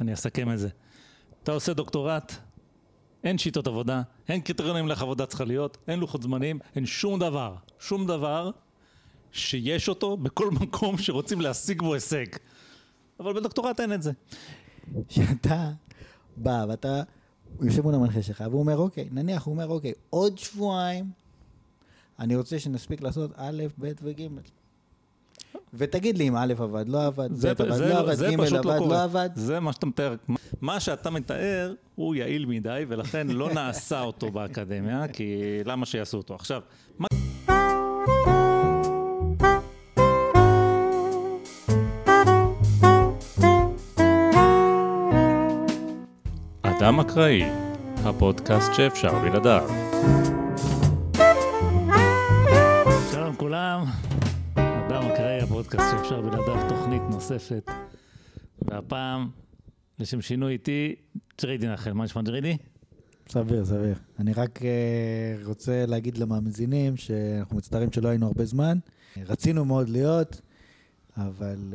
אני אסכם את זה. אתה עושה דוקטורט, אין שיטות עבודה, אין קריטריונים לך עבודה צריכה להיות, אין לוחות זמנים, אין שום דבר, שום דבר שיש אותו בכל מקום שרוצים להשיג בו הישג. אבל בדוקטורט אין את זה. שאתה בא ואתה יושב מול המנחה שלך, והוא אומר אוקיי, נניח הוא אומר אוקיי, עוד שבועיים אני רוצה שנספיק לעשות א', ב' וג'. ותגיד לי אם א' עבד, לא עבד, ב' עבד, לא עבד, ג' עבד, לא עבד. זה מה שאתה מתאר. מה שאתה מתאר הוא יעיל מדי, ולכן לא נעשה אותו באקדמיה, כי למה שיעשו אותו? עכשיו, מה... אדם אקראי, הפודקאסט שאפשר בלעדיו. שלום כולם, אדם אקראי, הפודקאסט שאפשר בלעדיו, תוכנית נוספת. והפעם, לשם שינוי איתי, ג'ריידי נח'ל. מה נשמע ג'ריידי? סביר, סביר. אני רק רוצה להגיד למאזינים שאנחנו מצטערים שלא היינו הרבה זמן. רצינו מאוד להיות... אבל...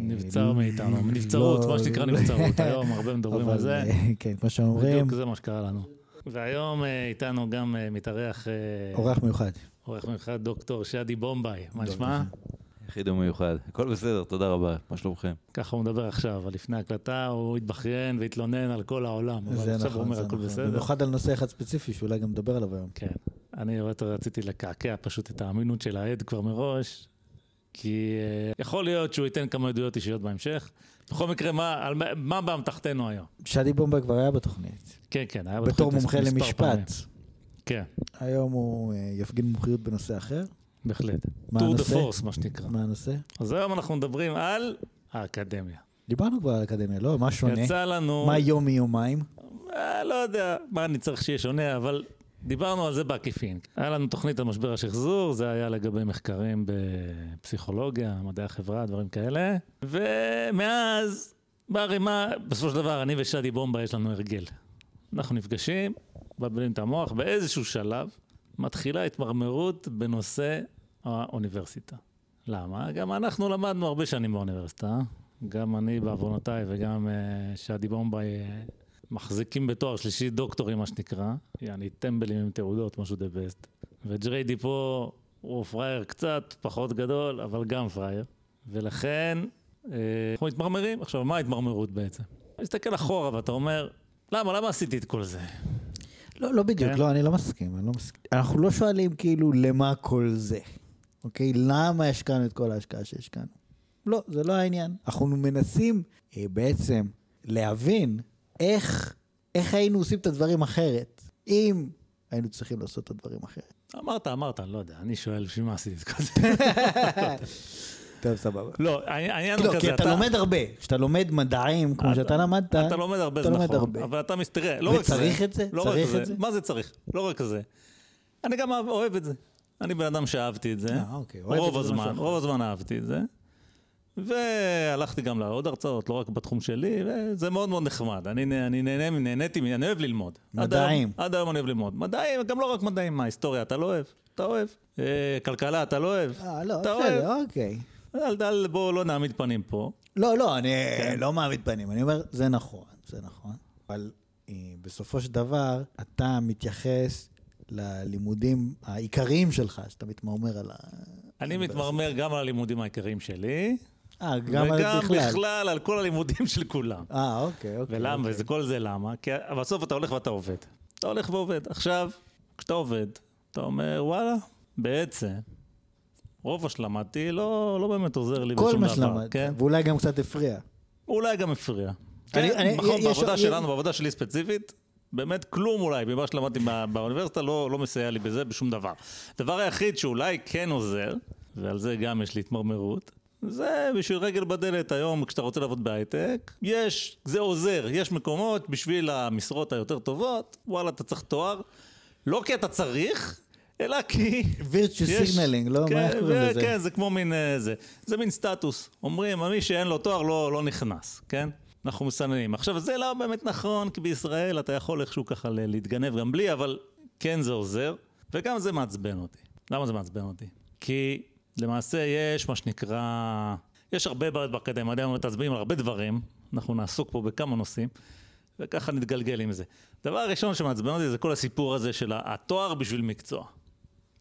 נבצר מאיתנו, נבצרות, מה שנקרא נבצרות, היום הרבה מדברים על זה. כן, כמו שאומרים. בדיוק זה מה שקרה לנו. והיום איתנו גם מתארח... אורח מיוחד. אורח מיוחד, דוקטור שאדי בומביי, מה נשמע? יחיד ומיוחד, הכל בסדר, תודה רבה, מה שלומכם? ככה הוא מדבר עכשיו, אבל לפני ההקלטה הוא התבכיין והתלונן על כל העולם, אבל עכשיו הוא אומר הכל בסדר. במיוחד על נושא אחד ספציפי שאולי גם מדבר עליו היום. כן, אני רציתי לקעקע פשוט את האמינות של העד כבר מראש. כי יכול להיות שהוא ייתן כמה עדויות אישיות בהמשך. בכל מקרה, מה בא מתחתנו היום? שאדי בומבה כבר היה בתוכנית. כן, כן, היה בתוכנית. בתור מומחה למשפט. כן. היום הוא יפגין מומחיות בנושא אחר. בהחלט. To the force, מה שנקרא. מה הנושא? אז היום אנחנו מדברים על האקדמיה. דיברנו כבר על האקדמיה, לא? מה שונה? יצא לנו... מה יום מיומיים? לא יודע מה אני צריך שיהיה שונה, אבל... דיברנו על זה בעקיפין. היה לנו תוכנית על משבר השחזור, זה היה לגבי מחקרים בפסיכולוגיה, מדעי החברה, דברים כאלה. ומאז, בערימה, בסופו של דבר, אני ושאדי בומבה יש לנו הרגל. אנחנו נפגשים, מבלבלים את המוח, באיזשהו שלב מתחילה התמרמרות בנושא האוניברסיטה. למה? גם אנחנו למדנו הרבה שנים באוניברסיטה. גם אני בעוונותיי וגם שאדי בומבה... מחזיקים בתואר שלישי דוקטורים, מה שנקרא. יעני, טמבלים עם תעודות, משהו דה בסט. וג'ריידי פה הוא פרייר קצת, פחות גדול, אבל גם פרייר. ולכן, אנחנו מתמרמרים. עכשיו, מה ההתמרמרות בעצם? מסתכל אחורה ואתה אומר, למה עשיתי את כל זה? לא בדיוק, לא, אני לא מסכים. אנחנו לא שואלים כאילו למה כל זה. אוקיי? למה השקענו את כל ההשקעה שהשקענו? לא, זה לא העניין. אנחנו מנסים בעצם להבין איך היינו עושים את הדברים אחרת, אם היינו צריכים לעשות את הדברים אחרת. אמרת, אני לא יודע, אני שואל שמה עשיתי את כל זה. טוב, סבבה. לא, העניין הוא כזה. לא, כי אתה לומד הרבה. כשאתה לומד מדעים, כמו שאתה למדת, אתה לומד הרבה, זה נכון. אבל אתה מסתראה, לא רק זה. וצריך את זה? צריך את זה? מה זה צריך? לא רק זה. אני גם אוהב את זה. אני בן אדם שאהבתי את זה. רוב הזמן אהבתי את זה. והלכתי גם לעוד הרצאות, לא רק בתחום שלי, וזה מאוד מאוד נחמד. אני נהניתי, אני אוהב ללמוד. מדעים. עד היום אני אוהב ללמוד. מדעים, גם לא רק מדעים, מה, היסטוריה, אתה לא אוהב? אתה אוהב. כלכלה, אתה לא אוהב? לא, בסדר, אוקיי. בואו לא נעמיד פנים פה. לא, אני לא מעמיד פנים. אני אומר, זה נכון. אבל בסופו של דבר, אתה מתייחס ללימודים העיקריים שלך, שאתה מתמרמר על ה... אני מתמרמר גם על הלימודים העיקריים שלי, וגם בכלל על כל הלימודים של כולם. אוקיי. ולמה, וזה כל זה למה? כי בסוף אתה הולך ואתה עובד. אתה הולך ועובד. עכשיו, כשאתה עובד, אתה אומר, וואלה, בעצם, רוב השלמתי לא באמת עוזר לי בשום דבר. כל משלמת, ואולי גם קצת הפריע. אולי גם הפריע. בעבודה שלנו, בעבודה שלי ספציפית, באמת כלום אולי, במה שלמדתי באוניברסיטה לא מסייע לי בזה בשום דבר. הדבר היחיד שאולי כן עוזר, ועל זה גם יש להתמרמרות, זה בשביל רגל בדלת היום, כשאתה רוצה לעבוד בהייטק, זה עוזר, יש מקומות בשביל המשרות היותר טובות, וואלה, אתה צריך תואר, לא כי אתה צריך, אלא כי... וירצ'ו סיגנלינג, לא? מה איך קוראים לזה? כן, זה כמו מין זה. זה מין סטטוס. אומרים, מי שאין לו תואר לא נכנס, כן? אנחנו מסננים. עכשיו, זה לא באמת נכון, כי בישראל אתה יכול איכשהו ככה להתגנב גם בלי, אבל כן זה עוזר, וגם זה מעצבן אותי. למה זה מעצבן אותי? כי למעשה יש מה שנקרא, יש הרבה בעיות באקדמיה, עדיין מתעצבנים על הרבה דברים, אנחנו נעסוק פה בכמה נושאים, וככה נתגלגל עם זה. דבר הראשון שמעצבן אותי זה כל הסיפור הזה של התואר בשביל מקצוע.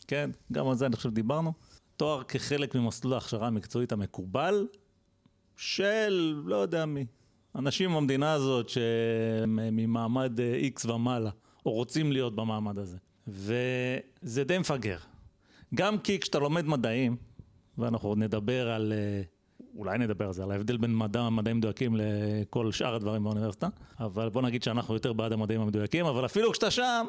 כן? גם על זה אני חושב דיברנו. תואר כחלק ממסלול ההכשרה המקצועית המקובל של, לא יודע מי, אנשים במדינה הזאת שממעמד X ומעלה, או רוצים להיות במעמד הזה. וזה די מפגר. גם כי כשאתה לומד מדעים, ואנחנו נדבר על, אולי נדבר על זה, על ההבדל בין מדעים מדויקים לכל שאר הדברים באוניברסיטה, אבל בוא נגיד שאנחנו יותר בעד המדעים המדויקים, אבל אפילו כשאתה שם,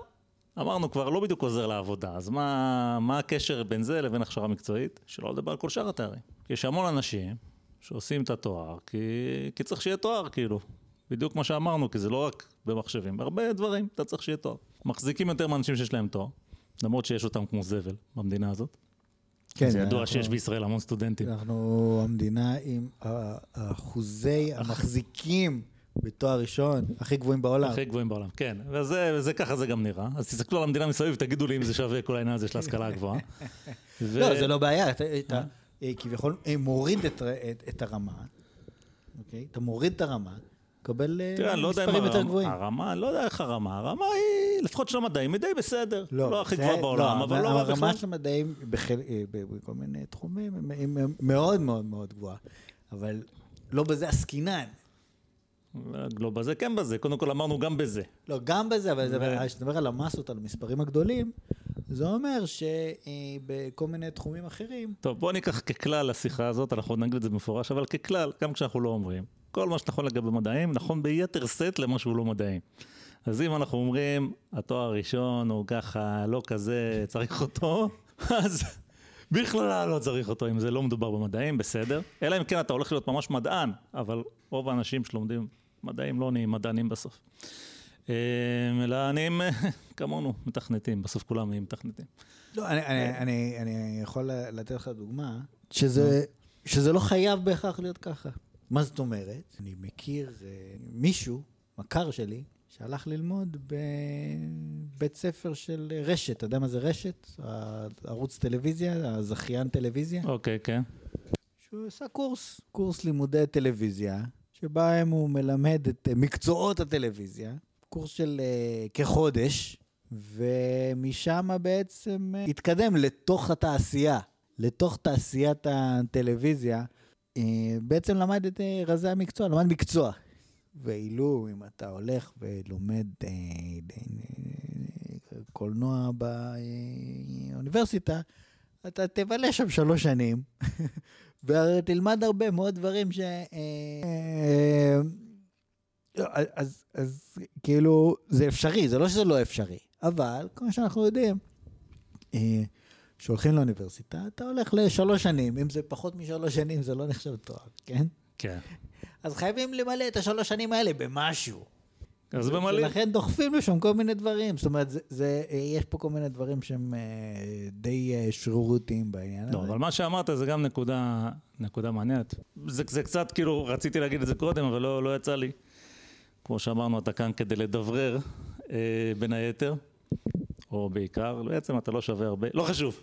אמרנו כבר לא בדיוק עוזר לעבודה, אז מה הקשר בין זה לבין הכשרה מקצועית? שלא לדבר על כל שאר התארים. כי יש המון אנשים שעושים את התואר, כי צריך שיהיה תואר כאילו. בדיוק מה שאמרנו, כי זה לא רק במחשבים, הרבה דברים, אתה צריך שיהיה תואר. מחזיקים יותר מאנשים שיש להם תואר, למרות שיש אותם כמו זבל במדינה הזאת. כן, זה ידוע שיש בישראל המון סטודנטים. אנחנו המדינה עם אחוזי המחזיקים בתואר ראשון, הכי גבוהים בעולם. הכי גבוהים בעולם, כן. וזה ככה זה גם נראה. אז תסתכלו על המדינה מסביב, תגידו לי אם זה שווה כל העניין הזה של ההשכלה הגבוהה. לא, זה לא בעיה. אתה כביכול מוריד את הרמה. אתה מוריד את הרמה, קבל מספרים יותר גבוהים. הרמה, לא יודע איך הרמה. הרמה היא, לפחות של המדעים, היא די בסדר. לא הכי גבוהה בעולם, אבל לא רע בכלל. הרמה של המדעים בכל מיני תחומים, היא מאוד מאוד מאוד גבוהה. אבל לא בזה עסקינן. לא בזה, כן בזה, קודם כל אמרנו גם בזה. לא, גם בזה, אבל כשנדבר על המסות, על המספרים הגדולים, זה אומר שבכל מיני תחומים אחרים... טוב, בוא ניקח ככלל השיחה הזאת, אנחנו נגיד את זה מפורש, אבל ככלל, גם כשאנחנו לא אומרים, כל מה שנכון לגבי מדעים, נכון ביתר סט למה שהוא לא מדעים. אז אם אנחנו אומרים, התואר הראשון הוא ככה, לא כזה, צריך אותו, אז בכלל לא צריך אותו, אם זה לא מדובר במדעים, בסדר. אלא אם כן אתה הולך להיות ממש מדען, אבל רוב האנשים שלומדים מדעים לא נהיים מדענים בסוף. אלא נהיים כמונו מתכנתים, בסוף כולם נהיים מתכנתים. לא, אני יכול לתת לך דוגמה, שזה לא חייב בהכרח להיות ככה. מה זאת אומרת? אני מכיר מישהו, מכר שלי, שהלך ללמוד בבית ספר של רשת, אתה יודע מה זה רשת? ערוץ טלוויזיה, הזכיין טלוויזיה. אוקיי, כן. שהוא עשה קורס לימודי טלוויזיה, שבהם הוא מלמד את מקצועות הטלוויזיה, קורס של כחודש, ומשם בעצם התקדם לתוך התעשייה, לתוך תעשיית הטלוויזיה, בעצם למד את רזי המקצוע, למד מקצוע. ואילו אם אתה הולך ולומד קולנוע באוניברסיטה, אתה תבלה שם 3 שנים, ותלמד הרבה מאוד דברים ש... אז כאילו זה אפשרי, זה לא שזה לא אפשרי, אבל כמו שאנחנו יודעים, כשהולכים לאוניברסיטה, אתה הולך ל3 שנים, אם זה פחות מ3 שנים, זה לא נחשב תואר, כן? כן. אז חייבים למלא את 3 שנים האלה במשהו. אז במלא. ולכן דוחפים לשם כל מיני דברים. זאת אומרת, יש פה כל מיני דברים שהם די שרירותיים בעניין הזה. לא, אבל מה שאמרת זה גם נקודה מעניינת. זה קצת כאילו, רציתי להגיד את זה קודם, אבל לא יצא לי. כמו שאמרנו, אתה כאן כדי לדברר בין היתר, או בעיקר, בעצם אתה לא שווה הרבה, לא חשוב.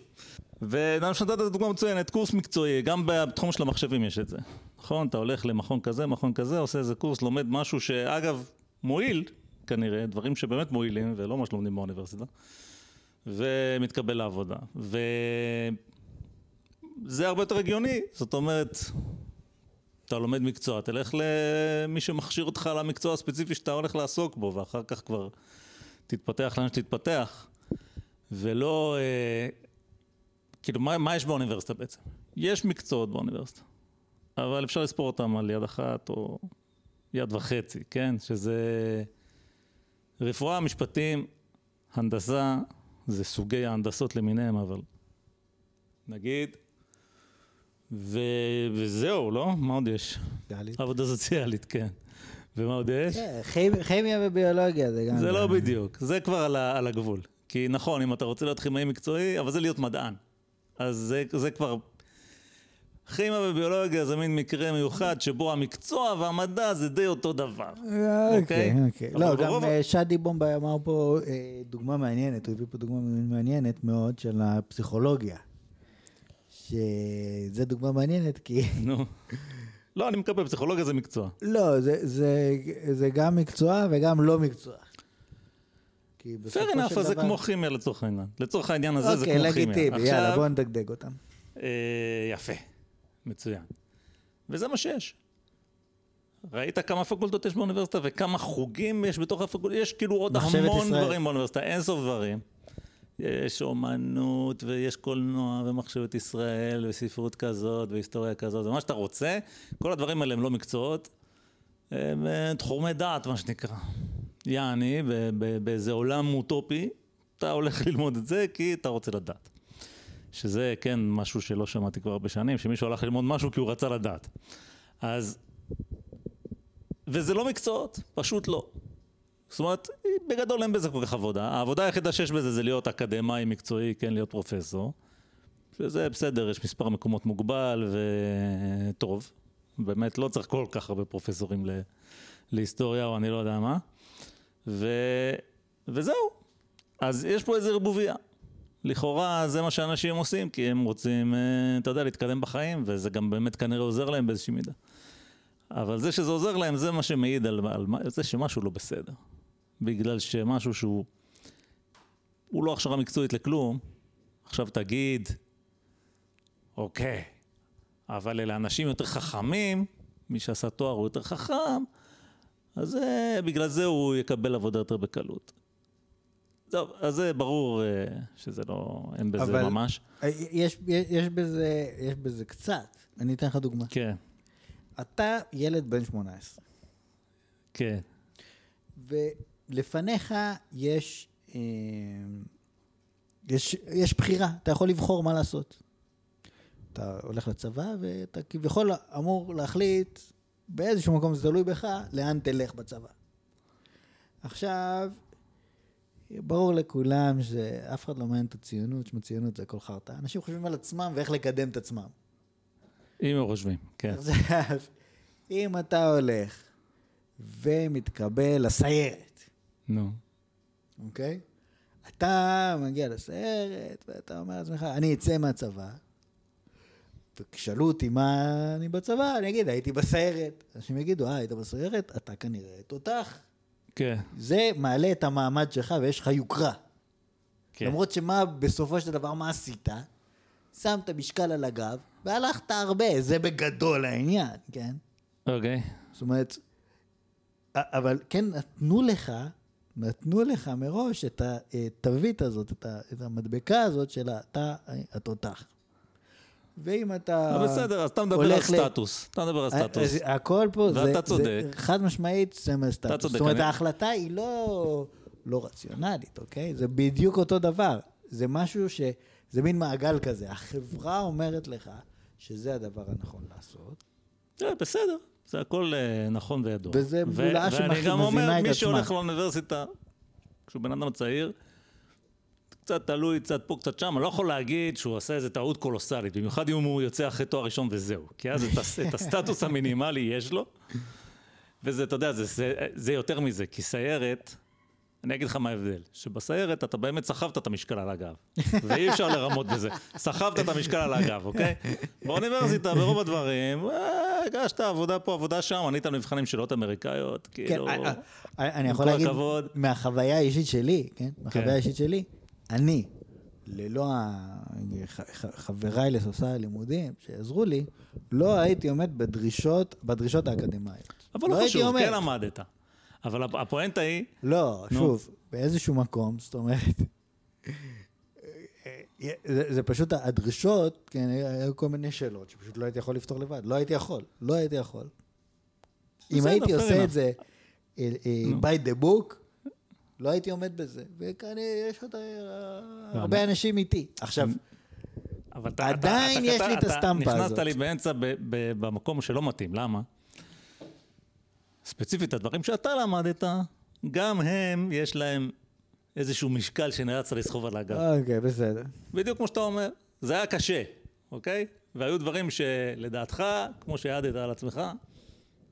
ואני שנתת את דוגמה מצוינת, קורס מקצועי, גם בתחום של המחשבים יש את זה. נכון, אתה הולך למכון כזה, מכון כזה, עושה איזה קורס, לומד משהו שאגב מועיל, כנראה, דברים שבאמת מועילים, ולא מה שלומדים באוניברסיטה, ומתקבל לעבודה. וזה הרבה יותר רגיוני, זאת אומרת, אתה לומד מקצוע, תלך למי שמכשיר אותך למקצוע הספציפי שאתה הולך לעסוק בו, ואחר כך כבר תתפתח לאן שתתפתח, ולא... כאילו, מה יש באוניברסיטה בעצם? יש מקצועות באוניברסיטה, אבל אפשר לספור אותם על יד אחת או יד וחצי, כן? שזה רפואה, משפטים, הנדסה, זה סוגי ההנדסות למיניהם, אבל נגיד, וזהו, לא? מה עוד יש? עבודה סוציאלית, כן. ומה עוד יש? כימיה וביולוגיה, זה גם... זה לא בדיוק, זה כבר על הגבול. כי נכון, אם אתה רוצה להיות כימאי מקצועי, אבל זה להיות מדען. אז זה כבר... כימיה וביולוגיה זה מין מקרה מיוחד שבו המקצוע והמדע זה די אותו דבר. אוקיי, אוקיי. לא, גם שדי בומבי אמר פה דוגמה מעניינת, הוא הביא פה דוגמה מעניינת מאוד של הפסיכולוגיה. שזה דוגמה מעניינת כי... נו. לא, אני מקבל, פסיכולוגיה זה מקצוע. לא, זה גם מקצוע וגם לא מקצוע. פרן אף, זה כמו כימיה לצורך העניין. לצורך העניין הזה זה כמו כימיה. אוקיי, לגיטימי, יאללה, בואו נדגדג אותם. יפה, מצוין. וזה מה שיש. ראית כמה פקולטות יש באוניברסיטה וכמה חוגים יש בתוך הפקולטות, יש כאילו עוד המון דברים באוניברסיטה, אין סוף דברים. יש אומנות ויש קולנוע ומחשבת ישראל וספרות כזאת והיסטוריה כזאת, זה מה שאתה רוצה, כל הדברים האלה הם לא מקצועות, הם תחומי דעת מה שנקרא. יעני, באיזה עולם אוטופי, אתה הולך ללמוד את זה כי אתה רוצה לדעת. שזה כן משהו שלא שמעתי כבר הרבה שנים, שמישהו הלך ללמוד משהו כי הוא רצה לדעת. אז, וזה לא מקצועות, פשוט לא. זאת אומרת, בגדול אין בזה כל כך עבודה. העבודה היחידה שיש בזה זה להיות אקדמאי, מקצועי, כן, להיות פרופסור. שזה בסדר, יש מספר מקומות מוגבל וטוב. באמת לא צריך כל כך הרבה פרופסורים להיסטוריה או אני לא יודע מה. וזהו. אז יש פה איזה רבוביה. לכאורה זה מה שאנשים עושים, כי הם רוצים, אתה יודע, להתקדם בחיים, וזה גם באמת כנראה עוזר להם באיזושהי מידה. אבל זה שזה עוזר להם, זה מה שמעיד על זה שמשהו לא בסדר. בגלל שמשהו שהוא, הוא לא הכשרה מקצועית לכלום, עכשיו תגיד, אוקיי, אבל אלה אנשים יותר חכמים, מי שעשה תואר הוא יותר חכם, אז בגלל זה הוא יקבל עבודה יותר בקלות. טוב, אז זה ברור שזה לא, אין בזה אבל ממש. יש בזה קצת, אני אתן לך דוגמה. כן. אתה ילד בן 18. כן. ולפניך יש, יש בחירה, אתה יכול לבחור מה לעשות. אתה הולך לצבא ואתה כביכול אמור להחליט באיזשהו מקום זה תלוי בך, לאן תלך בצבא. עכשיו, ברור לכולם שאף אחד לא מעניין את הציונות, שציונות זה הכל חרטא. אנשים חושבים על עצמם ואיך לקדם את עצמם. אם הם חושבים, כן. עכשיו, אם אתה הולך ומתקבל לסיירת. נו. אוקיי? אתה מגיע לסיירת ואתה אומר לעצמך, אני אצא מהצבא. וכשאלו אותי מה אני בצבא, אני אגיד, הייתי בסיירת. אנשים יגידו, היית בסיירת, אתה כנראה תותח. כן. זה מעלה את המעמד שלך ויש לך יוקרה. כן. למרות שמה בסופו של דבר, מה עשית? שמת משקל על הגב, והלכת הרבה, זה בגדול העניין, כן? אוקיי. זאת אומרת, אבל כן, נתנו לך מראש את התווית הזאת, את המדבקה הזאת של אתה התותח. ואם אתה... בסדר, אז אתה מדבר על סטטוס. אתה מדבר על סטטוס. הכל פה, זה חד משמעית סמל סטטוס. זאת אומרת, ההחלטה היא לא רציונלית, אוקיי? זה בדיוק אותו דבר. זה משהו ש... זה מין מעגל כזה. החברה אומרת לך שזה הדבר הנכון לעשות. בסדר. זה הכל נכון וידוע. וזה בולה שמזינה את עצמה. ואני גם אומר, מי שהולך לאוניברסיטה, כשהוא בן אדם צעיר, קצת תלוי, קצת פה, קצת שם, אני לא יכול להגיד שהוא עשה איזו טעות קולוסלית, במיוחד אם הוא יוצא אחרי תואר ראשון וזהו, כי אז את הסטטוס המינימלי יש לו, וזה, אתה יודע, זה יותר מזה, כי סיירת, אני אגיד לך מה ההבדל, שבסיירת אתה באמת סחבת את המשקל על הגב, ואי אפשר לרמות בזה, סחבת את המשקל על הגב, אוקיי? באוניברסיטה, ברוב הדברים, הגשת עבודה פה, עבודה שם, אני איתם מבחנים שאלות אמריקאיות, כאילו, אני יכול להגיד, מהחוויה האישית שלי, כן? מהחוויה האישית שלי. אני, ללא חבריי לספסל הלימודים שעזרו לי, לא הייתי עומד בדרישות האקדמיות. אבל לא חשוב, כן עמדת. אבל הפואנטה היא... לא, שוב, באיזשהו מקום, זאת אומרת, זה פשוט הדרישות, היו כל מיני שאלות שפשוט לא הייתי יכול לפתור לבד. לא הייתי יכול. אם הייתי עושה את זה by the book, לא הייתי עומד בזה, וכאן יש עוד הרבה אנשים איתי. עכשיו, עדיין יש לי את הסטמפה הזאת. נכנסת לי באמצע במקום שלא מתאים, למה? ספציפית, הדברים שאתה למדת, גם הם, יש להם איזשהו משקל שנאלץ לסחוב על הגב. אוקיי, בסדר. בדיוק כמו שאתה אומר, זה היה קשה, אוקיי? והיו דברים שלדעתך, כמו שיעדת על עצמך,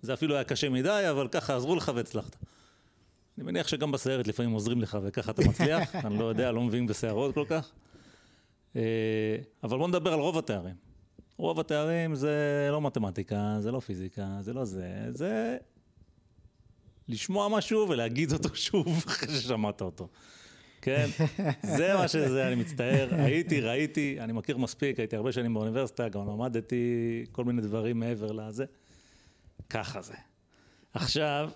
זה אפילו היה קשה מדי, אבל ככה עזרו לך והצלחת. אני מניח שגם בסיירת לפעמים עוזרים לך, וככה אתה מצליח, אני לא יודע, לא מבין בסיירות כל כך. אבל בוא נדבר על רוב התארים. רוב התארים זה לא מתמטיקה, זה לא פיזיקה, זה לא זה, זה לשמוע משהו ולהגיד אותו שוב אחרי ששמעת אותו. כן, זה מה שזה, אני מצטער, ראיתי, אני מכיר מספיק, הייתי הרבה שנים באוניברסיטה, גם למדתי כל מיני דברים מעבר לזה, ככה זה. עכשיו,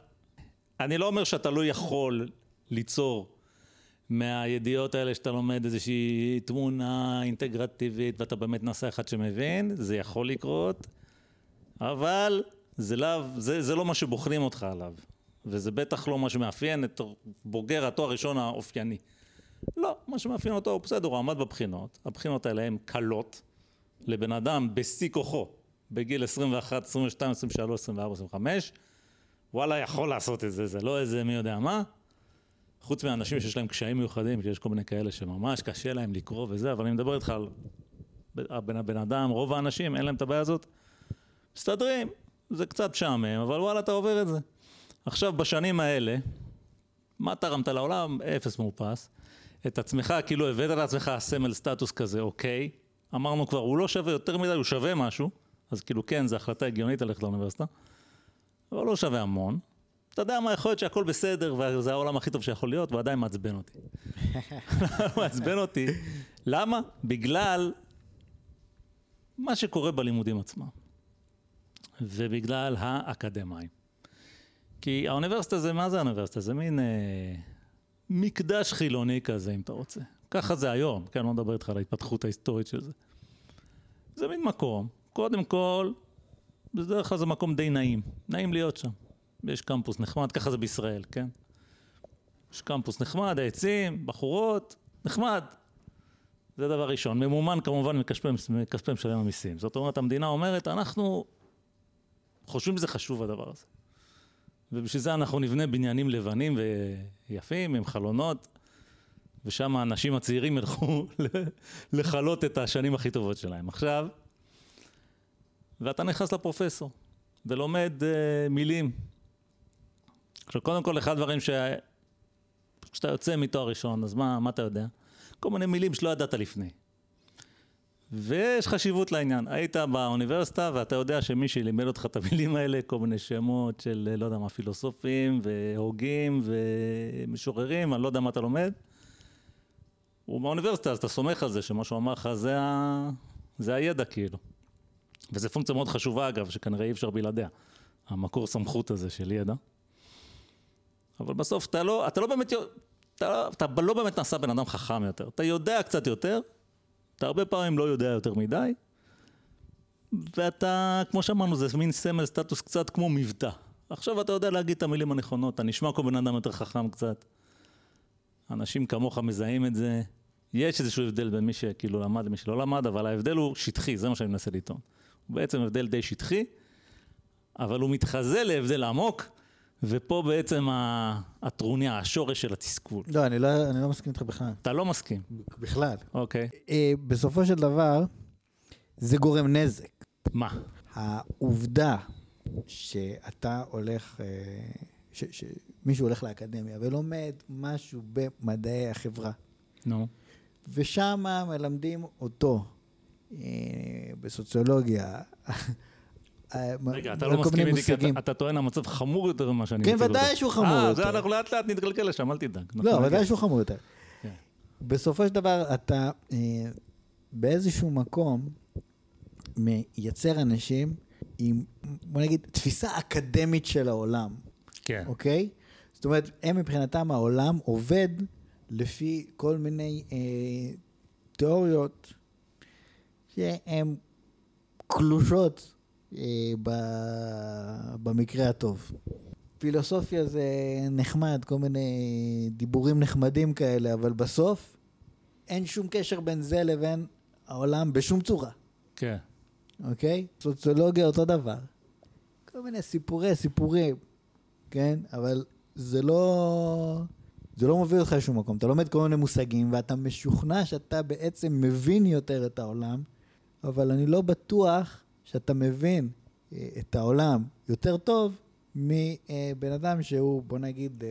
אני לא אומר שאתה לא יכול ליצור מהידיעות האלה שאתה לומד איזושהי תמונה אינטגרטיבית, ואתה באמת נעשה אחד שמבין, זה יכול לקרות, אבל זה לא מה שבוחנים אותך עליו. וזה בטח לא מה שמאפיין את בוגר התואר ראשון האופייני. לא, מה שמאפיין אותו הוא בסדר, הוא עמד בבחינות, הבחינות האלה הן קלות, לבן אדם בשיא כוחו, בגיל 21, 22, 23, 24, 25, וואלה יכול לעשות את זה, זה לא איזה מי יודע מה, חוץ מהאנשים שיש להם קשיים מיוחדים, שיש כל מיני כאלה שממש קשה להם לקרוא וזה, אבל אני מדבר איתך על הבן אדם, רוב האנשים, אין להם את הבעיה הזאת, מסתדרים, זה קצת שעמם, אבל וואלה אתה עובר את זה. עכשיו, בשנים האלה, מה תרמת לעולם? אפס מאופס. את עצמך, כאילו הבאת לעצמך סמל סטטוס כזה, אוקיי. אמרנו כבר, הוא לא שווה יותר מדי, הוא שווה משהו. אז כאילו כן, זו החלטה הגיונית ללכת לאוניברסיטה. אבל לא שווה המון. אתה יודע מה, יכול להיות שהכל בסדר, וזה העולם הכי טוב שיכול להיות, ועדיין מעצבן אותי. מעצבן אותי. למה? בגלל מה שקורה בלימודים עצמם. ובגלל האקדמיים. כי האוניברסיטה זה, מה זה האוניברסיטה? זה מין מקדש חילוני כזה, אם אתה רוצה. ככה זה היום, כן, לא מדבר איתך על ההתפתחות ההיסטורית של זה. זה מין מקום, קודם כל, בדרך כלל זה מקום די נעים. נעים להיות שם. יש קמפוס נחמד, ככה זה בישראל, כן? יש קמפוס נחמד, העצים, בחורות, נחמד. זה דבר ראשון. ממומן כמובן מכספי משלם המיסים. זאת אומרת, המדינה אומרת, אנחנו חושבים שזה חשוב הדבר הזה. ובשביל זה אנחנו נבנה בניינים לבנים ויפים, עם חלונות, ושם האנשים הצעירים ילכו לחלות את השנים הכי טובות שלהם. עכשיו, ואתה נכנס לפרופסור, ולומד מילים. עכשיו, קודם כל, אחד הדברים שאתה יוצא מתואר ראשון, אז מה אתה יודע? כל מיני מילים שלא ידעת לפני. ויש חשיבות לעניין. היית באוניברסיטה, ואתה יודע שמי שלימד אותך את המילים האלה, כל מיני שמות של, לא יודע מה, פילוסופים, והוגים, ומשוררים, אני לא יודע מה אתה לומד. הוא באוניברסיטה, אז אתה סומך על זה, שמה שהוא אמר לך, זה הידע כאילו. וזו פונקציה מאוד חשובה, אגב, שכנראה אי אפשר בלעדיה. המקור סמכות הזה של ידע. אבל בסוף, אתה לא באמת נעשה בן אדם חכם יותר. אתה יודע קצת יותר, אתה הרבה פעמים לא יודע יותר מדי, ואתה, כמו שאמרנו, זה מין סמל סטטוס קצת כמו מבטא. עכשיו אתה יודע להגיד את המילים הנכונות, אתה נשמע כמו בן אדם יותר חכם קצת. אנשים כמוך מזהים את זה. יש איזשהו הבדל בין מי שכאילו למד למי שלא למד, אבל ההבדל הוא שטחי, זה מה שאני מנסה לטעון. הוא בעצם הבדל די שטחי, אבל הוא מתחזה להבדל עמוק, ופה בעצם הטרוניה, השורש של התסכול. לא, אני לא מסכים איתך בכלל. אתה לא מסכים? בכלל. אוקיי. בסופו של דבר, זה גורם נזק. מה? העובדה שאתה הולך, שמישהו הולך לאקדמיה ולומד משהו במדעי החברה. נו. ושם מלמדים אותו בסוציולוגיה, רגע, אתה לא מסכים איתי, כי אתה טוען המצב חמור יותר ממה שאני... כן, ודאי שהוא חמור יותר. אנחנו לאט לאט נתגלגל לשם, אל תדאג. לא, ודאי שהוא חמור יותר. בסופו של דבר, אתה באיזשהו מקום מייצר אנשים עם, בוא נגיד, תפיסה אקדמית של העולם. כן. אוקיי? זאת אומרת, הם מבחינתם העולם עובד לפי כל מיני תיאוריות שהן קלושות במקרה הטוב. פילוסופיה זה נחמד, כל מיני דיבורים נחמדים כאלה, אבל בסוף אין שום קשר בין זה לבין העולם בשום צורה. כן. אוקיי? סוציולוגיה אותו דבר. כל מיני סיפורים, כן? אבל זה לא מוביל אותך לשום מקום. אתה לומד כל מיני מושגים, ואתה משוכנע שאתה בעצם מבין יותר את העולם, אבל אני לא בטוח שאתה מבין את העולם יותר טוב מבן אדם שהוא, בוא נגיד,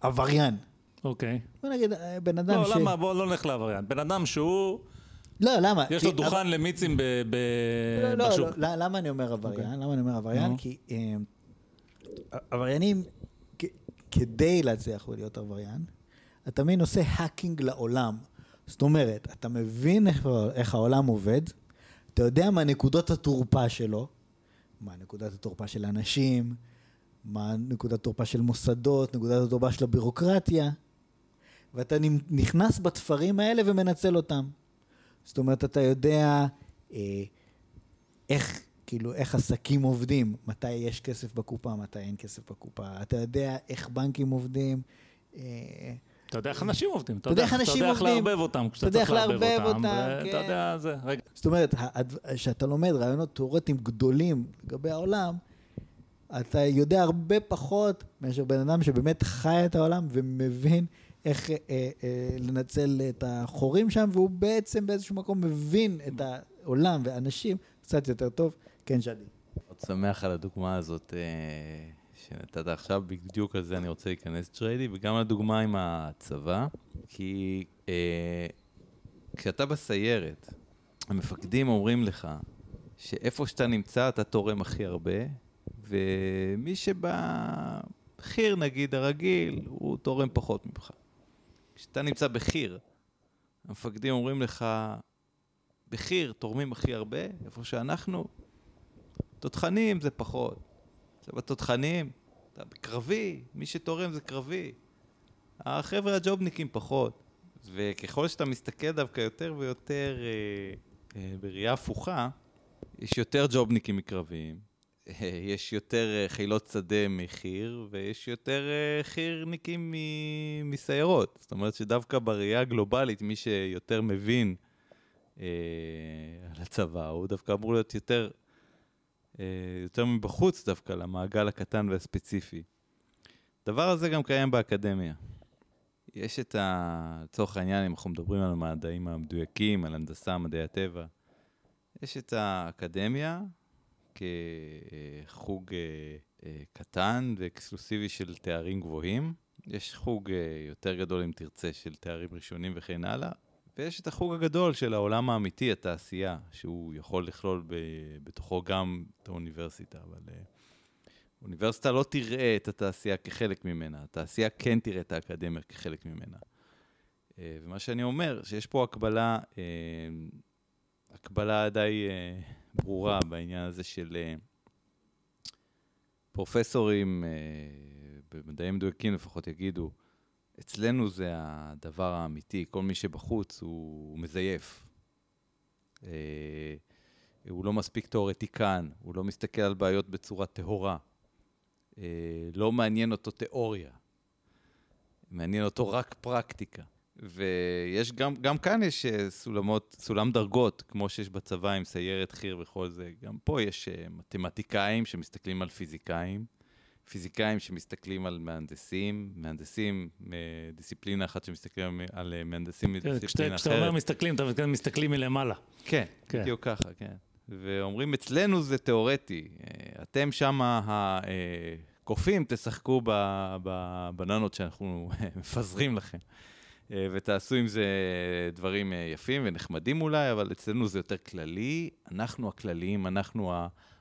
עבריין. אוקיי. בוא נגיד, בן אדם לא, למה? בוא לא נלך לעבריין. בן אדם שהוא לא, למה? יש לו דוכן למיצים בשוק. למה אני אומר עבריין? למה אני אומר עבריין? כי עבריינים, כדי להצליח ולהיות עבריין, אתה תמיד עושה האקינג לעולם. זאת אומרת, אתה מבין איך העולם עובד, אתה יודע מה נקודות התורפה שלו, מה נקודת התורפה של אנשים, מה נקודת התורפה של מוסדות, נקודת התורפה של הבירוקרטיה, ואתה נכנס בתפרים האלה ומנצל אותם. זאת אומרת, אתה יודע איך עסקים עובדים, מתי יש כסף בקופה, מתי אין כסף בקופה, אתה יודע איך בנקים עובדים, אתה יודע איך אנשים עובדים, אתה יודע איך לערבב אותם, כשאתה צריך לערבב אותם, אתה יודע זה. זאת אומרת, כשאתה לומד רעיונות תיאורטיים גדולים לגבי העולם, אתה יודע הרבה פחות מאשר בן אדם שבאמת חי את העולם ומבין איך לנצל את החורים שם, והוא בעצם באיזשהו מקום מבין את העולם ואנשים קצת יותר טוב. כן, שדי. עוד שמח על הדוגמה הזאת שנתת עכשיו, בדיוק על זה אני רוצה להיכנס, ג'ריידי, וגם לדוגמה עם הצבא, כי כשאתה בסיירת, המפקדים אומרים לך שאיפה שאתה נמצא אתה תורם הכי הרבה, ומי שבחיר נגיד הרגיל הוא תורם פחות ממך. כשאתה נמצא בחיר, המפקדים אומרים לך, בחיר תורמים הכי הרבה, איפה שאנחנו, תותחנים זה פחות. עכשיו התותחנים, אתה בקרבי, מי שתורם זה קרבי. החבר'ה הג'ובניקים פחות. וככל שאתה מסתכל דווקא יותר ויותר בראייה הפוכה, יש יותר ג'ובניקים מקרביים, יש יותר חילות שדה מחיר, ויש יותר חירניקים מסיירות. זאת אומרת שדווקא בראייה הגלובלית, מי שיותר מבין על הצבא, הוא דווקא אמור להיות יותר מבחוץ דווקא למעגל הקטן והספציפי. הדבר הזה גם קיים באקדמיה. יש את הצורך העניין, אם אנחנו מדברים על המדעים המדויקים, על הנדסה, מדעי הטבע, יש את האקדמיה כחוג קטן ואקסקלוסיבי של תארים גבוהים. יש חוג יותר גדול, אם תרצה, של תארים ראשונים וכן הלאה. ויש את החוג הגדול של העולם האמיתי, התעשייה, שהוא יכול לכלול בתוכו גם את האוניברסיטה, אבל האוניברסיטה לא תראה את התעשייה כחלק ממנה, התעשייה כן תראה את האקדמיה כחלק ממנה. ומה שאני אומר, שיש פה הקבלה די ברורה בעניין הזה של פרופסורים, במדעים מדויקים לפחות יגידו, אצלנו זה הדבר האמיתי, כל מי שבחוץ הוא מזייף. הוא לא מספיק תיאורטיקן, הוא לא מסתכל על בעיות בצורה טהורה. לא מעניין אותו תיאוריה. מעניין אותו רק פרקטיקה. ויש גם כאן יש סולם דרגות, כמו שיש בצבא עם סיירת חיר וכל זה. גם פה יש מתמטיקאים שמסתכלים על פיזיקאים. פיזיקאים שמסתכלים על מהנדסים, מהנדסים מדיסציפלינה אחת שמסתכלים על מהנדסים מדיסציפלינה אחרת. כשאתה אומר מסתכלים, אתה מסתכלים מלמעלה. כן, בדיוק ככה, כן. ואומרים, אצלנו זה תיאורטי. אתם שם הקופים תשחקו בבננות שאנחנו מפזרים לכם. ותעשו עם זה דברים יפים ונחמדים אולי, אבל אצלנו זה יותר כללי. אנחנו הכלליים, אנחנו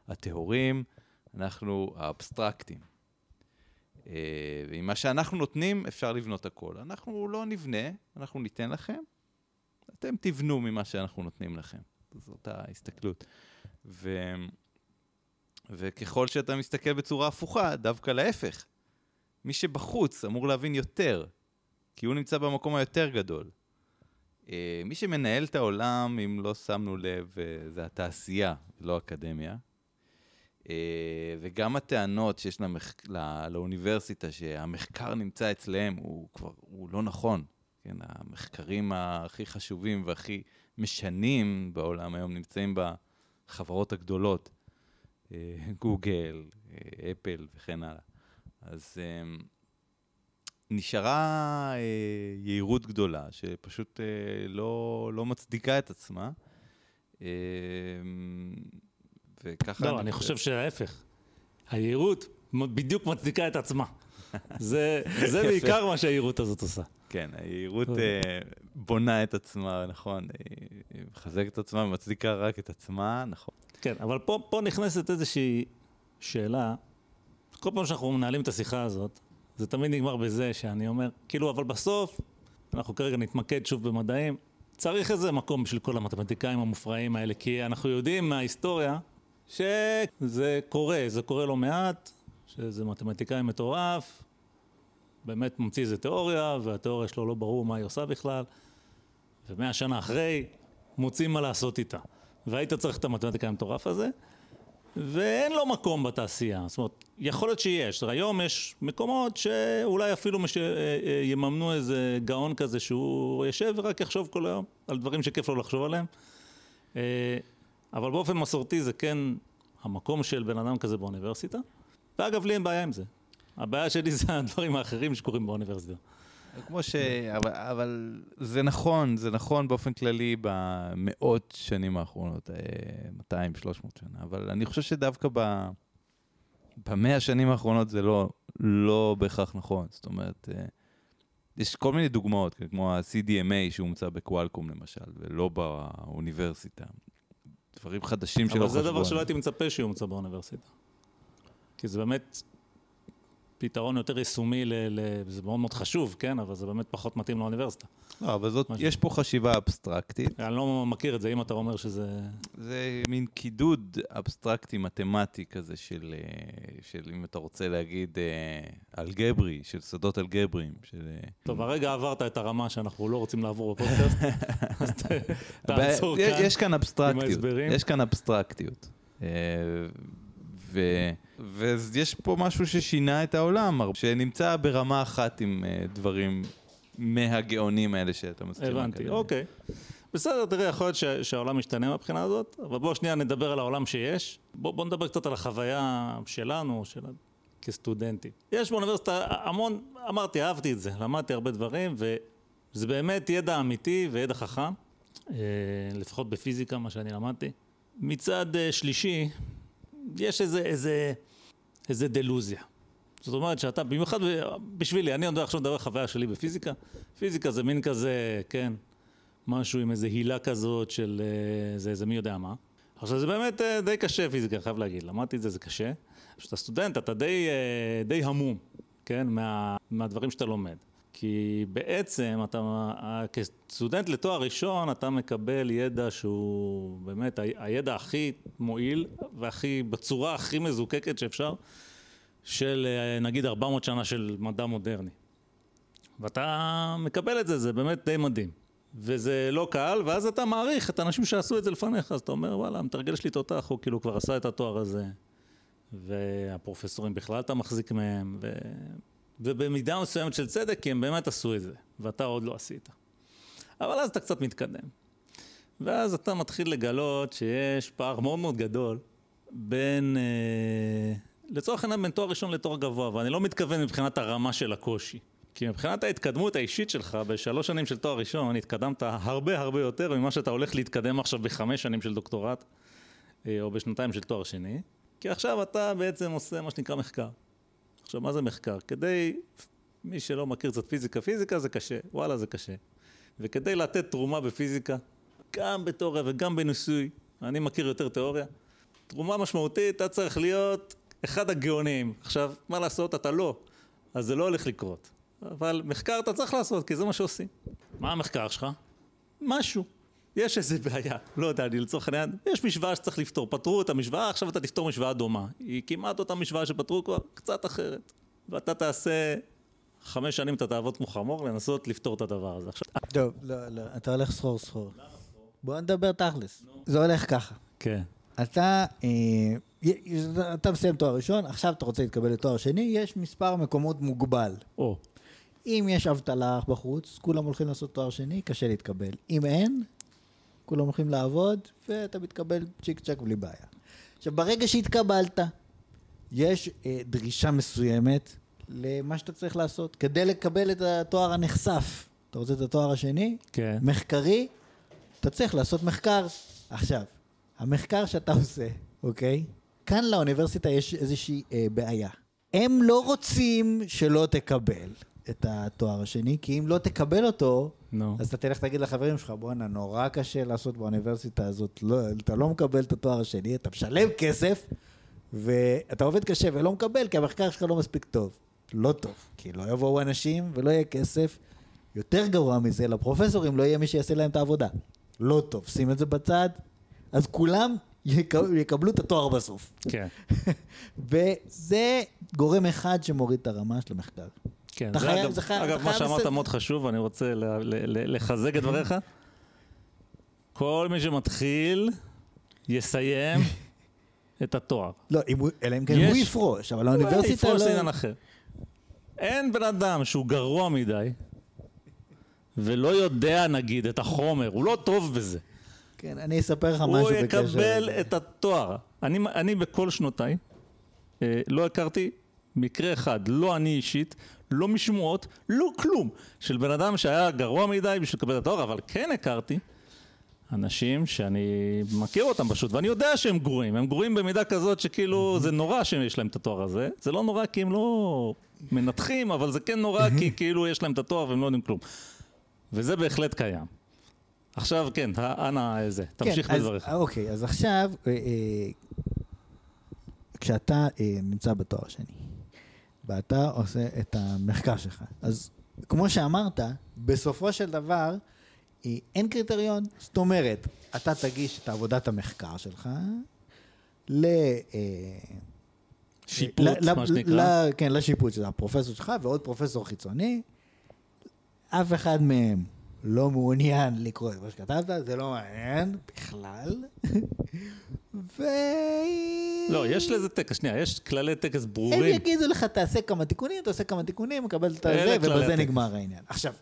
התיאורים, אנחנו האבסטרקטים. ועם מה שאנחנו נותנים, אפשר לבנות הכל. אנחנו לא נבנה, אנחנו ניתן לכם, אתם תבנו ממה שאנחנו נותנים לכם. זאת ההסתכלות. וככל שאתה מסתכל בצורה הפוכה, דווקא להפך. מי שבחוץ אמור להבין יותר, כי הוא נמצא במקום היותר גדול. מי שמנהל את העולם, אם לא שמנו לב, זה התעשייה, לא אקדמיה. וגם הטענות שיש לאוניברסיטה שהמחקר נמצא אצלהם הוא לא נכון. כן, המחקרים הכי חשובים והכי משנים בעולם היום נמצאים בחברות הגדולות, גוגל, אפל וכן הלאה. אז נשארה יעירות גדולה שפשוט לא מצדיקה את עצמה. לא, אני חושב שההפך. היעירות בדיוק מצדיקה את עצמה. זה בעיקר מה שהעירות הזאת עושה. כן, העירות בונה את עצמה, נכון, היא מחזקת את עצמה, מצדיקה רק את עצמה, נכון. כן, אבל פה נכנסת איזושהי שאלה, כל פעם שאנחנו מנהלים את השיחה הזאת, זה תמיד נגמר בזה שאני אומר, כאילו, אבל בסוף, אנחנו כרגע נתמקד שוב במדעים, צריך איזה מקום בשביל כל המתמטיקאים המופרעים האלה, כי אנחנו יודעים מההיסטוריה שזה קורה, זה קורה לא מעט, שזה מתמטיקאי מטורף, באמת ממציא איזה תיאוריה, והתיאוריה שלו לא ברור מה היא עושה בכלל, ומאה שנה אחרי מוצאים מה לעשות איתה. והיית צריך את המתמטיקאי המטורף הזה, ואין לו מקום בתעשייה. זאת אומרת, יכול להיות שיש, היום יש מקומות שאולי אפילו יממנו איזה גאון כזה שהוא יושב ורק יחשוב כל היום על דברים שכיף לו לחשוב עליהם. אבל באופן מסורתי זה כן המקום של בן אדם כזה באוניברסיטה. ואגב, לי אין בעיה עם זה. הבעיה שלי זה הדברים האחרים שקורים באוניברסיטה. כמו ש... אבל זה נכון, זה נכון באופן כללי במאות שנים האחרונות, 200-300 שנה, אבל אני חושב שדווקא במאה השנים האחרונות זה לא בהכרח נכון. זאת אומרת, יש כל מיני דוגמאות, כמו ה-CDMA שהומצא בקואלקום למשל, ולא באוניברסיטה. דברים חדשים שלא חשבו. אבל זה דבר שלא הייתי מצפה שהומצא באוניברסיטה. כי זה באמת... פתרון יותר יישומי, זה מאוד מאוד חשוב, כן? אבל זה באמת פחות מתאים לאוניברסיטה. לא, אבל זאת, יש פה חשיבה אבסטרקטית. אני לא מכיר את זה, אם אתה אומר שזה... זה מין קידוד אבסטרקטי מתמטי כזה של, אם אתה רוצה להגיד, אלגברי, של שדות אלגבריים. טוב, הרגע עברת את הרמה שאנחנו לא רוצים לעבור בפודקאסט, אז תעצור כאן. יש כאן אבסטרקטיות. יש כאן אבסטרקטיות. ויש פה משהו ששינה את העולם, שנמצא ברמה אחת עם דברים מהגאונים האלה שאתה מסכים. הבנתי, אוקיי. בסדר, תראה, יכול להיות שהעולם משתנה מהבחינה הזאת, אבל בואו שנייה נדבר על העולם שיש. בואו נדבר קצת על החוויה שלנו, כסטודנטים. יש באוניברסיטה המון, אמרתי, אהבתי את זה, למדתי הרבה דברים, וזה באמת ידע אמיתי וידע חכם, לפחות בפיזיקה, מה שאני למדתי. מצד שלישי, יש איזה דלוזיה. זאת אומרת שאתה, במיוחד בשבילי, אני יודע עכשיו מדבר חוויה שלי בפיזיקה. פיזיקה זה מין כזה, כן, משהו עם איזה הילה כזאת של איזה מי יודע מה. עכשיו זה באמת די קשה פיזיקה, חייב להגיד. למדתי את זה, זה קשה. כשאתה סטודנט, אתה די המום, כן, מהדברים שאתה לומד. כי בעצם אתה, כסטודנט לתואר ראשון, אתה מקבל ידע שהוא באמת הידע הכי מועיל, והכי, בצורה הכי מזוקקת שאפשר, של נגיד 400 שנה של מדע מודרני. ואתה מקבל את זה, זה באמת די מדהים. וזה לא קל, ואז אתה מעריך את האנשים שעשו את זה לפניך, אז אתה אומר, וואלה, מתרגל שלי תותח, הוא כאילו כבר עשה את התואר הזה, והפרופסורים בכלל אתה מחזיק מהם, ובמידה מסוימת של צדק, כי הם באמת עשו את זה, ואתה עוד לא עשית. אבל אז אתה קצת מתקדם. ואז אתה מתחיל לגלות שיש פער מאוד מאוד גדול, בין, לצורך העניין, בין תואר ראשון לתואר גבוה, ואני לא מתכוון מבחינת הרמה של הקושי. כי מבחינת ההתקדמות האישית שלך, בשלוש שנים של תואר ראשון, התקדמת הרבה הרבה יותר, ממה שאתה הולך להתקדם עכשיו בחמש שנים של דוקטורט, או בשנתיים של תואר שני, כי עכשיו אתה בעצם עושה מה שנקרא מחקר. עכשיו, מה זה מחקר? כדי, מי שלא מכיר קצת פיזיקה, פיזיקה זה קשה, וואלה זה קשה. וכדי לתת תרומה בפיזיקה, גם בתיאוריה וגם בניסוי, אני מכיר יותר תיאוריה, תרומה משמעותית, אתה צריך להיות אחד הגאונים. עכשיו, מה לעשות? אתה לא. אז זה לא הולך לקרות. אבל מחקר אתה צריך לעשות, כי זה מה שעושים. מה המחקר שלך? משהו. יש איזה בעיה, לא יודע, אני לצורך העניין, יש משוואה שצריך לפתור, פתרו אותה משוואה, עכשיו אתה תפתור משוואה דומה. היא כמעט אותה משוואה שפתרו כבר קצת אחרת. ואתה תעשה 5 שנים, אתה תעבוד כמו חמור, לנסות לפתור את הדבר הזה. טוב, לא, אתה הולך סחור. בוא נדבר תכלס. זה הולך ככה. כן. אתה מסיים תואר ראשון, עכשיו אתה רוצה להתקבל לתואר שני, יש מספר מקומות מוגבל. אם יש אבטלה בחוץ, כולם הולכים לעשות תואר שני, קשה להתקבל. אם אין, כולם הולכים לעבוד, ואתה מתקבל צ'יק צ'ק בלי בעיה. עכשיו, ברגע שהתקבלת, יש דרישה מסוימת למה שאתה צריך לעשות, כדי לקבל את התואר הנחשף. אתה רוצה את התואר השני? כן. מחקרי, אתה צריך לעשות מחקר. עכשיו, המחקר שאתה עושה, אוקיי? כאן לאוניברסיטה יש איזושהי בעיה. הם לא רוצים שלא תקבל את התואר השני, כי אם לא תקבל אותו, אז אתה תלך תגיד לחברים שלך, בואנה, נורא קשה לעשות באוניברסיטה הזאת, אתה לא מקבל את התואר השני, אתה משלם כסף, ואתה עובד קשה ולא מקבל, כי המחקר שלך לא מספיק טוב. לא טוב, כי לא יבואו אנשים ולא יהיה כסף. יותר גרוע מזה, לפרופסורים לא יהיה מי שיעשה להם את העבודה. לא טוב, שים את זה בצד, אז כולם יקבלו את התואר בסוף. כן. וזה גורם אחד שמוריד את הרמה של המחקר. כן, אגב מה שאמרת מאוד חשוב, אני רוצה לחזק את דבריך. כל מי שמתחיל יסיים את התואר. לא, אלא אם כן הוא יפרוש, אבל האוניברסיטה לא... הוא יפרוש לעניין אחר. אין בן אדם שהוא גרוע מדי, ולא יודע נגיד את החומר, הוא לא טוב בזה. כן, אני אספר לך משהו בקשר. הוא יקבל את התואר. אני בכל שנותיי לא הכרתי מקרה אחד, לא אני אישית, לא משמועות, לא כלום, של בן אדם שהיה גרוע מדי בשביל לקבל את התואר, אבל כן הכרתי אנשים שאני מכיר אותם פשוט, ואני יודע שהם גרועים, הם גרועים במידה כזאת שכאילו זה נורא שהם יש להם את התואר הזה, זה לא נורא כי הם לא מנתחים, אבל זה כן נורא כי כאילו יש להם את התואר והם לא יודעים כלום. וזה בהחלט קיים. עכשיו כן, אנא זה, תמשיך בדבריך. אוקיי, אז עכשיו, כשאתה נמצא בתואר השני, ואתה עושה את המחקר שלך, אז כמו שאמרת, בסופו של דבר, אין קריטריון, זאת אומרת, אתה תגיש את עבודת המחקר שלך, לשיפוט, מה שנקרא. כן, לשיפוט של הפרופסור שלך, ועוד פרופסור חיצוני, אף אחד מהם לא מעוניין לקרוא את מה שכתבת, זה לא מעניין בכלל. לא, יש לזה טקס, שנייה, יש כללי טקס ברורים. הם יגידו לך, תעשה כמה תיקונים, תעשה כמה תיקונים, מקבל את זה, ובזה נגמר העניין. עכשיו,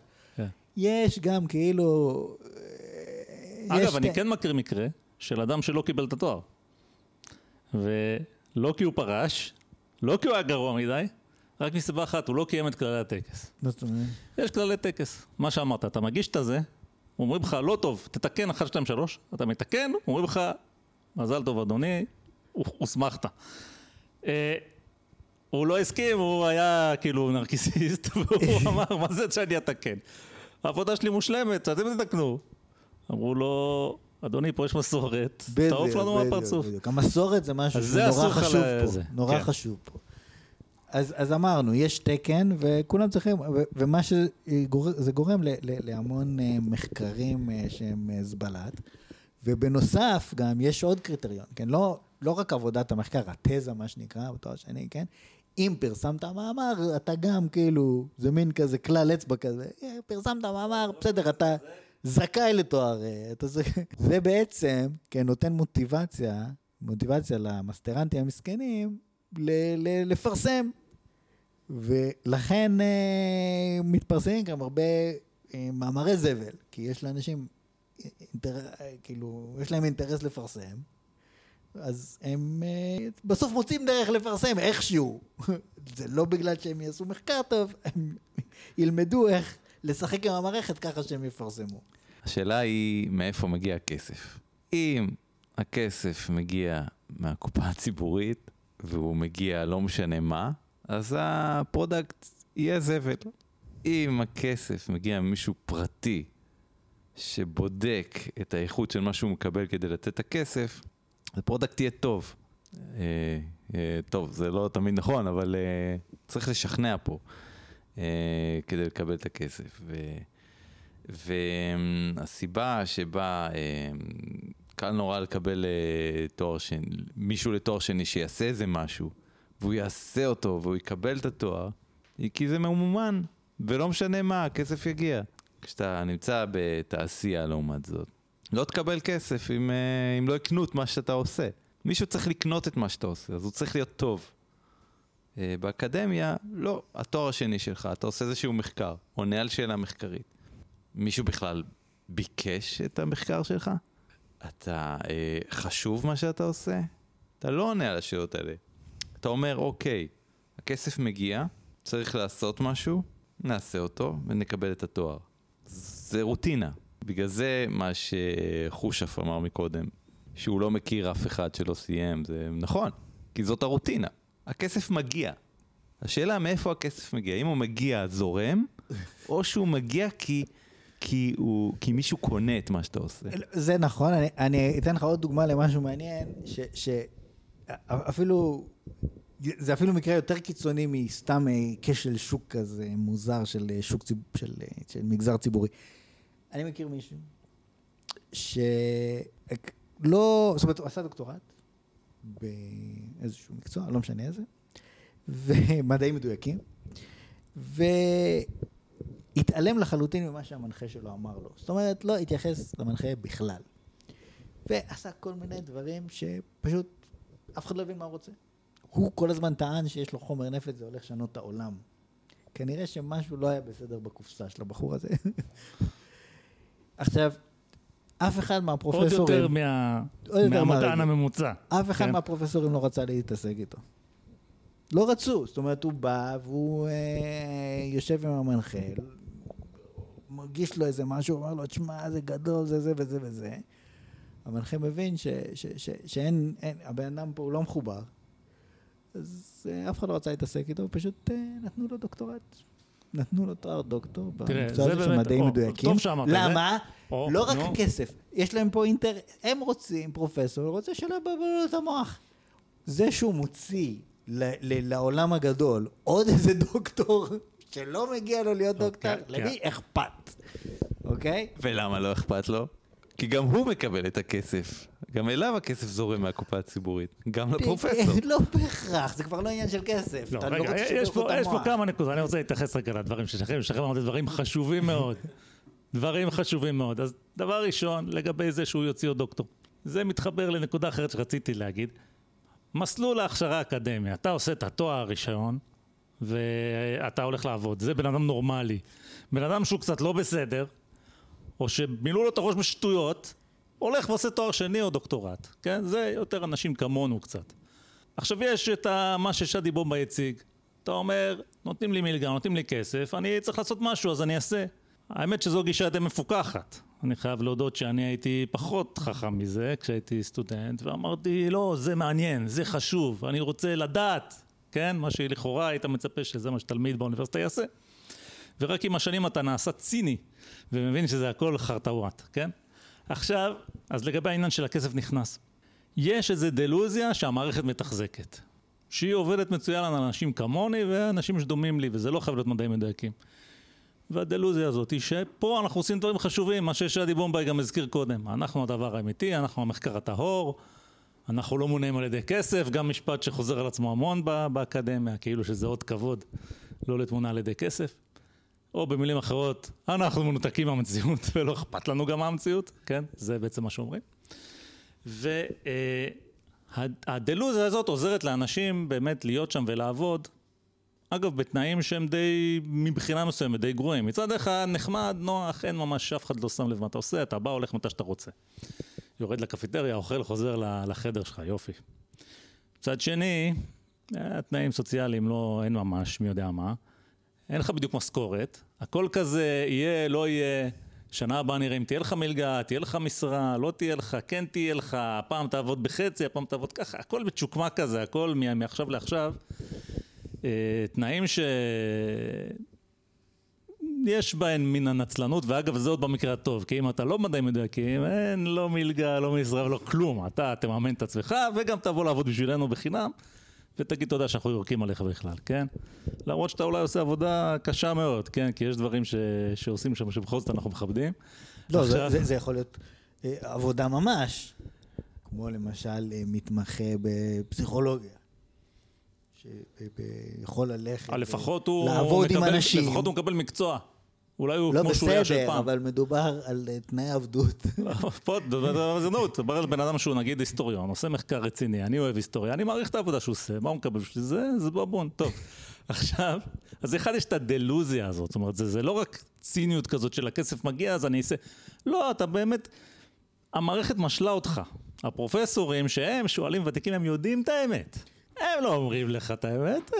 יש גם כאילו... אגב, אני כן מכיר מקרה של אדם שלא קיבל את התואר. ולא כי הוא פרש, לא כי הוא היה גרוע מדי, רק מסיבה אחת, הוא לא קיים את כללי הטקס. יש כללי טקס. מה שאמרת, אתה מגיש את זה, אומרים לך, לא טוב, תתקן 1, 2, 3, אתה מתקן, אומרים לך, מזל טוב אדוני, הוסמכת. הוא לא הסכים, הוא היה כאילו נרקיסיסט, והוא אמר, מה זה שאני אתקן? העבודה שלי מושלמת, שאתם תתקנו. אמרו לו, אדוני, פה יש מסורת, תעוף לנו מהפרצוף. המסורת זה משהו שנורא חשוב פה, נורא חשוב פה. אז אמרנו, יש תקן, וכולם צריכים, ומה שזה גורם להמון מחקרים שהם זבלת, ובנוסף גם יש עוד קריטריון, כן? לא רק עבודת המחקר, התזה מה שנקרא, בתואר השני, כן? אם פרסמת מאמר, אתה גם כאילו, זה מין כזה כלל אצבע כזה, פרסמת מאמר, בסדר, אתה זכאי לתואר, זה בעצם, כן, נותן מוטיבציה למסטרנטים המסכנים, לפרסם, ולכן מתפרסמים גם הרבה מאמרי זבל, כי יש לאנשים כאילו, יש להם אינטרס לפרסם, אז הם בסוף מוצאים דרך לפרסם איכשהו. זה לא בגלל שהם יעשו מחקר טוב, הם ילמדו איך לשחק עם המערכת ככה שהם יפרסמו. השאלה היא מאיפה מגיע הכסף. אם הכסף מגיע מהקופה הציבורית, והוא מגיע לא משנה מה, אז הפרודקט יהיה זבל. אם הכסף מגיע ממישהו פרטי, שבודק את האיכות של מה שהוא מקבל כדי לתת את הכסף, הפרודקט יהיה טוב. טוב, זה לא תמיד נכון, אבל צריך לשכנע פה, כדי לקבל את הכסף. והסיבה שבה... קל נורא לקבל תואר שני, מישהו לתואר שני שיעשה איזה משהו, והוא יעשה אותו, והוא יקבל את התואר, כי זה ממומן, ולא משנה מה, הכסף יגיע. כשאתה נמצא בתעשייה לעומת זאת, לא תקבל כסף אם לא יקנו את מה שאתה עושה. מישהו צריך לקנות את מה שאתה עושה, אז הוא צריך להיות טוב. באקדמיה, לא, התואר השני שלך, אתה עושה איזשהו מחקר, עונה על שאלה מחקרית. מישהו בכלל ביקש את המחקר שלך? אתה חשוב מה שאתה עושה? אתה לא עונה על השאלות האלה. אתה אומר, אוקיי, הכסף מגיע, צריך לעשות משהו, נעשה אותו ונקבל את התואר. זה רוטינה. בגלל זה מה שחושף אמר מקודם, שהוא לא מכיר אף אחד שלא סיים, זה נכון, כי זאת הרוטינה. הכסף מגיע, השאלה מאיפה הכסף מגיע, אם הוא מגיע זורם, או שהוא מגיע כי מישהו קונה את מה שאתה עושה. זה נכון, אני אתן לך עוד דוגמה למשהו מעניין, שאפילו, זה אפילו מקרה יותר קיצוני מסתם כשל שוק כזה מוזר של שוק, של מגזר ציבורי. אני מכיר מישהו שלא, זאת אומרת, הוא עשה דוקטורט באיזשהו מקצוע, לא משנה איזה, ומדעים מדויקים, והתעלם לחלוטין ממה שהמנחה שלו אמר לו. זאת אומרת, לא התייחס למנחה בכלל. ועשה כל מיני דברים שפשוט אף אחד לא הבין מה הוא רוצה. הוא כל הזמן טען שיש לו חומר נפץ, זה הולך לשנות את העולם. כנראה שמשהו לא היה בסדר בקופסה של הבחור הזה. עכשיו, אף אחד מהפרופסורים... עוד יותר מהמדען הממוצע. אף אחד מהפרופסורים לא רצה להתעסק איתו. לא רצו, זאת אומרת, הוא בא והוא יושב עם המנחה, מרגיש לו איזה משהו, אומר לו, תשמע, זה גדול, זה זה וזה וזה. המנחה מבין שאין, הבן אדם פה הוא לא מחובר, אז אף אחד לא רצה להתעסק איתו, פשוט נתנו לו דוקטורט. נתנו לו תואר דוקטור, במקצוע הזה של מדעים מדויקים. למה? לא רק כסף, יש להם פה אינטר... הם רוצים, פרופסור, רוצה שלא יבלבלו את המוח. זה שהוא מוציא... לעולם הגדול, עוד איזה דוקטור שלא מגיע לו להיות דוקטור, למי אכפת, אוקיי? ולמה לא אכפת לו? כי גם הוא מקבל את הכסף, גם אליו הכסף זורם מהקופה הציבורית, גם לפרופסור. לא בהכרח, זה כבר לא עניין של כסף. רגע, יש פה כמה נקודות, אני רוצה להתייחס רק על הדברים שלכם, אמרתי דברים חשובים מאוד, דברים חשובים מאוד. אז דבר ראשון, לגבי זה שהוא יוציא עוד דוקטור, זה מתחבר לנקודה אחרת שרציתי להגיד, מסלול ההכשרה האקדמיה, אתה עושה את התואר הראשון, ואתה הולך לעבוד, זה בן אדם נורמלי. בן אדם שהוא קצת לא בסדר, או שמילאו לו את הראש בשטויות, הולך ועושה תואר שני או דוקטורט, כן? זה יותר אנשים כמונו קצת. עכשיו יש את מה ששדי בומבי הציג, אתה אומר, נותנים לי מלגה, נותנים לי כסף, אני צריך לעשות משהו, אז אני אעשה. האמת שזו גישה די מפוקחת. אני חייב להודות שאני הייתי פחות חכם מזה, כשהייתי סטודנט, ואמרתי, לא, זה מעניין, זה חשוב, אני רוצה לדעת, כן? מה שלכאורה היית מצפה שזה מה שתלמיד באוניברסיטה יעשה. ורק עם השנים אתה נעשה ציני, ומבין שזה הכל חרטאוות, כן? עכשיו, אז לגבי העניין של הכסף נכנס. יש איזו דלוזיה שהמערכת מתחזקת, שהיא עובדת מצוין על אנשים כמוני, ואנשים שדומים לי, וזה לא חייב להיות מדעים מדויקים. והדלוזיה הזאת היא שפה אנחנו עושים דברים חשובים, מה ששדי בומבי גם הזכיר קודם. אנחנו הדבר האמיתי, אנחנו המחקר הטהור, אנחנו לא מונעים על ידי כסף, גם משפט שחוזר על עצמו המון באקדמיה, כאילו שזה עוד כבוד, לא לתמונה על ידי כסף. או במילים אחרות, אנחנו מנותקים מהמציאות, ולא אכפת לנו גם מהמציאות, כן? זה בעצם מה שאומרים. והדלוזיה הזאת עוזרת לאנשים באמת להיות שם ולעבוד, אגב, בתנאים שהם די, מבחינה מסוימת, די גרועים. מצד אחד, נחמד, נוח, אין ממש, אף אחד לא שם לב מה אתה עושה, אתה בא, הולך מתי שאתה רוצה. יורד לקפיטריה, אוכל, חוזר לחדר שלך, יופי. מצד שני, התנאים סוציאליים לא, אין ממש, מי יודע מה. אין לך בדיוק משכורת. הכל כזה יהיה, לא יהיה, שנה הבאה נראה אם תהיה לך מלגה, תהיה לך משרה, לא תהיה לך, כן תהיה לך, הפעם תעבוד בחצי, הפעם תעבוד ככה. הכל בתשוקמה כזה, הכל מעכשיו לעכשיו. תנאים שיש בהן מן הנצלנות, ואגב זה עוד במקרה הטוב, כי אם אתה לא מדעי מדויקים, אין לא מלגה, לא מזרב, לא כלום, אתה תממן את עצמך, וגם תבוא לעבוד בשבילנו בחינם, ותגיד תודה שאנחנו יורקים עליך בכלל, כן? למרות שאתה אולי עושה עבודה קשה מאוד, כן? כי יש דברים שעושים שם שבכל זאת אנחנו מכבדים. לא, זה יכול להיות עבודה ממש, כמו למשל מתמחה בפסיכולוגיה. שיכול ללכת, לפחות הוא מקבל מקצוע, אולי הוא כמו שהוא היה של פעם. לא בסדר, אבל מדובר על תנאי עבדות. פה, זה נאות, מדובר על בן אדם שהוא נגיד היסטוריון, עושה מחקר רציני, אני אוהב היסטוריה, אני מעריך את העבודה שהוא עושה, מה הוא מקבל בשביל זה? זה בבון, טוב. עכשיו, אז אחד יש את הדלוזיה הזאת, זאת אומרת, זה לא רק ציניות כזאת של הכסף מגיע, אז אני אעשה, לא, אתה באמת, המערכת משלה אותך. הפרופסורים שהם שואלים ותיקים, הם יודעים את האמת. הם לא אומרים לך את האמת, הם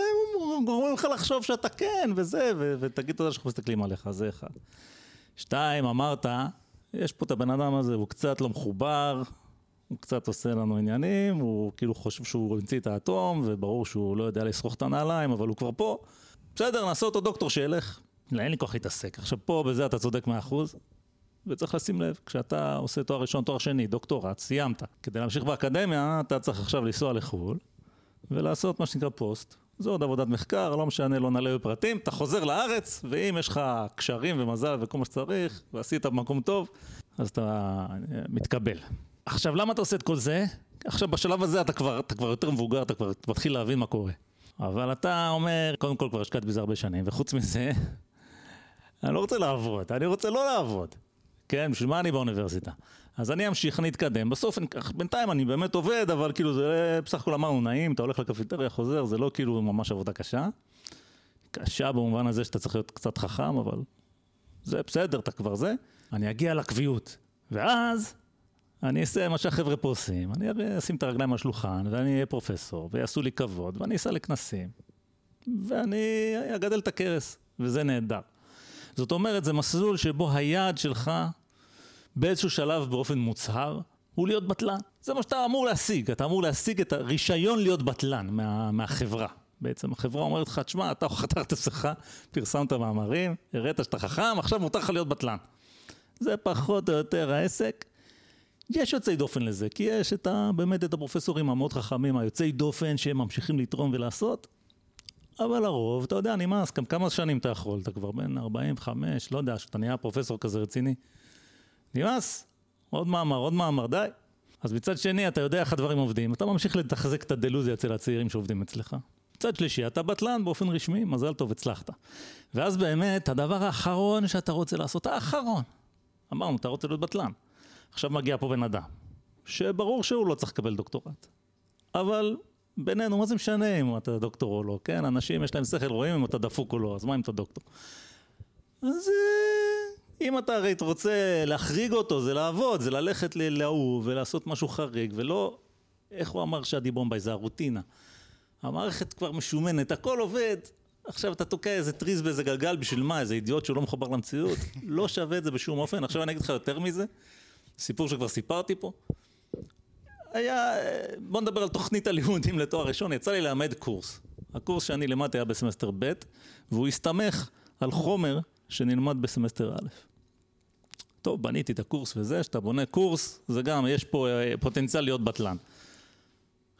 אומרים לך לחשוב שאתה כן וזה, ותגיד תודה שאנחנו מסתכלים עליך, זה אחד. שתיים, אמרת, יש פה את הבן אדם הזה, הוא קצת לא מחובר, הוא קצת עושה לנו עניינים, הוא כאילו חושב שהוא המציא את האטום, וברור שהוא לא יודע לסרוך את הנעליים, אבל הוא כבר פה. בסדר, נעשה אותו דוקטור שילך. לא, אין לי כוח להתעסק. עכשיו פה, בזה אתה צודק 100%, וצריך לשים לב, כשאתה עושה תואר ראשון, תואר שני, דוקטורט, סיימת. כדי להמשיך באקדמיה, אתה צריך עכשיו לנסוע לחו"ל, ולעשות מה שנקרא פוסט. זו עוד עבודת מחקר, לא משנה, לא נעלה בפרטים, אתה חוזר לארץ, ואם יש לך קשרים ומזל וכל מה שצריך, ועשית במקום טוב, אז אתה מתקבל. עכשיו, למה אתה עושה את כל זה? עכשיו, בשלב הזה אתה כבר יותר מבוגר, אתה כבר מתחיל להבין מה קורה. אבל אתה אומר, קודם כל כבר השקעת בזה הרבה שנים, וחוץ מזה, אני לא רוצה לעבוד, אני רוצה לא לעבוד. כן, בשביל מה אני באוניברסיטה? אז אני אמשיך, אני אתקדם. בסוף, בינתיים אני באמת עובד, אבל כאילו זה בסך הכל אמרנו נעים, אתה הולך לקפיטריה, חוזר, זה לא כאילו ממש עבודה קשה. קשה במובן הזה שאתה צריך להיות קצת חכם, אבל זה בסדר, אתה כבר זה. אני אגיע לקביעות, ואז אני אעשה מה שהחבר'ה פה עושים, אני אשים את הרגליים על השולחן, ואני אהיה פרופסור, ויעשו לי כבוד, ואני אסע לכנסים, ואני אגדל את הקרס, וזה נהדר. זאת אומרת, זה מסלול שבו היעד שלך, באיזשהו שלב באופן מוצהר, הוא להיות בטלן. זה מה שאתה אמור להשיג, אתה אמור להשיג את הרישיון להיות בטלן מהחברה. בעצם החברה אומרת לך, תשמע, אתה חתרת שכה, פרסמת מאמרים, הראת שאתה חכם, עכשיו מותר לך להיות בטלן. זה פחות או יותר העסק. יש יוצאי דופן לזה, כי יש באמת את הפרופסורים המאוד חכמים, היוצאי דופן שהם ממשיכים לתרום ולעשות, אבל הרוב, אתה יודע, נמאס, כמה שנים אתה יכול, אתה כבר בין 45, לא יודע, שאתה נהיה פרופסור כזה רציני, נמאס, עוד מאמר, די. אז מצד שני, אתה יודע איך הדברים עובדים, אתה ממשיך לתחזק את הדלוזיה אצל הצעירים שעובדים אצלך. מצד שלישי, אתה בטלן באופן רשמי, מזל טוב, הצלחת. ואז באמת, הדבר האחרון שאתה רוצה לעשות, האחרון, אמרנו, אתה רוצה להיות בטלן. עכשיו מגיע פה בן אדם, שברור שהוא לא צריך לקבל דוקטורט. אבל בינינו, מה זה משנה אם אתה דוקטור או לא, כן? אנשים יש להם שכל, רואים אם אתה דפוק או לא, אז מה אם אתה דוקטור? אז אם אתה הרי רוצה להחריג אותו, זה לעבוד, זה ללכת לאהוב ולעשות משהו חריג, ולא, איך הוא אמר שעדי בומבי, זה הרוטינה. המערכת כבר משומנת, הכל עובד, עכשיו אתה תוקע איזה טריז באיזה גלגל, בשביל מה? איזה אידיוט שהוא לא מחובר למציאות, לא שווה את זה בשום אופן. עכשיו אני אגיד לך יותר מזה, סיפור שכבר סיפרתי פה, היה, בוא נדבר על תוכנית הלימודים לתואר ראשון, יצא לי ללמד קורס. הקורס שאני למדתי היה בסמסטר ב', והוא הסתמך על חומר שנלמד בסמסטר א'. טוב, בניתי את הקורס וזה, שאתה בונה קורס, זה גם, יש פה פוטנציאל להיות בטלן.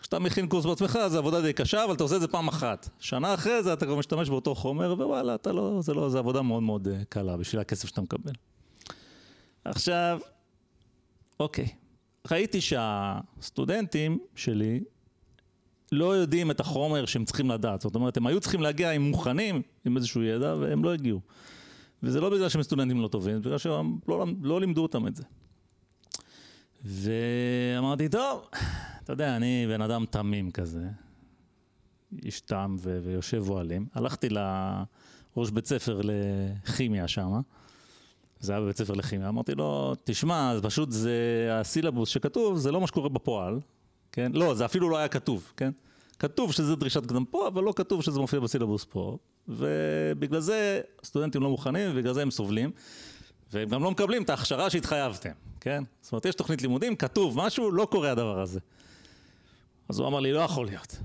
כשאתה מכין קורס בעצמך, זה עבודה די קשה, אבל אתה עושה את זה פעם אחת. שנה אחרי זה אתה כבר משתמש באותו חומר, ווואלה, אתה לא, זה לא, זה עבודה מאוד מאוד קלה, בשביל הכסף שאתה מקבל. עכשיו, אוקיי. ראיתי שהסטודנטים שלי לא יודעים את החומר שהם צריכים לדעת. זאת אומרת, הם היו צריכים להגיע עם מוכנים, עם איזשהו ידע, והם לא הגיעו. וזה לא בגלל שהם סטודנטים לא טובים, בגלל שהם לא לימדו אותם את זה. ואמרתי, טוב, אתה יודע, אני בן אדם תמים כזה, איש תם ויושב ועלים. הלכתי לראש בית ספר לכימיה שמה, זה היה בבית ספר לכימיה, אמרתי לו, תשמע, פשוט זה הסילבוס שכתוב, זה לא מה שקורה בפועל, כן? לא, זה אפילו לא היה כתוב, כן? כתוב שזה דרישת קדם פה, אבל לא כתוב שזה מופיע בסילבוס פה, ובגלל זה סטודנטים לא מוכנים, ובגלל זה הם סובלים, והם גם לא מקבלים את ההכשרה שהתחייבתם, כן? זאת אומרת, יש תוכנית לימודים, כתוב משהו, לא קורה הדבר הזה. אז הוא אמר לי, לא יכול להיות.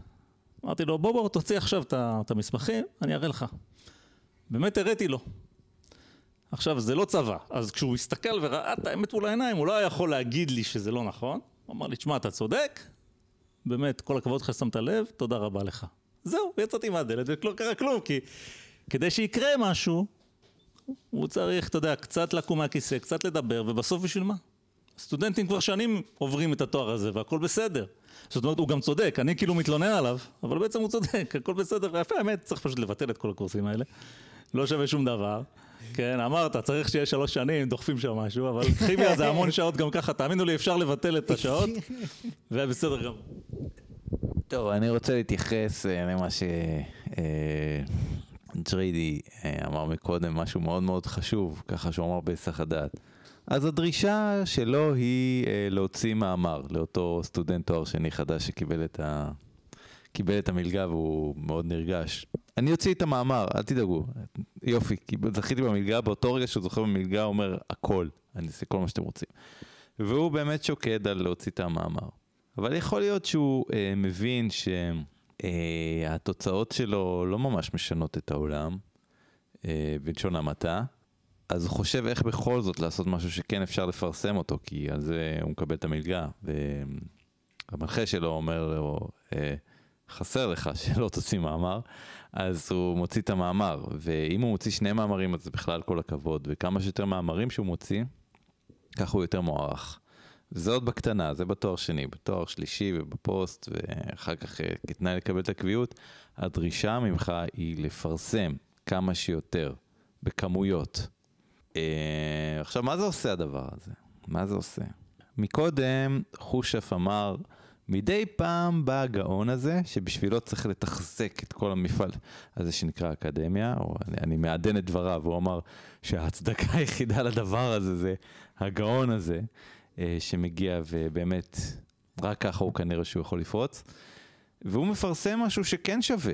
אמרתי לו, בוא, תוציא עכשיו את המסמכים, אני אראה לך. באמת הראיתי לו. עכשיו, זה לא צבא, אז כשהוא הסתכל וראה את האמת מול העיניים, הוא לא היה יכול להגיד לי שזה לא נכון, הוא אמר לי, תשמע, אתה צודק, באמת, כל הכבוד לך ששמת לב, תודה רבה לך. זהו, יצאתי מהדלת, ולא קרה כלום, כי כדי שיקרה משהו, הוא צריך, אתה יודע, קצת לקום מהכיסא, קצת לדבר, ובסוף בשביל מה? סטודנטים כבר שנים עוברים את התואר הזה, והכל בסדר. זאת אומרת, הוא גם צודק, אני כאילו מתלונן עליו, אבל בעצם הוא צודק, הכל בסדר, והפה, האמת, צריך פשוט לבטל את כל הקורסים האלה. לא שווה שום דבר. כן, אמרת, צריך שיהיה 3 שנים, דוחפים שם משהו, אבל כימיה זה המון שעות גם ככה, תאמינו לי, אפשר לבטל את השעות, ובסדר גם. טוב, אני רוצה להתייחס למה שג'ריידי אמר מקודם, משהו מאוד מאוד חשוב, ככה שהוא אמר בהיסח הדעת. אז הדרישה שלו היא להוציא מאמר לאותו סטודנט תואר שני חדש שקיבל את המלגה והוא מאוד נרגש. אני יוציא את המאמר, אל תדאגו, יופי, כי זכיתי במלגה, באותו רגע שהוא זוכה במלגה, הוא אומר, הכל, אני אעשה כל מה שאתם רוצים. והוא באמת שוקד על להוציא את המאמר. אבל יכול להיות שהוא מבין שהתוצאות שלו לא ממש משנות את העולם, בלשון המעטה, אז הוא חושב איך בכל זאת לעשות משהו שכן אפשר לפרסם אותו, כי על זה הוא מקבל את המלגה, והמנחה שלו אומר לו, חסר לך שלא תוציא מאמר, אז הוא מוציא את המאמר, ואם הוא מוציא שני מאמרים, אז בכלל כל הכבוד, וכמה שיותר מאמרים שהוא מוציא, כך הוא יותר מוערך. זה עוד בקטנה, זה בתואר שני, בתואר שלישי ובפוסט, ואחר כך כתנאי לקבל את הקביעות, הדרישה ממך היא לפרסם כמה שיותר, בכמויות. עכשיו, מה זה עושה הדבר הזה? מה זה עושה? מקודם, חושף אמר, מדי פעם בא הגאון הזה, שבשבילו צריך לתחזק את כל המפעל הזה שנקרא אקדמיה, או אני מעדן את דבריו, הוא אמר שההצדקה היחידה לדבר הזה זה הגאון הזה, שמגיע ובאמת רק ככה הוא כנראה שהוא יכול לפרוץ, והוא מפרסם משהו שכן שווה,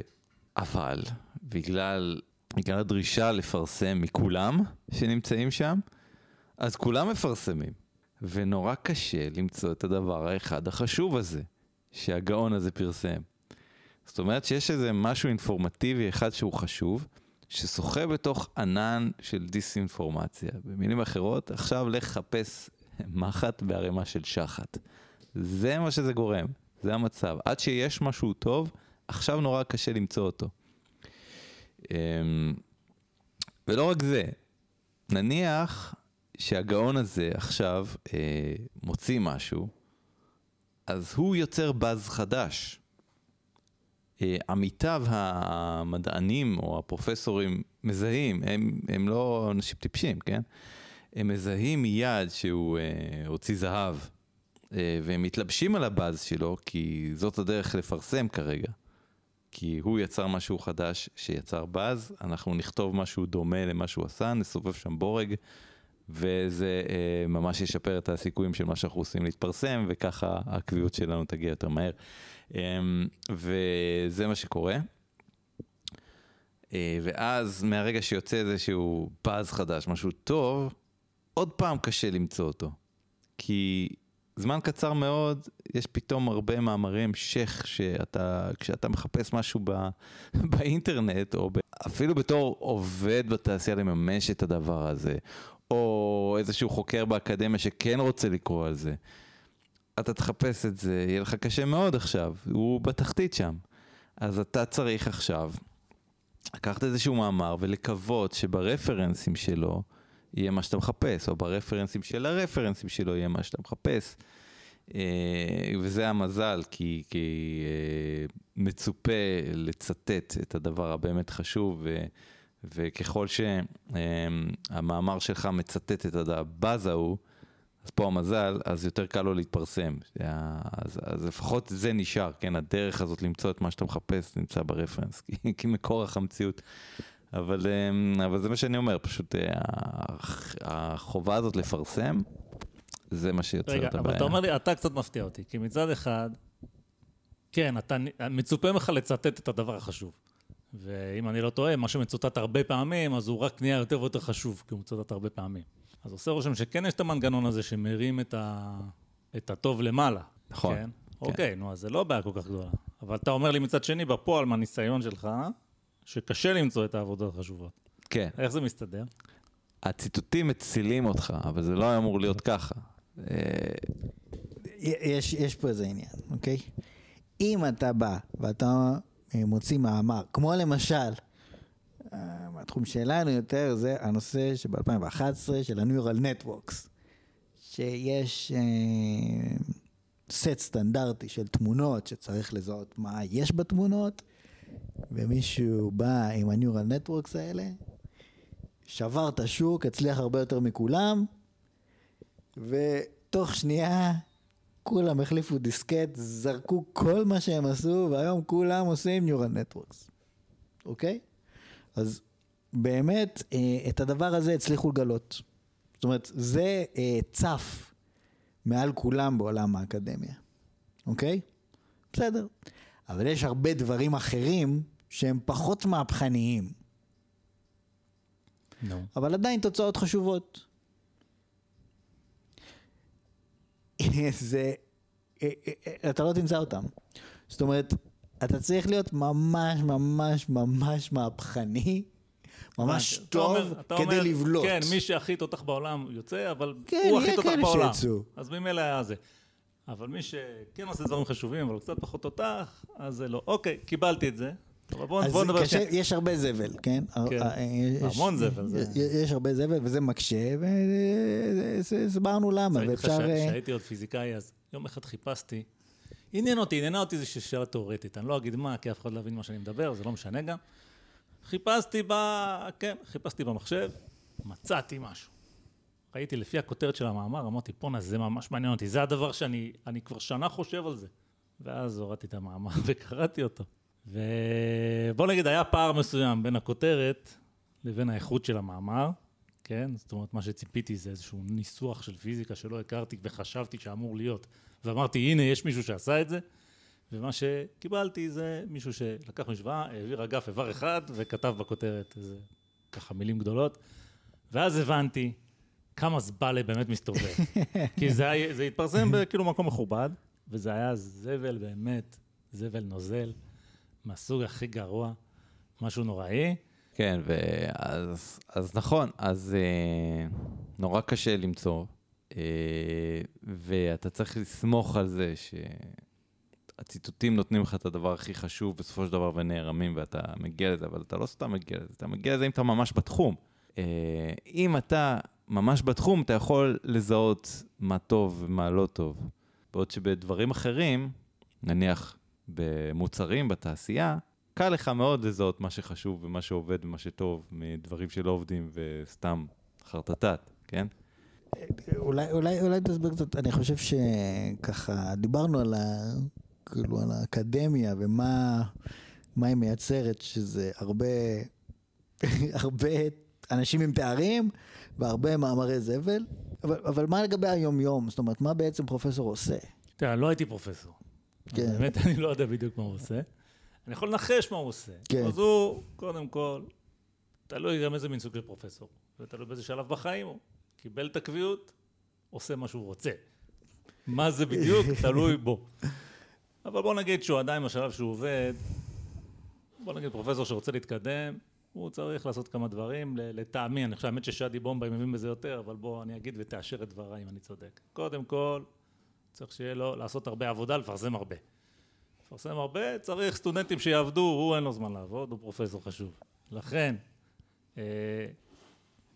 אבל בגלל הדרישה לפרסם מכולם שנמצאים שם, אז כולם מפרסמים. ונורא קשה למצוא את הדבר האחד החשוב הזה, שהגאון הזה פרסם. זאת אומרת שיש איזה משהו אינפורמטיבי אחד שהוא חשוב, שסוחב בתוך ענן של דיסאינפורמציה. במילים אחרות, עכשיו לחפש מחט בערימה של שחת. זה מה שזה גורם, זה המצב. עד שיש משהו טוב, עכשיו נורא קשה למצוא אותו. ולא רק זה, נניח שהגאון הזה עכשיו מוציא משהו, אז הוא יוצר באז חדש. עמיתיו המדענים או הפרופסורים מזהים, הם לא אנשים טיפשים, כן? הם מזהים מיד שהוא הוציא זהב, והם מתלבשים על הבאז שלו, כי זאת הדרך לפרסם כרגע. כי הוא יצר משהו חדש שיצר באז, אנחנו נכתוב משהו דומה למה שהוא עשה, נסובב שם בורג, וזה ממש ישפר את הסיכויים של מה שאנחנו עושים להתפרסם, וככה הקביעות שלנו תגיע יותר מהר. וזה מה שקורה. ואז מהרגע שיוצא איזשהו באז חדש, משהו טוב, עוד פעם קשה למצוא אותו. כי זמן קצר מאוד, יש פתאום הרבה מאמרים שייך, כשאתה מחפש משהו באינטרנט, או אפילו בתור עובד בתעשייה לממש את הדבר הזה, או איזשהו חוקר באקדמיה שכן רוצה לקרוא על זה, אתה תחפש את זה, יהיה לך קשה מאוד עכשיו, הוא בתחתית שם. אז אתה צריך עכשיו לקחת איזשהו מאמר ולקוות שברפרנסים שלו יהיה מה שאתה מחפש, או ברפרנסים של הרפרנסים שלו יהיה מה שאתה מחפש. וזה המזל, כי מצופה לצטט את הדבר הבאמת חשוב, וככל שהמאמר שלך מצטט את הבאז ההוא, אז פה המזל, אז יותר קל לו להתפרסם. אז לפחות זה נשאר, כן? הדרך הזאת למצוא את מה שאתה מחפש נמצא ברפרנס, כי מקורח המציאות. אבל זה מה שאני אומר, פשוט החובה הזאת לפרסם, זה מה שיוצר את הבעיה. רגע, אבל אתה אומר לי, אתה קצת מפתיע אותי, כי מצד אחד, כן, אתה מצופה ממך לצטט את הדבר החשוב. ואם אני לא טועה, מה שמצוטט הרבה פעמים, אז הוא רק נהיה יותר ויותר חשוב, כי הוא מצוטט הרבה פעמים. אז עושה רושם שכן יש את המנגנון הזה שמרים את הטוב למעלה. נכון. כן? כן. אוקיי, נו, אז זה לא בעיה כל כך גדולה. אבל אתה אומר לי מצד שני, בפועל מהניסיון שלך, שקשה למצוא את העבודות החשובות. כן. איך זה מסתדר? הציטוטים מצילים אותך, אבל זה לא אמור להיות ככה. יש פה איזה עניין, אוקיי? אם אתה בא ואתה מוציא מאמר, כמו למשל, התחום שלנו יותר זה הנושא שב-2011 של ה-Neural Networks, שיש סט סטנדרטי של תמונות שצריך לזהות מה יש בתמונות, ומישהו בא עם ה-Neural Networks האלה, שבר את השוק, הצליח הרבה יותר מכולם, ותוך שנייה כולם החליפו דיסקט, זרקו כל מה שהם עשו, והיום כולם עושים Neural Networks. אוקיי? אז באמת, את הדבר הזה הצליחו לגלות. זאת אומרת, זה צף מעל כולם בעולם האקדמיה. אוקיי? בסדר. אבל יש הרבה דברים אחרים שהם פחות מהפכניים. No. אבל עדיין תוצאות חשובות. זה, אתה לא תמצא אותם. זאת אומרת, אתה צריך להיות ממש, ממש, ממש מהפכני, ממש טוב, כדי לבלוט. כן, מי שהכי תותח בעולם יוצא, אבל הוא הכי תותח בעולם. אז ממילא היה זה. אבל מי שכן עושה דברים חשובים, אבל קצת פחות תותח, אז זה לא. אוקיי, קיבלתי את זה. אז יש הרבה זבל, כן? המון זבל. יש הרבה זבל, וזה מקשה, והסברנו למה. כשהייתי עוד פיזיקאי, אז יום אחד חיפשתי, עניינה אותי איזושהי שאלה תיאורטית, אני לא אגיד מה, כי אף אחד לא הבין מה שאני מדבר, זה לא משנה גם. חיפשתי במחשב, מצאתי משהו. ראיתי לפי הכותרת של המאמר, אמרתי, פונה, זה ממש מעניין אותי, זה הדבר שאני כבר שנה חושב על זה. ואז הורדתי את המאמר וקראתי אותו. ובוא נגיד, היה פער מסוים בין הכותרת לבין האיכות של המאמר, כן? זאת אומרת, מה שציפיתי זה איזשהו ניסוח של פיזיקה שלא הכרתי וחשבתי שאמור להיות. ואמרתי, הנה, יש מישהו שעשה את זה. ומה שקיבלתי זה מישהו שלקח משוואה, העביר אגף איבר אחד וכתב בכותרת איזה ככה מילים גדולות. ואז הבנתי כמה זבלה באמת מסתובב. כי זה התפרסם בכאילו מקום מכובד, וזה היה זבל באמת, זבל נוזל. מהסוג הכי גרוע, משהו נוראי. כן, אז נכון, אז נורא קשה למצוא, ואתה צריך לסמוך על זה שהציטוטים נותנים לך את הדבר הכי חשוב בסופו של דבר ונערמים, ואתה מגיע לזה, אבל אתה לא סתם מגיע לזה, אתה מגיע לזה אם אתה ממש בתחום. אם אתה ממש בתחום, אתה יכול לזהות מה טוב ומה לא טוב. בעוד שבדברים אחרים, נניח במוצרים, בתעשייה, קל לך מאוד לזהות מה שחשוב ומה שעובד ומה שטוב מדברים שלא עובדים וסתם חרטטת, כן? אולי תסביר קצת, אני חושב שככה דיברנו על האקדמיה ומה היא מייצרת, שזה הרבה אנשים עם תארים והרבה מאמרי זבל, אבל מה לגבי היום יום? זאת אומרת, מה בעצם פרופסור עושה? תראה, לא הייתי פרופסור. באמת אני לא יודע בדיוק מה הוא עושה. אני יכול לנחש מה הוא עושה. אז הוא, קודם כל, תלוי גם איזה מין סוג של פרופסור. ותלוי באיזה שלב בחיים הוא. קיבל את הקביעות, עושה מה שהוא רוצה. מה זה בדיוק? תלוי בו. אבל בוא נגיד שהוא עדיין בשלב שהוא עובד, בוא נגיד פרופסור שרוצה להתקדם, הוא צריך לעשות כמה דברים, לטעמי, אני חושב, האמת ששאדי בומביי מבין בזה יותר, אבל בוא אני אגיד ותאשר את דבריי אם אני צודק. קודם כל, צריך שיהיה לו לעשות הרבה עבודה, לפרסם הרבה. לפרסם הרבה, צריך סטודנטים שיעבדו, הוא אין לו זמן לעבוד, הוא פרופסור חשוב. לכן,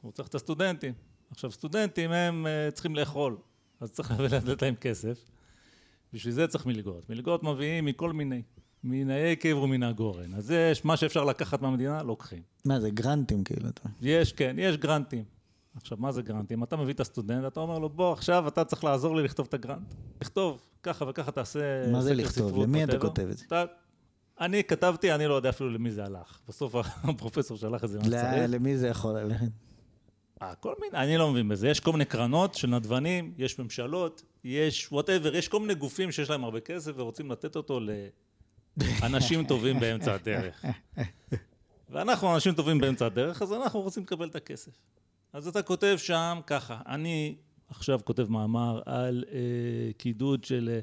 הוא צריך את הסטודנטים. עכשיו, סטודנטים הם צריכים לאכול, אז צריך לתת להם כסף. בשביל זה צריך מלגות. מלגות מביאים מכל מיני. מן היקב ומן הגורן. אז יש מה שאפשר לקחת מהמדינה, לוקחים. מה זה, גרנטים כאילו? יש, כן, יש גרנטים. עכשיו, מה זה גרנט? אם אתה מביא את הסטודנט, אתה אומר לו, בוא, עכשיו אתה צריך לעזור לי לכתוב את הגרנט. לכתוב, ככה וככה תעשה... מה זה לכתוב? למי אתה כותב את זה? אני כתבתי, אני לא יודע אפילו למי זה הלך. בסוף הפרופסור שלח את זה. למי זה יכול ללכת? כל מיני, אני לא מבין בזה. יש כל מיני קרנות של נדבנים, יש ממשלות, יש whatever, יש כל מיני גופים שיש להם הרבה כסף ורוצים לתת אותו לאנשים טובים באמצע הדרך. ואנחנו אנשים טובים באמצע הדרך, אז אנחנו רוצים לקבל את הכסף. אז אתה כותב שם ככה, אני עכשיו כותב מאמר על קידוד של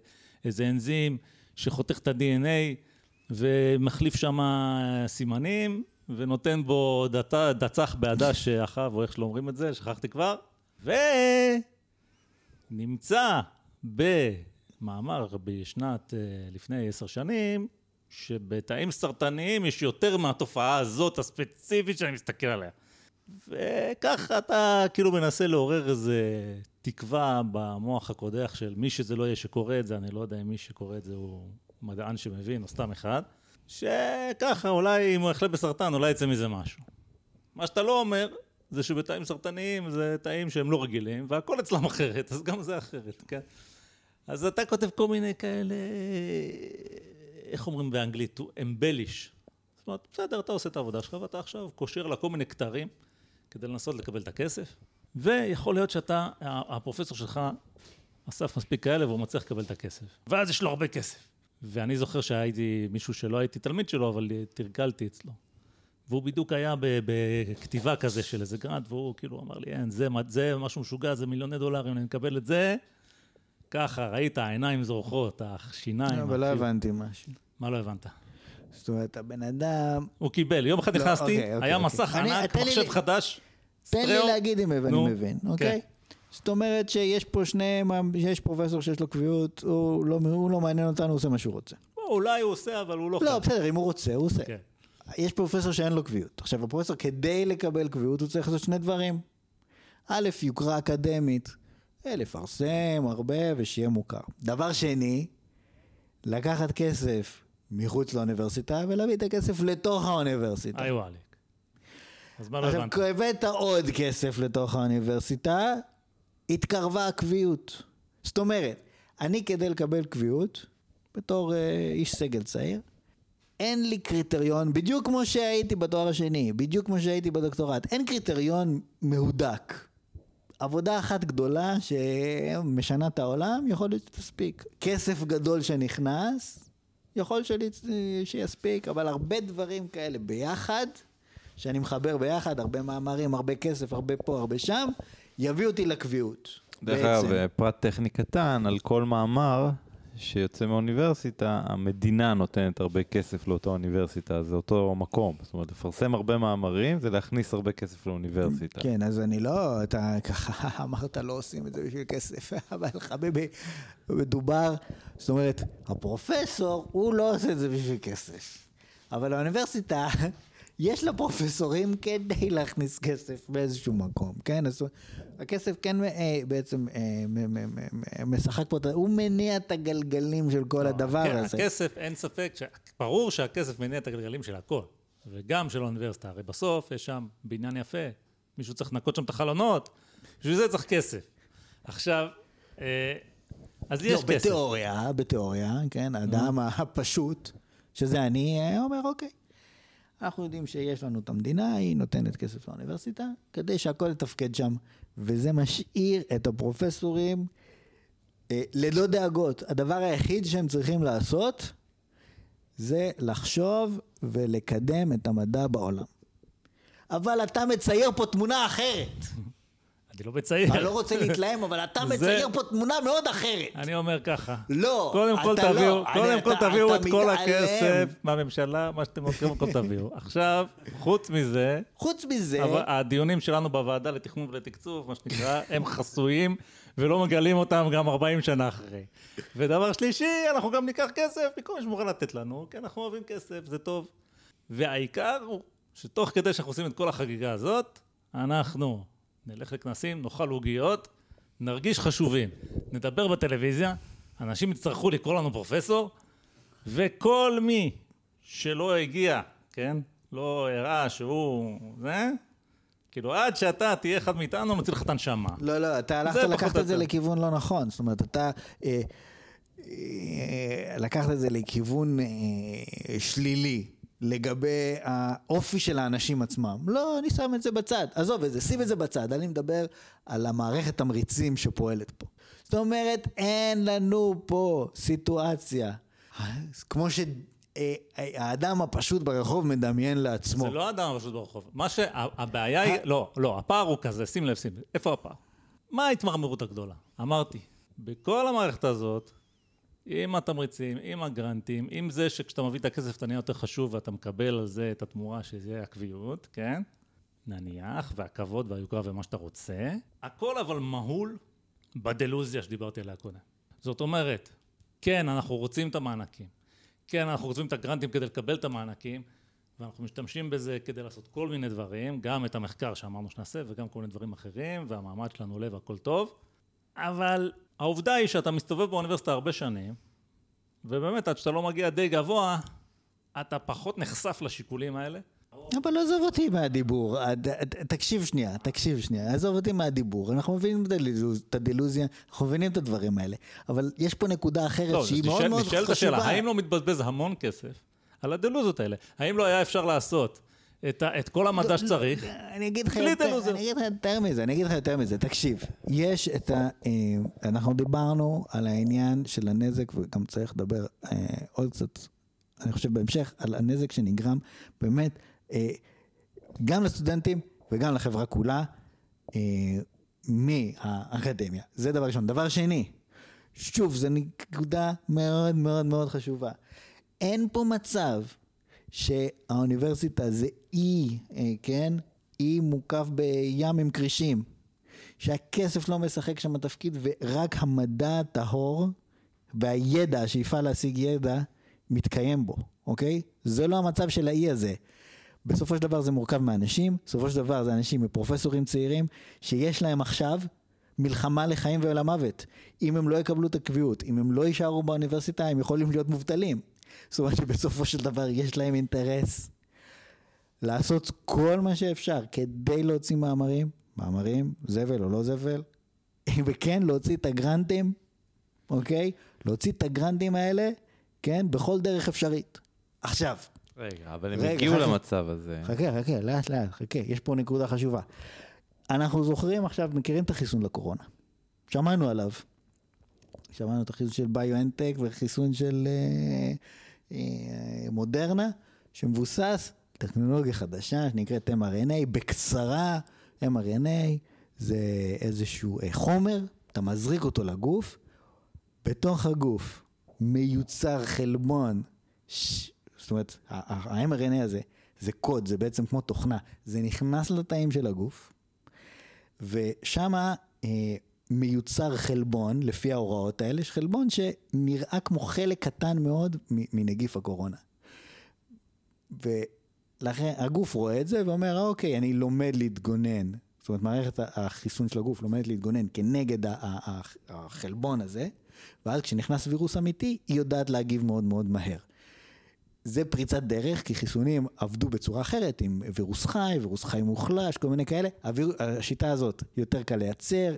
איזה אנזים שחותך את ה-DNA ומחליף שם סימנים ונותן בו דצח בעדש אחר, או איך שלא אומרים את זה, שכחתי כבר, ונמצא במאמר בשנת לפני 10 שנים, שבתאים סרטניים יש יותר מהתופעה הזאת הספציפית שאני מסתכל עליה. וככה אתה כאילו מנסה לעורר איזה תקווה במוח הקודח של מי שזה לא יהיה שקורא את זה, אני לא יודע אם מי שקורא את זה הוא מדען שמבין או סתם אחד, שככה אולי אם הוא יחלה בסרטן אולי יצא מזה משהו. מה שאתה לא אומר זה שבתאים סרטניים זה תאים שהם לא רגילים והכל אצלם אחרת, אז גם זה אחרת, כן? אז אתה כותב כל מיני כאלה, איך אומרים באנגלית? אמבליש. זאת אומרת, בסדר, אתה עושה את העבודה שלך ואתה עכשיו קושר לכל מיני כתרים כדי לנסות לקבל את הכסף, ויכול להיות שאתה, הפרופסור שלך אסף מספיק כאלה והוא מצליח לקבל את הכסף. ואז יש לו הרבה כסף. ואני זוכר שהייתי מישהו שלא הייתי תלמיד שלו, אבל תרגלתי אצלו. והוא בדיוק היה בכתיבה כזה של איזה גרנט, והוא כאילו אמר לי, אין, זה משהו משוגע, זה מיליוני דולרים, אני מקבל את זה, ככה, ראית, העיניים זורחות, השיניים. אבל לא הבנתי משהו. מה לא הבנת? זאת אומרת, הבן אדם... הוא קיבל, יום אחד נכנסתי, היה מסך ענק, מחשב חדש, סטריאו. תן לי להגיד אם אני מבין, אוקיי? זאת אומרת שיש פה יש פרופסור שיש לו קביעות, הוא לא מעניין אותנו, הוא עושה מה שהוא רוצה. אולי הוא עושה, אבל הוא לא חייב. לא, בסדר, אם הוא רוצה, הוא עושה. יש פרופסור שאין לו קביעות. עכשיו, הפרופסור, כדי לקבל קביעות, הוא צריך לעשות שני דברים. א', יוקרה אקדמית, לפרסם הרבה ושיהיה מוכר. דבר שני, לקחת כסף מחוץ לאוניברסיטה ולהביא את הכסף לתוך האוניברסיטה. היי וואליק. אז מה לא הבנת? עכשיו, הבאת עוד כסף לתוך האוניברסיטה, התקרבה הקביעות. זאת אומרת, אני כדי לקבל קביעות, בתור איש סגל צעיר, אין לי קריטריון, בדיוק כמו שהייתי בתואר השני, בדיוק כמו שהייתי בדוקטורט, אין קריטריון מהודק. עבודה אחת גדולה שמשנה את העולם, יכול להיות שתספיק. כסף גדול שנכנס, יכול שיספיק, אבל הרבה דברים כאלה ביחד, שאני מחבר ביחד, הרבה מאמרים, הרבה כסף, הרבה פה, הרבה שם, יביא אותי לקביעות. דרך אגב, פרט טכני קטן, על כל מאמר שיוצא מהאוניברסיטה, המדינה נותנת הרבה כסף לאותה אוניברסיטה, זה אותו מקום. זאת אומרת, לפרסם הרבה מאמרים, זה להכניס הרבה כסף לאוניברסיטה. כן, אז אני לא, אתה ככה אמרת, לא עושים את זה בשביל כסף, אבל חביבי, מדובר, זאת אומרת, הפרופסור, הוא לא עושה את זה בשביל כסף. אבל האוניברסיטה, יש לה פרופסורים כדי להכניס כסף באיזשהו מקום, כן? אז הכסף כן בעצם משחק פה, הוא מניע את הגלגלים של כל הדבר הזה. הכסף, אין ספק, ברור שהכסף מניע את הגלגלים של הכל, וגם של האוניברסיטה. הרי בסוף יש שם בניין יפה, מישהו צריך לנקות שם את החלונות, בשביל זה צריך כסף. עכשיו, אז יש כסף. לא, בתיאוריה, כן, האדם הפשוט, שזה אני אומר, אוקיי. אנחנו יודעים שיש לנו את המדינה, היא נותנת כסף לאוניברסיטה, כדי שהכל יתפקד שם, וזה משאיר את הפרופסורים ללא דאגות. הדבר היחיד שהם צריכים לעשות, זה לחשוב ולקדם את המדע בעולם. אבל אתה מצייר פה תמונה אחרת. אני לא מצייר. אני לא רוצה להתלהם, אבל אתה מצייר פה תמונה מאוד אחרת. אני אומר ככה. לא, אתה לא. קודם כל תביאו את כל הכסף מהממשלה, מה שאתם קודם כל תביאו. עכשיו, חוץ מזה, הדיונים שלנו בוועדה לתכנון ולתקצוב, מה שנקרא, הם חסויים, ולא מגלים אותם גם 40 שנה אחרי. ודבר שלישי, אנחנו גם ניקח כסף, מקום שמוכן לתת לנו, כי אנחנו אוהבים כסף, זה טוב. והעיקר הוא, שתוך כדי שאנחנו עושים את כל החגיגה הזאת, אנחנו נלך לכנסים, נאכל עוגיות, נרגיש חשובים, נדבר בטלוויזיה, אנשים יצטרכו לקרוא לנו פרופסור, וכל מי שלא הגיע, כן? לא הראה שהוא, זה? כאילו, עד שאתה תהיה אחד מאיתנו, נציל חתן שמה. לא, אתה הלכת לקחת את זה לכיוון לא נכון, זאת אומרת, אתה לקחת את זה לכיוון שלילי. לגבי האופי של האנשים עצמם. לא, אני שם את זה בצד. עזוב את זה, שים את זה בצד. אני מדבר על המערכת תמריצים שפועלת פה. זאת אומרת, אין לנו פה סיטואציה. כמו שהאדם הפשוט ברחוב מדמיין לעצמו. זה לא האדם הפשוט ברחוב. מה שהבעיה היא... לא, הפער הוא כזה. שים לב, שים לב. איפה הפער? מה ההתמרמרות הגדולה? אמרתי, בכל המערכת הזאת, עם התמריצים, עם הגרנטים, עם זה שכשאתה מביא את הכסף אתה נהיה יותר חשוב ואתה מקבל על זה את התמורה שזה הקביעות, כן? נניח, והכבוד והיוקרה ומה שאתה רוצה. הכל אבל מהול בדלוזיה שדיברתי עליה קודם. זאת אומרת, כן, אנחנו רוצים את המענקים. כן, אנחנו רוצים את הגרנטים כדי לקבל את המענקים, ואנחנו משתמשים בזה כדי לעשות כל מיני דברים, גם את המחקר שאמרנו שנעשה וגם כל מיני דברים אחרים, והמעמד שלנו עולה והכל טוב, אבל... העובדה היא שאתה מסתובב באוניברסיטה הרבה שנים, ובאמת, עד שאתה לא מגיע די גבוה, אתה פחות נחשף לשיקולים האלה. אבל לא עזוב אותי מהדיבור. תקשיב שנייה. עזוב אותי מהדיבור. אנחנו מבינים את הדילוזיה, אנחנו מבינים את הדברים האלה. אבל יש פה נקודה אחרת שהיא מאוד מאוד חשובה. נשאלת השאלה, האם לא מתבזבז המון כסף על הדילוזיות האלה? האם לא היה אפשר לעשות את כל המדע שצריך? אני אגיד לך יותר מזה, תקשיב, יש את ה... אנחנו דיברנו על העניין של הנזק, וגם צריך לדבר עוד קצת, אני חושב בהמשך, על הנזק שנגרם באמת, גם לסטודנטים וגם לחברה כולה, מהאקדמיה. זה דבר ראשון. דבר שני, שוב, זו נקודה מאוד מאוד מאוד חשובה. אין פה מצב שהאוניברסיטה זה אי, כן? אי מוקף בים עם קרישים. שהכסף לא משחק שם התפקיד, ורק המדע הטהור והידע, השאיפה להשיג ידע, מתקיים בו, אוקיי? זה לא המצב של האי הזה. בסופו של דבר זה מורכב מאנשים, בסופו של דבר זה אנשים מפרופסורים צעירים, שיש להם עכשיו מלחמה לחיים ולמוות. אם הם לא יקבלו את הקביעות, אם הם לא יישארו באוניברסיטה, הם יכולים להיות מובטלים. זאת אומרת שבסופו של דבר יש להם אינטרס לעשות כל מה שאפשר, כדי להוציא מאמרים, זבל או לא זבל, וכן להוציא את הגרנטים, אוקיי? להוציא את הגרנטים האלה, כן? בכל דרך אפשרית. עכשיו. רגע, אבל הם הגיעו למצב הזה. חכה, לאט, חכה. יש פה נקודה חשובה. אנחנו זוכרים עכשיו, מכירים את החיסון לקורונה. שמענו עליו. שמענו את החיסון של ביו-אנטק וחיסון של מודרנה, שמבוסס טכנולוגיה חדשה שנקראת mRNA. בקצרה, mRNA זה איזשהו חומר, אתה מזריק אותו לגוף, בתוך הגוף מיוצר חלבון, זאת אומרת, ה-mRNA הזה, זה קוד, זה בעצם כמו תוכנה, זה נכנס לתאים של הגוף, ושמה מיוצר חלבון, לפי ההוראות האלה, יש חלבון שנראה כמו חלק קטן מאוד מנגיף הקורונה. ולכן הגוף רואה את זה ואומר, אוקיי, אני לומד להתגונן, זאת אומרת, מערכת החיסון של הגוף לומדת להתגונן כנגד החלבון הזה, ואז כשנכנס וירוס אמיתי, היא יודעת להגיב מאוד מאוד מהר. זה פריצת דרך, כי חיסונים עבדו בצורה אחרת, עם וירוס חי מוחלש, כל מיני כאלה. השיטה הזאת יותר קל לייצר,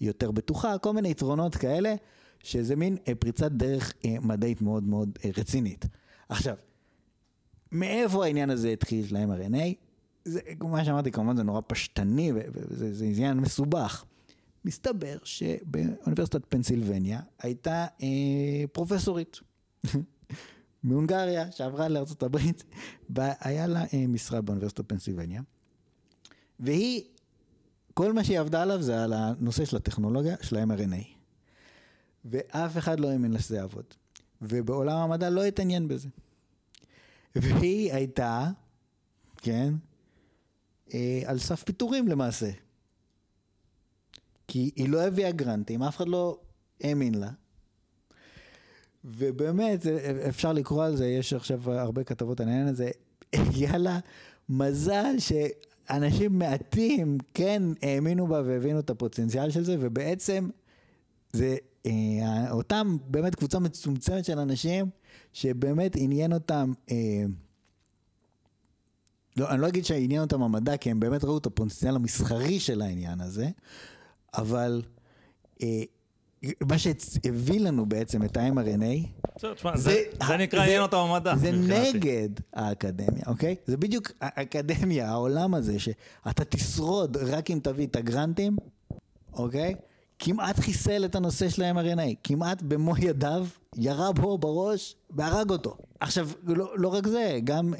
יותר בטוחה, כל מיני יתרונות כאלה, שזה מין פריצת דרך מדעית מאוד מאוד רצינית. עכשיו, מאיפה העניין הזה התחיל של ה-mRNA? זה, מה שאמרתי, כמובן זה נורא פשטני, וזה עניין מסובך. מסתבר שבאוניברסיטת פנסילבניה הייתה פרופסורית מהונגריה שעברה לארצות הברית, היה לה משרה באוניברסיטת פנסילבניה, והיא, כל מה שהיא עבדה עליו זה על הנושא של הטכנולוגיה של ה-mRNA, ואף אחד לא האמין שזה יעבוד, ובעולם המדע לא התעניין בזה, והיא הייתה, כן, על סף פיטורים למעשה, כי היא לא הביאה גרנטים, אף אחד לא האמין לה, ובאמת אפשר לקרוא על זה, יש עכשיו הרבה כתבות על העניין הזה, יאללה, מזל שאנשים מעטים כן האמינו בה והבינו את הפוטנציאל של זה, ובעצם זה אותם באמת קבוצה מצומצמת של אנשים, שבאמת עניין אותם, לא, אני לא אגיד שהעניין אותם המדע, כי הם באמת ראו את הפוטנציאל המסחרי של העניין הזה, אבל מה שהביא לנו בעצם את ה-mRNA, זה נקרא עניין אותם המדע. זה נגד האקדמיה, אוקיי? זה בדיוק האקדמיה, העולם הזה, שאתה תשרוד רק אם תביא את הגרנטים, אוקיי? כמעט חיסל את הנושא של ה-mRNA, כמעט במו ידיו, ירה בו בראש, והרג אותו. עכשיו, לא רק זה, גם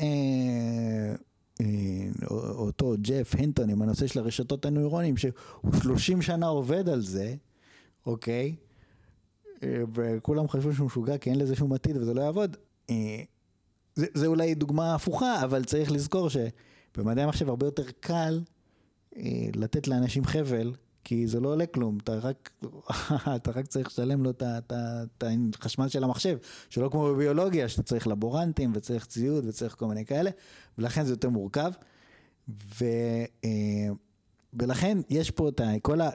אותו ג'ף הינטון, עם הנושא של הרשתות הנוירונים, שהוא 30 שנה עובד על זה, אוקיי, וכולם חשבו שהוא משוגע, כי אין לזה שום עתיד וזה לא יעבוד. זה אולי דוגמה הפוכה, אבל צריך לזכור שבמדעי המחשב הרבה יותר קל לתת לאנשים חבל, כי זה לא עולה כלום, אתה רק צריך לשלם לו את החשמל של המחשב, שלא כמו בביולוגיה, שאתה צריך לבורנטים וצריך ציוד וצריך כל מיני כאלה, ולכן זה יותר מורכב, ולכן יש פה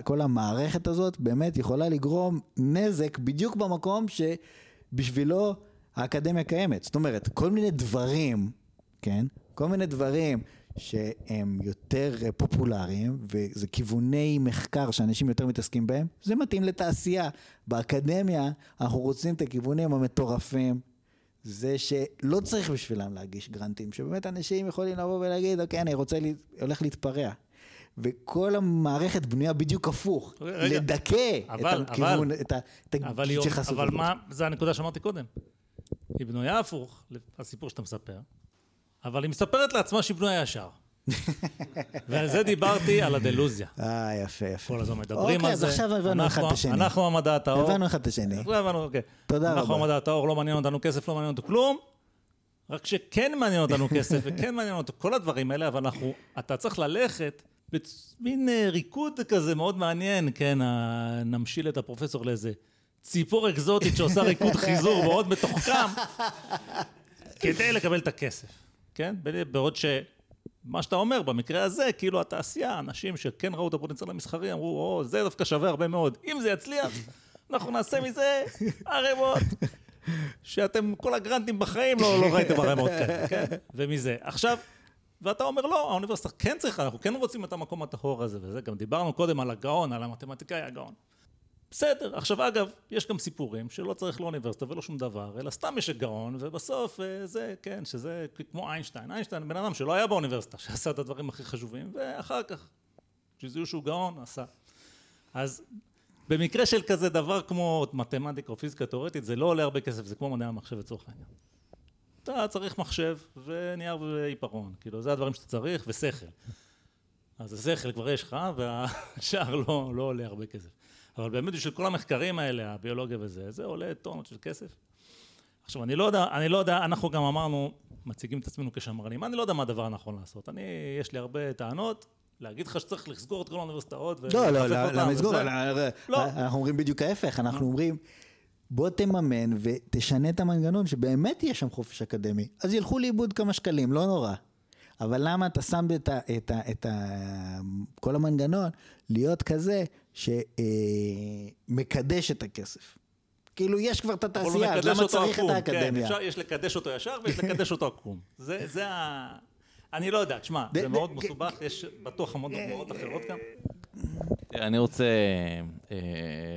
כל המערכת הזאת באמת יכולה לגרום נזק בדיוק במקום שבשבילו האקדמיה קיימת. זאת אומרת, כל מיני דברים, כן? כל מיני דברים שהם יותר פופולריים, וזה כיווני מחקר שאנשים יותר מתעסקים בהם, זה מתאים לתעשייה. באקדמיה אנחנו רוצים את הכיוונים המטורפים, זה שלא צריך בשבילם להגיש גרנטים, שבאמת אנשים יכולים לבוא ולהגיד, אוקיי, אני הולך להתפרע. וכל המערכת בנויה בדיוק הפוך, לדכא את הכיוון, את שחסות. אבל מה, זה הנקודה שאמרתי קודם. היא בנויה הפוך, הסיפור שאתה מספר, אבל היא מספרת לעצמה שהיא בנויה ישר. ועל זה דיברתי, על הדלוזיה. יפה, יפה. כל הזו מדברים על זה. אוקיי, אז עכשיו הבנו אחד את השני. אנחנו המדע הטהור. הבנו אחד את השני. תודה רבה. אנחנו המדע הטהור, לא מעניין אותנו כסף, לא מעניין אותנו כלום, רק שכן מעניין אותנו כסף, וכן מעניין אותנו כל הדברים האלה, אבל אתה צריך ללכת במין ריקוד כזה מאוד מעניין, כן, נמשיל את הפרופסור לאיזה ציפור אקזוטית שעושה ריקוד חיזור מאוד מתוחכם, כדי לקבל את הכסף, כן? בעוד מה שאתה אומר, במקרה הזה, כאילו התעשייה, אנשים שכן ראו את הפוטנציאל המסחרי, אמרו, זה דווקא שווה הרבה מאוד, אם זה יצליח, אנחנו נעשה מזה ערימות, שאתם כל הגרנטים בחיים לא ראיתם ערימות כאלה, כן? ומזה. עכשיו, ואתה אומר, לא, האוניברסיטה כן צריכה, אנחנו כן רוצים את המקום הטהור הזה, וזה גם דיברנו קודם על הגאון, על המתמטיקאי הגאון. בסדר, עכשיו אגב, יש גם סיפורים שלא צריך לאוניברסיטה ולא שום דבר, אלא סתם יש גאון, ובסוף זה, כן, שזה כמו איינשטיין. איינשטיין בן אדם שלא היה באוניברסיטה, שעשה את הדברים הכי חשובים, ואחר כך, שזהו שהוא גאון, עשה. אז במקרה של כזה דבר כמו מתמטיקה או פיזיקה תיאורטית, זה לא עולה הרבה כסף, זה כמו מדעי המחשב לצורך העניין. אתה צריך מחשב ונייר ועיפרון, כאילו זה הדברים שאתה צריך, ושכל. אז השכל כבר יש לך, והשאר לא עולה הרבה כסף. אבל באמת בשביל כל המחקרים האלה, הביולוגיה וזה, זה עולה טונות של כסף. עכשיו, אני לא יודע, אנחנו גם אמרנו, מציגים את עצמנו כשמרנים, אני לא יודע מה הדבר הנכון לעשות. יש לי הרבה טענות, להגיד לך שצריך לסגור את כל האוניברסיטאות. לא, לסגור, אנחנו אומרים בדיוק ההפך, אנחנו אומרים, בוא תממן ותשנה את המנגנון, שבאמת יש שם חופש אקדמי, אז ילכו לאיבוד כמה שקלים, לא נורא. אבל למה אתה שם את כל המנגנון להיות כזה שמקדש את הכסף? כאילו יש כבר את התעשייה, אז למה צריך את האקדמיה? יש לקדש אותו ישר ויש לקדש אותו עקום. זה אני לא יודע, תשמע, זה מאוד מסובך, יש בטוח המון דוגמאות אחרות כאן. אני רוצה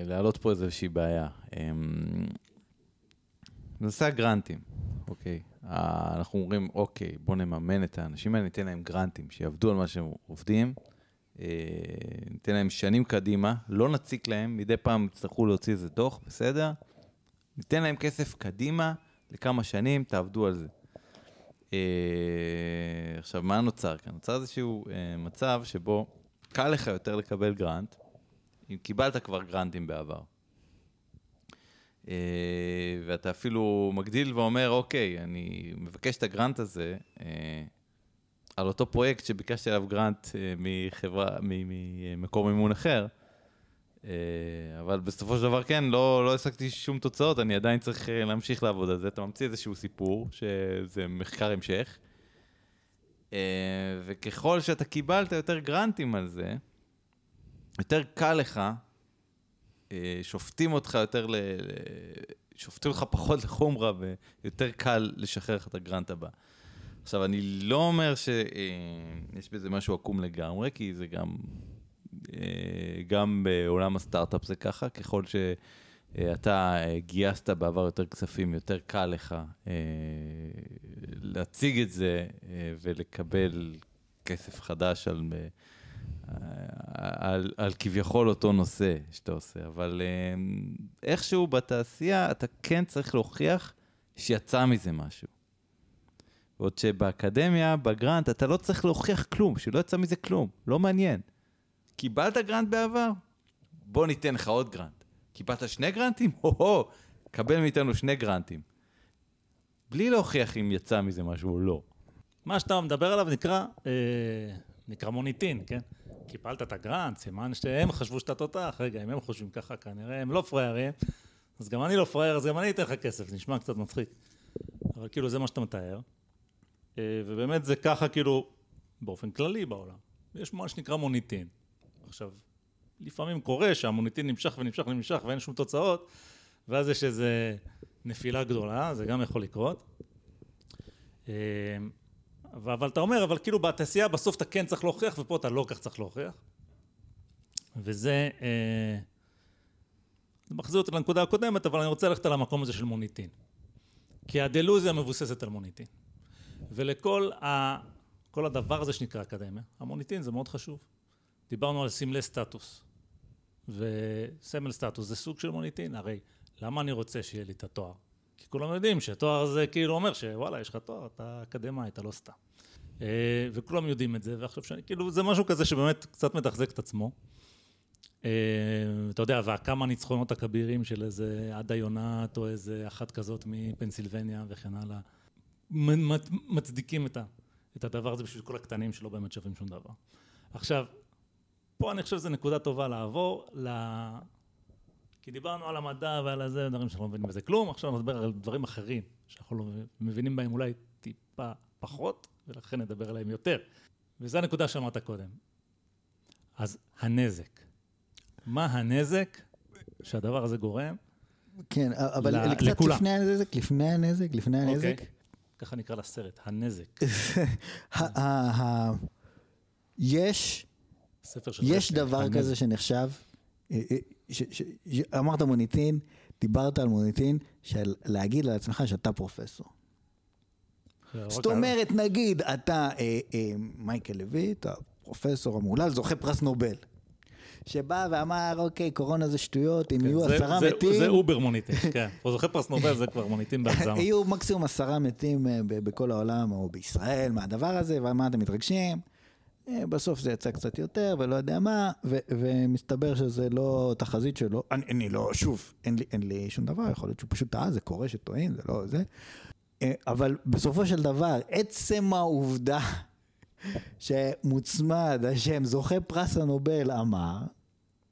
להעלות פה איזושהי בעיה. נושא הגרנטים, אוקיי. אנחנו אומרים, אוקיי, בוא נממן את האנשים האלה, ניתן להם גרנטים, שיעבדו על מה שהם עובדים, ניתן להם שנים קדימה, לא נציק להם, מדי פעם יצטרכו להוציא איזה דוח, בסדר? ניתן להם כסף קדימה, לכמה שנים, תעבדו על זה. עכשיו, מה נוצר כאן? נוצר איזשהו מצב שבו קל לך יותר לקבל גרנט, אם קיבלת כבר גרנטים בעבר. ואתה אפילו מגדיל ואומר, אוקיי, אני מבקש את הגרנט הזה, על אותו פרויקט שביקשתי עליו גרנט ממקור מימון אחר, אבל בסופו של דבר כן, לא עסקתי שום תוצאות, אני עדיין צריך להמשיך לעבוד על זה, אתה ממציא איזשהו סיפור, שזה מחקר המשך, וככל שאתה קיבלת יותר גרנטים על זה, יותר קל לך, שופטים אותך פחות לחומרה ויותר קל לשחרר לך את הגרנט הבא. עכשיו, אני לא אומר שיש בזה משהו עקום לגמרי, כי זה גם בעולם הסטארט-אפ זה ככה, ככל שאתה גייסת בעבר יותר כספים, יותר קל לך להציג את זה ולקבל כסף חדש על כביכול אותו נושא שאתה עושה, אבל איכשהו בתעשייה אתה כן צריך להוכיח שיצא מזה משהו. ועוד שבאקדמיה, בגרנט, אתה לא צריך להוכיח כלום, שלא יצא מזה כלום, לא מעניין. קיבלת גרנט בעבר? בוא ניתן לך עוד גרנט. קיבלת 2 גרנטים? הו-הו, קבל מאיתנו 2 גרנטים. בלי להוכיח אם יצא מזה משהו או לא. מה שאתה מדבר עליו נקרא מוניטין, כן? קיבלת את הגרנט, סימן שהם חשבו שאתה תותח, רגע, אם הם חושבים ככה, כנראה הם לא פריירים, אז גם אני לא פרייר, אז גם אני אתן לך כסף, נשמע קצת מצחיק. אבל כאילו זה מה שאתה מתאר, ובאמת זה ככה כאילו, באופן כללי בעולם, יש מה שנקרא מוניטין. עכשיו, לפעמים קורה שהמוניטין נמשך ונמשך ונמשך, ואין שום תוצאות, ואז יש איזו נפילה גדולה, זה גם יכול לקרות. אבל אתה אומר, אבל כאילו בתעשייה בסוף אתה כן צריך להוכיח, ופה אתה לא כך צריך להוכיח. וזה מחזיר אותי לנקודה הקודמת, אבל אני רוצה ללכת על המקום הזה של מוניטין. כי הדלוזיה מבוססת על מוניטין. ולכל כל הדבר הזה שנקרא אקדמיה, המוניטין זה מאוד חשוב. דיברנו על סמלי סטטוס. וסמל סטטוס זה סוג של מוניטין. הרי למה אני רוצה שיהיה לי את התואר? כי כולם יודעים שתואר זה כאילו אומר שוואלה, יש לך תואר, אתה אקדמאי, אתה לא סתם. וכולם יודעים את זה, ועכשיו שאני, כאילו, זה משהו כזה שבאמת קצת מתחזק את עצמו. אתה יודע, וכמה ניצחונות הכבירים של איזה עדה יונת, או איזה אחת כזאת מפנסילבניה וכן הלאה, מצדיקים את הדבר הזה בשביל כל הקטנים שלא באמת שווים שום דבר. עכשיו, פה אני חושב שזו נקודה טובה לעבור, כי דיברנו על המדע ועל זה, דברים שאנחנו לא מבינים בזה כלום, עכשיו נדבר על דברים אחרים, שאנחנו לא מבינים בהם אולי טיפה פחות, ולכן נדבר עליהם יותר. וזו הנקודה שאמרת קודם. אז הנזק. מה הנזק שהדבר הזה גורם? כן, אבל קצת לפני הנזק, לפני הנזק, לפני הנזק. ככה נקרא לסרט, הנזק. יש דבר כזה שנחשב, אמרת מוניטין, דיברת על מוניטין, של להגיד לעצמך שאתה פרופסור. זאת אומרת, נגיד, אתה מייקל לוי, אתה פרופסור המהולל, זוכה פרס נובל. שבא ואמר, אוקיי, קורונה זה שטויות, אם יהיו 10 מתים... זה אובר מוניטין, כן. או זוכה פרס נובל, זה כבר מוניטין בהגזמה. יהיו מקסימום 10 מתים בכל העולם, או בישראל, מהדבר הזה, ומה אתם מתרגשים. בסוף זה יצא קצת יותר, ולא יודע מה, ומסתבר שזה לא תחזית שלו. אני לא, שוב, אין לי שום דבר, יכול להיות שהוא פשוט טעה, זה קורה שטועים, זה לא זה. אבל בסופו של דבר, עצם העובדה שמוצמד השם זוכה פרס הנובל אמר,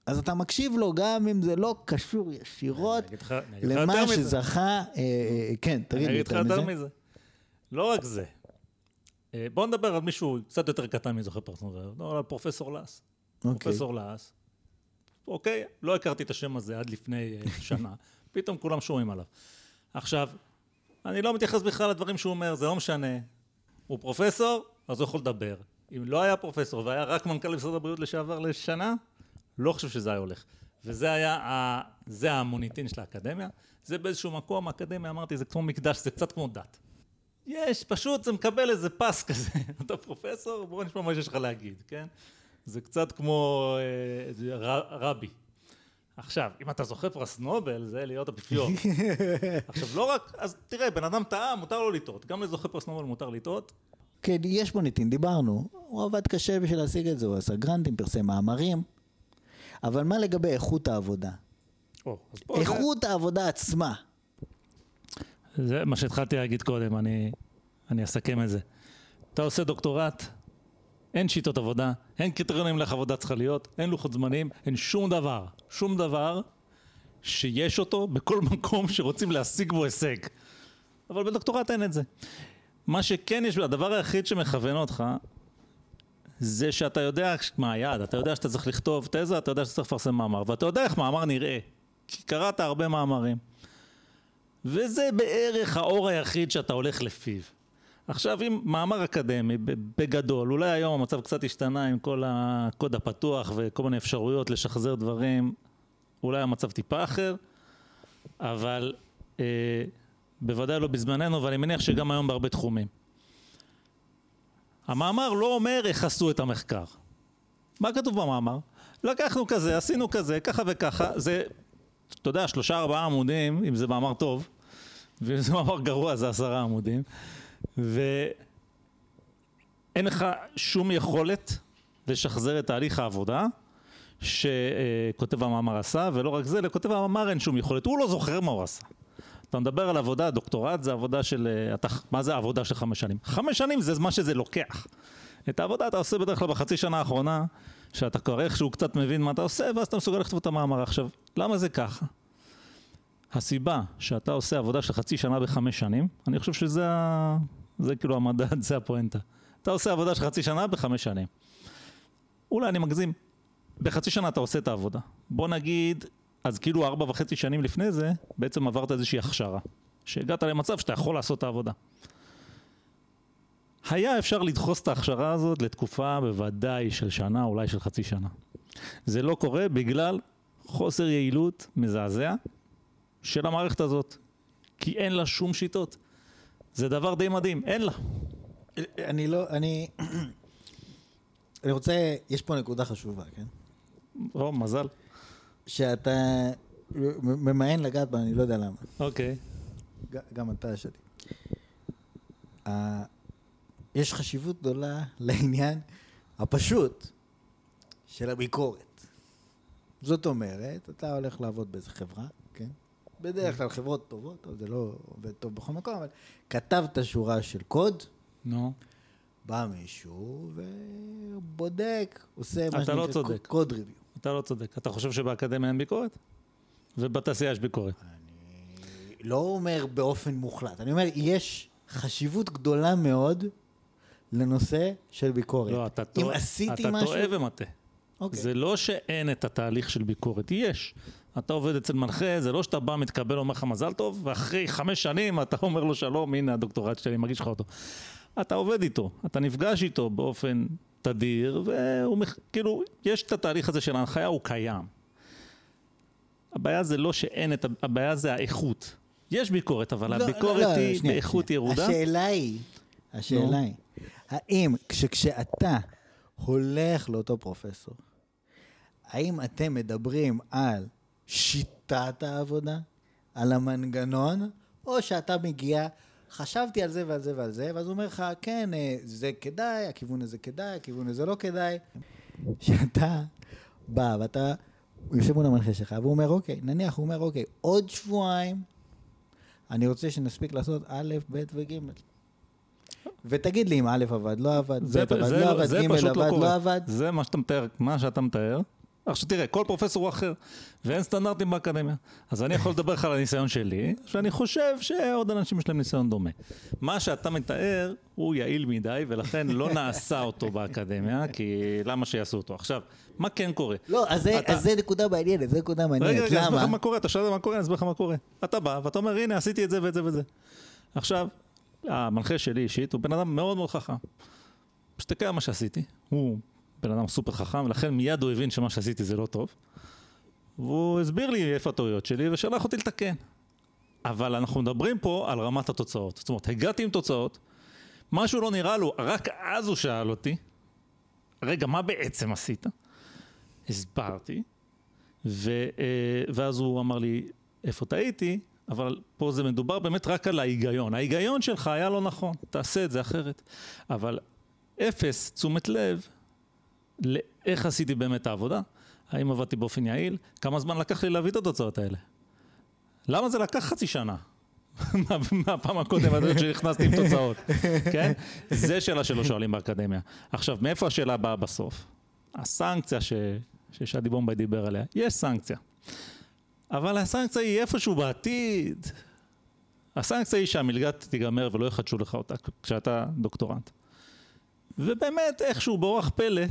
אז אתה מקשיב לו גם אם זה לא קשור ישירות למה שזכה. כן, תגיד לי יותר מזה. לא רק זה. בואו נדבר על מישהו קצת יותר קטן מזוכה פרס נובל, על פרופסור לס. פרופסור לס. אוקיי, לא הכרתי את השם הזה עד לפני שנה. פתאום כולם שומעים עליו. עכשיו, אני לא מתייחס בכלל לדברים שהוא אומר, זה לא משנה. הוא פרופסור, אז הוא יכול לדבר. אם לא היה פרופסור והיה רק מנכ"ל משרד הבריאות לשעבר לשנה, לא חושב שזה היה הולך. וזה היה, זה המוניטין של האקדמיה. זה באיזשהו מקום, האקדמיה, אמרתי, זה כמו מקדש, זה קצת כמו דת. יש, פשוט, זה מקבל איזה פס כזה. אתה פרופסור, בואו נשמע מה שיש לך להגיד, כן? זה קצת כמו רבי. עכשיו, אם אתה זוכה פרס נובל, זה להיות אפיפיור. עכשיו, לא רק, אז תראה, בן אדם טעה, מותר לו לטעות. גם לזוכה פרס נובל מותר לטעות. כן, יש מוניטין, דיברנו. הוא עובד קשה בשביל להשיג את זה, הוא עשה גרנטים, פרסם מאמרים. אבל מה לגבי איכות העבודה? איכות העבודה עצמה. זה מה שהתחלתי להגיד קודם, אני אסכם את זה. אתה עושה דוקטורט, אין שיטות עבודה, אין קריטריונים לך עבודה צריכה להיות, אין לוחות זמנים, אין שום דבר, שום דבר שיש אותו בכל מקום שרוצים להשיג בו הישג. אבל בדוקטורט אין את זה. מה שכן יש, הדבר היחיד שמכוון אותך, זה שאתה יודע מה היעד, אתה יודע שאתה צריך לכתוב תזה, אתה יודע שאתה צריך לפרסם מאמר, ואתה יודע איך מאמר נראה, כי קראת הרבה מאמרים. וזה בערך האור היחיד שאתה הולך לפיו. עכשיו, אם מאמר אקדמי, בגדול, אולי היום המצב קצת השתנה עם כל הקוד הפתוח וכל מיני אפשרויות לשחזר דברים, אולי המצב טיפה אחר, אבל בוודאי לא בזמננו, ואני מניח שגם היום בהרבה תחומים. המאמר לא אומר איך עשו את המחקר. מה כתוב במאמר? לקחנו כזה, עשינו כזה, ככה וככה, זה, אתה יודע, 3-4 עמודים, אם זה מאמר טוב, ואם זה מאמר גרוע, זה 10 עמודים, ואין לך שום יכולת לשחזר את תהליך העבודה שכותב המאמר עשה, ולא רק זה, לכותב המאמר אין שום יכולת, הוא לא זוכר מה הוא עשה. אתה מדבר על עבודה, דוקטורט זה עבודה של, מה זה העבודה של 5 שנים? 5 שנים זה מה שזה לוקח. את העבודה אתה עושה בדרך כלל בחצי שנה האחרונה, שאתה כרך שהוא קצת מבין מה אתה עושה, ואז אתה מסוגל לכתוב את המאמר. עכשיו, למה זה ככה? הסיבה שאתה עושה עבודה של חצי שנה ב5 שנים, אני חושב שזה כאילו המדד, זה הפואנטה. אתה עושה עבודה של חצי שנה ב5 שנים. אולי אני מגזים, בחצי שנה אתה עושה את העבודה. בוא נגיד, אז כאילו 4.5 שנים לפני זה, בעצם עברת איזושהי הכשרה, שהגעת למצב שאתה יכול לעשות את העבודה. היה אפשר לדחוס את ההכשרה הזאת לתקופה בוודאי של שנה, אולי של חצי שנה. זה לא קורה בגלל חוסר יעילות מזעזע של המערכת הזאת, כי אין לה שום שיטות. זה דבר די מדהים, אין לה. אני רוצה, יש פה נקודה חשובה, כן? או, מזל. שאתה ממעין לגעת בה, אני לא יודע למה. אוקיי. גם אתה, שלי. יש חשיבות גדולה לעניין הפשוט של הביקורת. זאת אומרת, אתה הולך לעבוד באיזה חברה, כן? בדרך כלל חברות טובות, טוב, זה לא עובד טוב בכל מקום, אבל כתבת שורה של קוד, נו. בא מישהו ובודק, עושה מה שנקרא קוד ריוויו. אתה לא צודק. אתה חושב שבאקדמיה אין ביקורת? ובתעשייה יש ביקורת. אני לא אומר באופן מוחלט. אני אומר, יש חשיבות גדולה מאוד לנושא של ביקורת. לא, אתה טועה ומטה. זה לא שאין את התהליך של ביקורת, יש. אתה עובד אצל מנחה, זה לא שאתה בא, מתקבל, אומר לך מזל טוב, ואחרי 5 שנים אתה אומר לו שלום, הנה הדוקטורט שלי, מגיש לך אותו. אתה עובד איתו, אתה נפגש איתו באופן תדיר, וכאילו, יש את התהליך הזה של ההנחיה, הוא קיים. הבעיה זה לא שאין, הבעיה זה האיכות. יש ביקורת, אבל הביקורת היא באיכות ירודה. השאלה היא, האם כשאתה הולך לאותו פרופסור, האם אתם מדברים על שיטת העבודה, על המנגנון, או שאתה מגיע, חשבתי על זה ועל זה ועל זה, ואז הוא אומר לך, כן, זה כדאי, הכיוון הזה כדאי, הכיוון הזה לא כדאי, שאתה בא ואתה, הוא יושב מול המנחה שלך, והוא אומר, אוקיי, נניח, הוא אומר, אוקיי, עוד שבועיים, אני רוצה שנספיק לעשות א', ב' וג'. ותגיד לי אם א' עבד, לא עבד, ב' עבד, לא עבד, ג' עבד, לא עבד. זה מה שאתה מתאר. עכשיו תראה, כל פרופסור הוא אחר, ואין סטנדרטים באקדמיה. אז אני יכול לדבר לך על הניסיון שלי, שאני חושב שעוד אנשים יש להם ניסיון דומה. מה שאתה מתאר, הוא יעיל מדי, ולכן לא נעשה אותו באקדמיה, כי למה שיעשו אותו? עכשיו, מה כן קורה? לא, אז זה נקודה מעניינת, זה נקודה מעניינת. רגע, אני אסביר לך מה קורה, אתה שאלה מה קורה, אני אסביר לך מה קורה. אתה בא, ואתה אומר, הנה, עשיתי את זה ואת זה ואת זה. עכשיו, המנחה שלי אישית, הוא בן אדם מאוד מאוד חכם. שתקע מה שעשיתי, הוא בן אדם סופר חכם, ולכן מיד הוא הבין שמה שעשיתי זה לא טוב, והוא הסביר לי איפה הטעויות שלי, ושלח אותי לתקן. אבל אנחנו מדברים פה על רמת התוצאות. זאת אומרת, הגעתי עם תוצאות, משהו לא נראה לו, רק אז הוא שאל אותי, רגע, מה בעצם עשית? הסברתי, ואז הוא אמר לי, איפה טעיתי? אבל פה זה מדובר באמת רק על ההיגיון. ההיגיון שלך היה לא נכון, תעשה את זה אחרת. אבל אפס תשומת לב, לאיך עשיתי באמת העבודה, האם עבדתי באופן יעיל, כמה זמן לקח לי להביא את התוצאות האלה. למה זה לקח 50 שנה? מהפעם הקודמת שנכנסתי עם תוצאות. כן? זה שאלה שלא שואלים באקדמיה. עכשיו, מאיפה השאלה באה בסוף? הסנקציה ששדי בומבי דיבר עליה, יש סנקציה. אבל הסנקציה היא איפשהו בעתיד. הסנקציה היא שהמלגה תיגמר ולא יחדשו לך אותה כשאתה דוקטורנט. ובאמת איכשהו באורח פלא,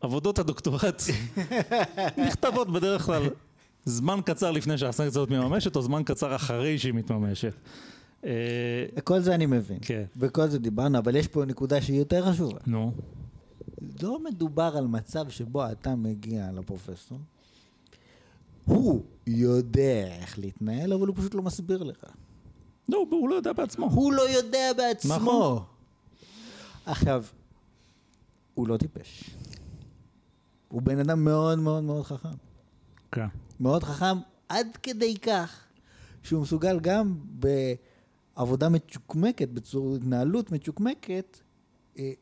עבודות הדוקטורט נכתבות בדרך כלל זמן קצר לפני שהסנקציה הזאת מתממשת, או זמן קצר אחרי שהיא מתממשת. כל זה אני מבין. כן. וכל זה דיברנו, אבל יש פה נקודה שהיא יותר חשובה. נו. לא מדובר על מצב שבו אתה מגיע לפרופסור, הוא יודע איך להתנהל, אבל הוא פשוט לא מסביר לך. לא, הוא לא יודע בעצמו. הוא לא יודע בעצמו. נכון. עכשיו, הוא לא טיפש. הוא בן אדם מאוד מאוד מאוד חכם. כן. מאוד חכם עד כדי כך, שהוא מסוגל גם בעבודה מצ'וקמקת, בצורה התנהלות מצ'וקמקת,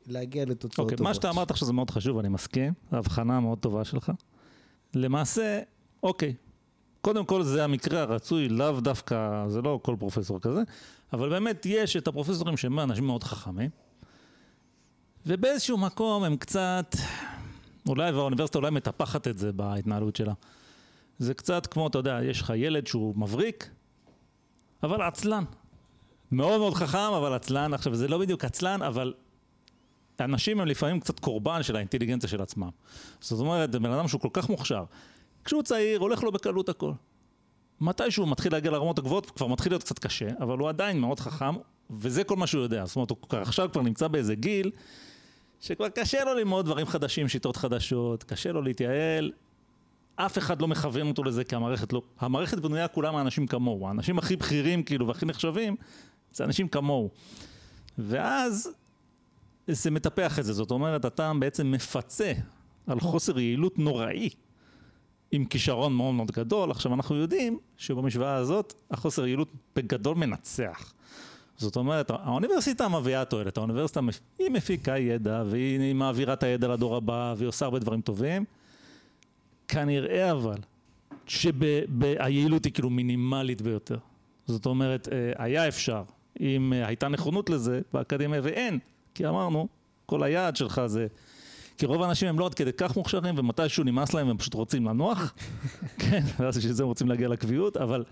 להגיע לתוצאות טובות. מה שאתה אמרת שזה מאוד חשוב, אני מסכים. ההבחנה מאוד טובה שלך. למעשה, אוקיי, קודם כל זה המקרה הרצוי, לאו דווקא, זה לא כל פרופסור כזה, אבל באמת יש את הפרופסורים שהם אנשים מאוד חכמים, ובאיזשהו מקום הם קצת, אולי והאוניברסיטה אולי מטפחת את זה בהתנהלות שלה. זה קצת כמו, אתה יודע, יש לך ילד שהוא מבריק, אבל עצלן. מאוד מאוד חכם, אבל עצלן. עכשיו, זה לא בדיוק עצלן, אבל אנשים הם לפעמים קצת קורבן של האינטליגנציה של עצמם. זאת אומרת, בן אדם שהוא כל כך מוכשר, כשהוא צעיר, הולך לו בקלות הכל. מתישהו מתחיל להגיע לרמות הגבוהות, כבר מתחיל להיות קצת קשה, אבל הוא עדיין מאוד חכם, וזה כל מה שהוא יודע. זאת אומרת, הוא עכשיו כבר נמצא באיזה גיל, שכבר קשה לו ללמוד דברים חדשים, שיטות חדשות, קשה לו להתייעל, אף אחד לא מכוון אותו לזה, כי המערכת לא, המערכת בנויה כולם האנשים כמוהו, האנשים הכי בכירים כאילו, והכי נחשבים, זה אנשים כמוהו. ואז, זה מטפח את זה, זאת אומרת, אתה בעצם מפצה על חוסר יעילות נוראי, עם כישרון מאוד מאוד גדול. עכשיו אנחנו יודעים שבמשוואה הזאת, החוסר יעילות בגדול מנצח. זאת אומרת, האוניברסיטה מביאה תועלת, האוניברסיטה היא מפיקה ידע, והיא מעבירה את הידע לדור הבא, והיא עושה הרבה דברים טובים. כנראה אבל, שהיעילות היא כאילו מינימלית ביותר. זאת אומרת, היה אפשר, אם הייתה נכונות לזה באקדמיה, ואין, כי אמרנו, כל היעד שלך זה, כי רוב האנשים הם לא עד כדי כך מוכשרים, ומתישהו נמאס להם, הם פשוט רוצים לנוח, כן, ואז שזה הם רוצים להגיע לקביעות, אבל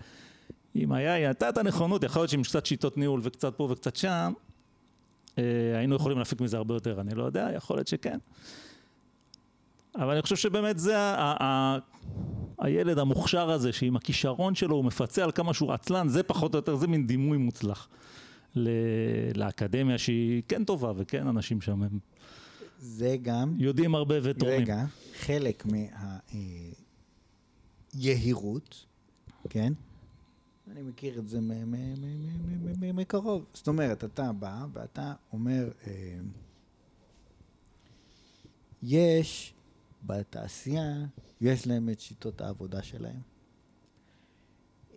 אם הייתה את הנכונות, יכול להיות שעם קצת שיטות ניהול, וקצת פה וקצת שם, היינו יכולים להפיק מזה הרבה יותר, אני לא יודע, יכול להיות שכן. אבל אני חושב שבאמת זה הילד המוכשר הזה, שעם הכישרון שלו הוא מפצה על כמה שהוא עצלן, זה פחות או יותר, זה מין דימוי מוצלח לאקדמיה שהיא כן טובה, וכן אנשים שם הם זה גם יודעים הרבה ותורמים. רגע, חלק מהיהירות, כן? אני מכיר את זה מקרוב. זאת אומרת, אתה בא ואתה אומר, יש בתעשייה, יש להם את שיטות העבודה שלהם.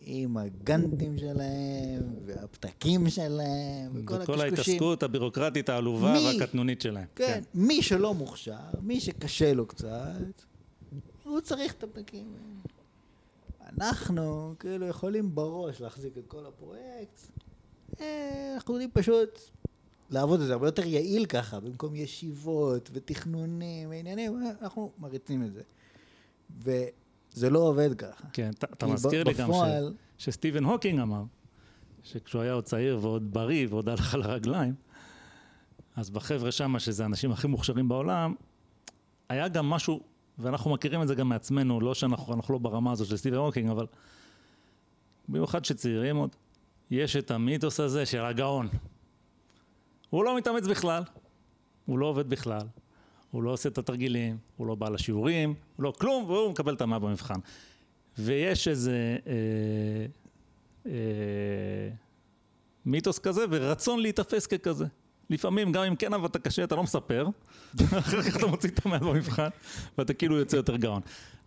עם הגנטים שלהם, והפתקים שלהם, וכל ההתעסקות הבירוקרטית העלובה והקטנונית שלהם. כן, מי שלא מוכשר, מי שקשה לו קצת, הוא צריך את הפתקים. אנחנו כאילו יכולים בראש להחזיק את כל הפרויקט, אנחנו יודעים פשוט לעבוד את זה, הרבה יותר יעיל ככה, במקום ישיבות ותכנונים ועניינים, אנחנו מריצים את זה. וזה לא עובד ככה. כן, אתה מזכיר לי גם שסטיבן הוקינג אמר, שכשהוא היה עוד צעיר ועוד בריא ועוד הלך על הרגליים, אז בחבר'ה שמה, שזה האנשים הכי מוכשרים בעולם, היה גם משהו, ואנחנו מכירים את זה גם מעצמנו, לא שאנחנו לא ברמה הזו של סטיבן הוקינג, אבל במיוחד שצעירים עוד, יש את המיתוס הזה של הגאון. הוא לא מתאמץ בכלל, הוא לא עובד בכלל, הוא לא עושה את התרגילים, הוא לא בא לשיעורים, הוא לא כלום, והוא מקבל את המאה במבחן. ויש איזה מיתוס כזה, ורצון להתאפס ככזה. לפעמים, גם אם כן, אבל אתה קשה, אתה לא מספר, אחר כך אתה מוציא את המאה במבחן, ואתה כאילו יוצא יותר גאון.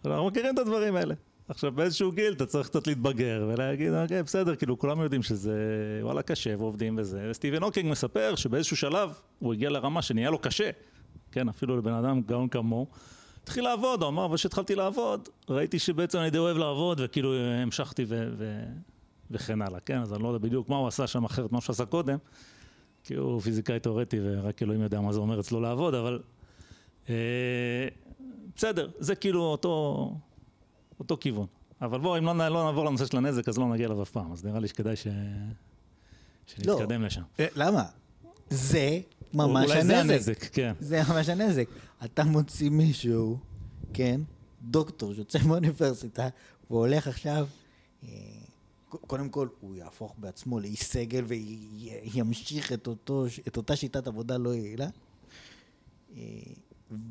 אנחנו מכירים את הדברים האלה. עכשיו, באיזשהו גיל, אתה צריך קצת להתבגר, ולהגיד, אוקיי, בסדר, כאילו, כולם יודעים שזה, וואלה, קשה, ועובדים בזה. וסטיבן הוקינג מספר שבאיזשהו שלב, הוא הגיע לרמה שנהיה לו קשה. כן, אפילו לבן אדם גאון כמו. התחיל לעבוד, הוא אמר, ושהתחלתי לעבוד, ראיתי שבעצם אני די אוהב לעבוד, וכאילו המשכתי וכן הלאה. כן, אז אני לא יודע בדיוק מה הוא עשה שם אחרת, מה שעשה קודם, כי הוא פיזיקאי תיאורטי, ורק אלוהים יודע מה זה אומר אצלו לעבוד, אבל בסדר, זה כאילו אותו כיוון. אבל בואו, אם לא נעבור לנושא של הנזק, אז לא נגיע אליו אף פעם. אז נראה לי שכדאי שנתקדם לשם. למה? זה ממש הנזק. כן. זה ממש הנזק. אתה מוציא מישהו, כן, דוקטור שיוצא מאוניברסיטה, והולך עכשיו, קודם כל הוא יהפוך בעצמו לאיש סגל, וימשיך את אותה שיטת עבודה לא יעילה,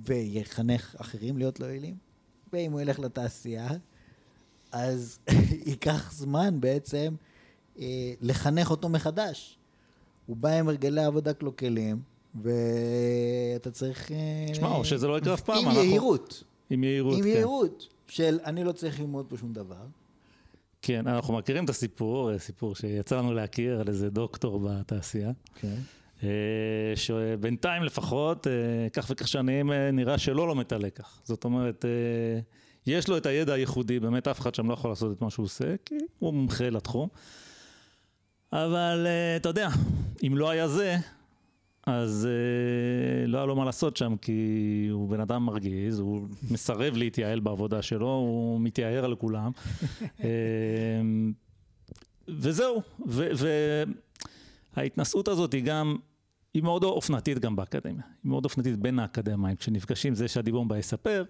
ויחנך אחרים להיות לא יעילים. ואם הוא ילך לתעשייה, אז ייקח זמן בעצם לחנך אותו מחדש. הוא בא עם הרגלי העבודה קלוקלים, ואתה צריך תשמעו, שזה לא יקרה אף פעם. עם יהירות. עם יהירות, כן. עם יהירות, של אני לא צריך ללמוד פה שום דבר. כן, אנחנו מכירים את הסיפור, סיפור שיצא לנו להכיר על איזה דוקטור בתעשייה. כן. שבינתיים לפחות, כך וכך שנים, נראה שלא מתעלה כך. זאת אומרת, יש לו את הידע הייחודי, באמת אף אחד שם לא יכול לעשות את מה שהוא עושה, כי הוא מומחה לתחום. אבל אתה יודע, אם לא היה זה, אז לא היה לו מה לעשות שם, כי הוא בן אדם מרגיז, הוא מסרב להתייעל בעבודה שלו, הוא מתייער על כולם. וזהו, וההתנסות הזאת היא גם, היא מאוד אופנתית גם באקדמיה, היא מאוד אופנתית בין האקדמיים, כשנפגשים זה שעדי בומבה יספר,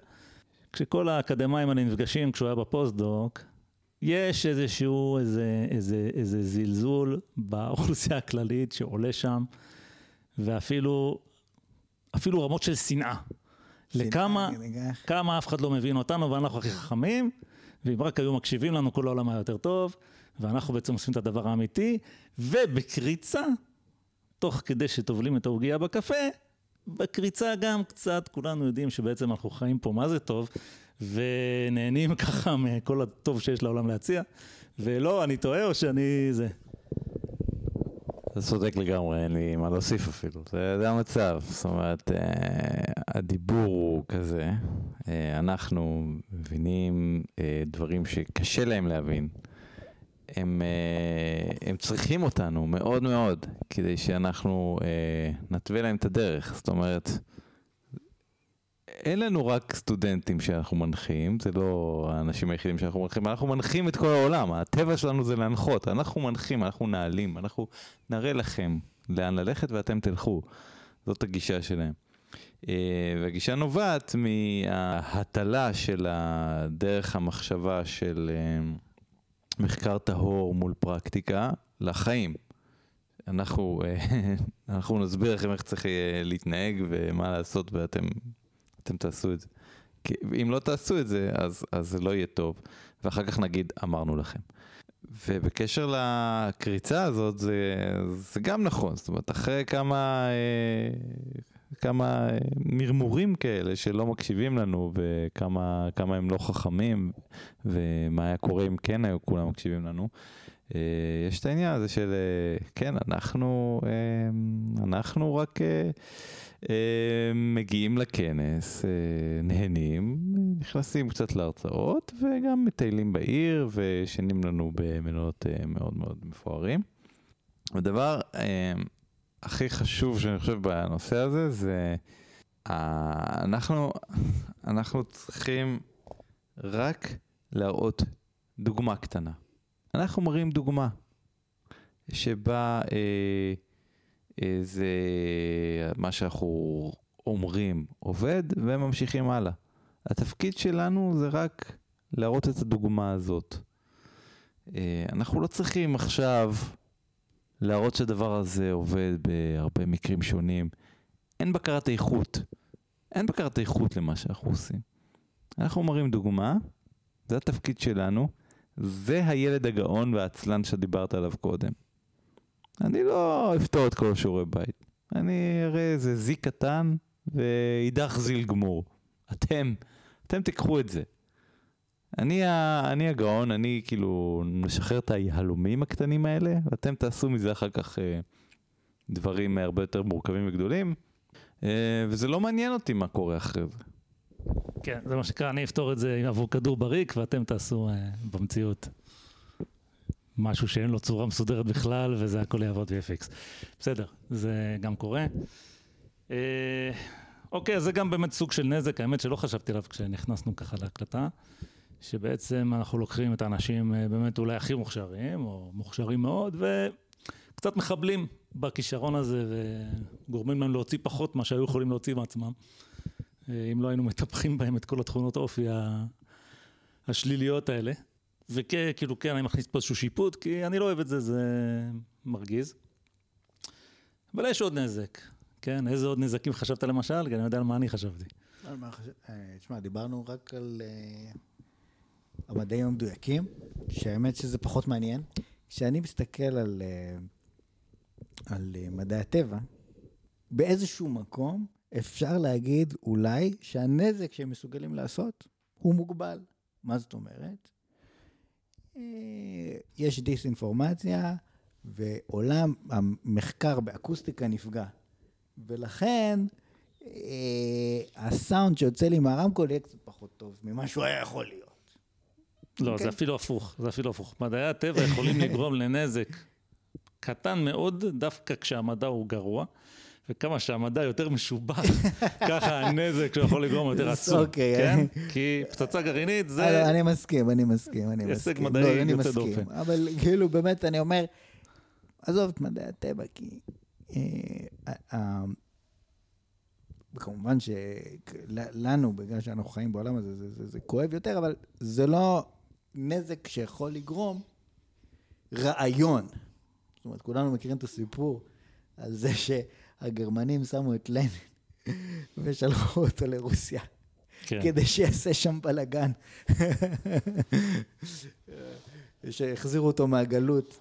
כשכל האקדמיים האלה נפגשים כשהוא היה בפוסט-דוק, יש איזשהו, איזה זלזול באוכלוסייה הכללית שעולה שם, ואפילו רמות של שנאה, לכמה אף אחד לא מבין אותנו, ואנחנו הכי חכמים, ואם רק היו מקשיבים לנו כל העולם היה יותר טוב, ואנחנו בעצם עושים את הדבר האמיתי, ובקריצה, תוך כדי שטובלים את העוגיה בקפה, בקריצה גם קצת, כולנו יודעים שבעצם אנחנו חיים פה מה זה טוב, ונהנים ככה מכל הטוב שיש לעולם להציע, ולא, אני טועה או שאני זה. זה צודק לגמרי, אין לי מה להוסיף אפילו, זה המצב, זאת אומרת, הדיבור הוא כזה, אנחנו מבינים דברים שקשה להם להבין, הם צריכים אותנו מאוד מאוד, כדי שאנחנו נתווה להם את הדרך, זאת אומרת, אין לנו רק סטודנטים שאנחנו מנחים, זה לא האנשים היחידים שאנחנו מנחים, אנחנו מנחים את כל העולם, הטבע שלנו זה להנחות, אנחנו מנחים, אנחנו נעלים, אנחנו נראה לכם לאן ללכת ואתם תלכו, זאת הגישה שלהם. והגישה נובעת מההטלה של דרך המחשבה של מחקר טהור מול פרקטיקה לחיים. אנחנו נסביר לכם איך צריך להתנהג ומה לעשות ואתם תעשו את זה. כי אם לא תעשו את זה, אז זה לא יהיה טוב. ואחר כך נגיד, אמרנו לכם. ובקשר לקריצה הזאת, זה גם נכון. זאת אומרת, אחרי כמה מרמורים כאלה שלא מקשיבים לנו, וכמה הם לא חכמים, ומה היה קורה אם כן היו כולם מקשיבים לנו, יש את העניין הזה של, כן, אנחנו רק מגיעים לכנס, נהנים, נכנסים קצת להרצאות, וגם מטיילים בעיר, ושנים לנו במנות מאוד מאוד מפוארים. הדבר הכי חשוב שאני חושב בנושא הזה, זה אנחנו צריכים רק להראות דוגמה קטנה. אנחנו מראים דוגמה, שבה זה מה שאנחנו אומרים עובד, וממשיכים הלאה. התפקיד שלנו זה רק להראות את הדוגמה הזאת. אנחנו לא צריכים עכשיו להראות שהדבר הזה עובד בהרבה מקרים שונים. אין בקרת איכות. אין בקרת איכות למה שאנחנו עושים. אנחנו מראים דוגמה, זה התפקיד שלנו, זה הילד הגאון והעצלן שדיברת עליו קודם. אני לא אפתור את כל שיעורי בית. אני אראה איזה זיק קטן ואידך זיל גמור. אתם תיקחו את זה. אני הגאון, אני כאילו משחרר את היהלומים הקטנים האלה, ואתם תעשו מזה אחר כך דברים הרבה יותר מורכבים וגדולים, וזה לא מעניין אותי מה קורה אחרי זה. כן, זה מה שקרה, אני אפתור את זה עבור כדור בריק, ואתם תעשו במציאות משהו שאין לו צורה מסודרת בכלל, וזה הכל יעבוד ב-FX. בסדר, זה גם קורה. אוקיי, זה גם באמת סוג של נזק, האמת שלא חשבתי עליו כשנכנסנו ככה להקלטה, שבעצם אנחנו לוקחים את האנשים באמת אולי הכי מוכשרים, או מוכשרים מאוד, וקצת מחבלים בכישרון הזה, וגורמים להם להוציא פחות מה שהיו יכולים להוציא מעצמם. אם לא היינו מטפחים בהם את כל התכונות האופי השליליות האלה. וכאילו, כן, אני מכניס פה איזשהו שיפוט, כי אני לא אוהב את זה, זה מרגיז. אבל יש עוד נזק. כן, איזה עוד נזקים חשבת למשל? כי אני יודע על מה אני חשבתי. תשמע, דיברנו רק על המדעים המדויקים, שהאמת שזה פחות מעניין. כשאני מסתכל על מדעי הטבע, באיזשהו מקום אפשר להגיד אולי שהנזק שהם מסוגלים לעשות הוא מוגבל. מה זאת אומרת? יש דיסאינפורמציה, ועולם המחקר באקוסטיקה נפגע. ולכן הסאונד שיוצא לי מהרמקול יהיה קצת פחות טוב ממה שהוא היה יכול להיות. לא, זה אפילו הפוך, זה אפילו הפוך. מדעי הטבע יכולים לגרום לנזק קטן מאוד, דווקא כשהמדע הוא גרוע, וכמה שהמדע יותר משובח, ככה הנזק שיכול לגרום יותר עצום. כן? כי פצצה גרעינית זה... אני מסכים. הישג מדעי יוצא דופן. אבל כאילו באמת אני אומר, עזוב את מדעי הטבע, כי... כמובן שלנו, בגלל שאנחנו חיים בעולם הזה, זה כואב יותר, אבל זה לא נזק שיכול לגרום רעיון. זאת אומרת, כולנו מכירים את הסיפור על זה שהגרמנים שמו את לנין ושלחו אותו לרוסיה, כדי שיעשה שם בלגן, שהחזירו אותו מהגלות,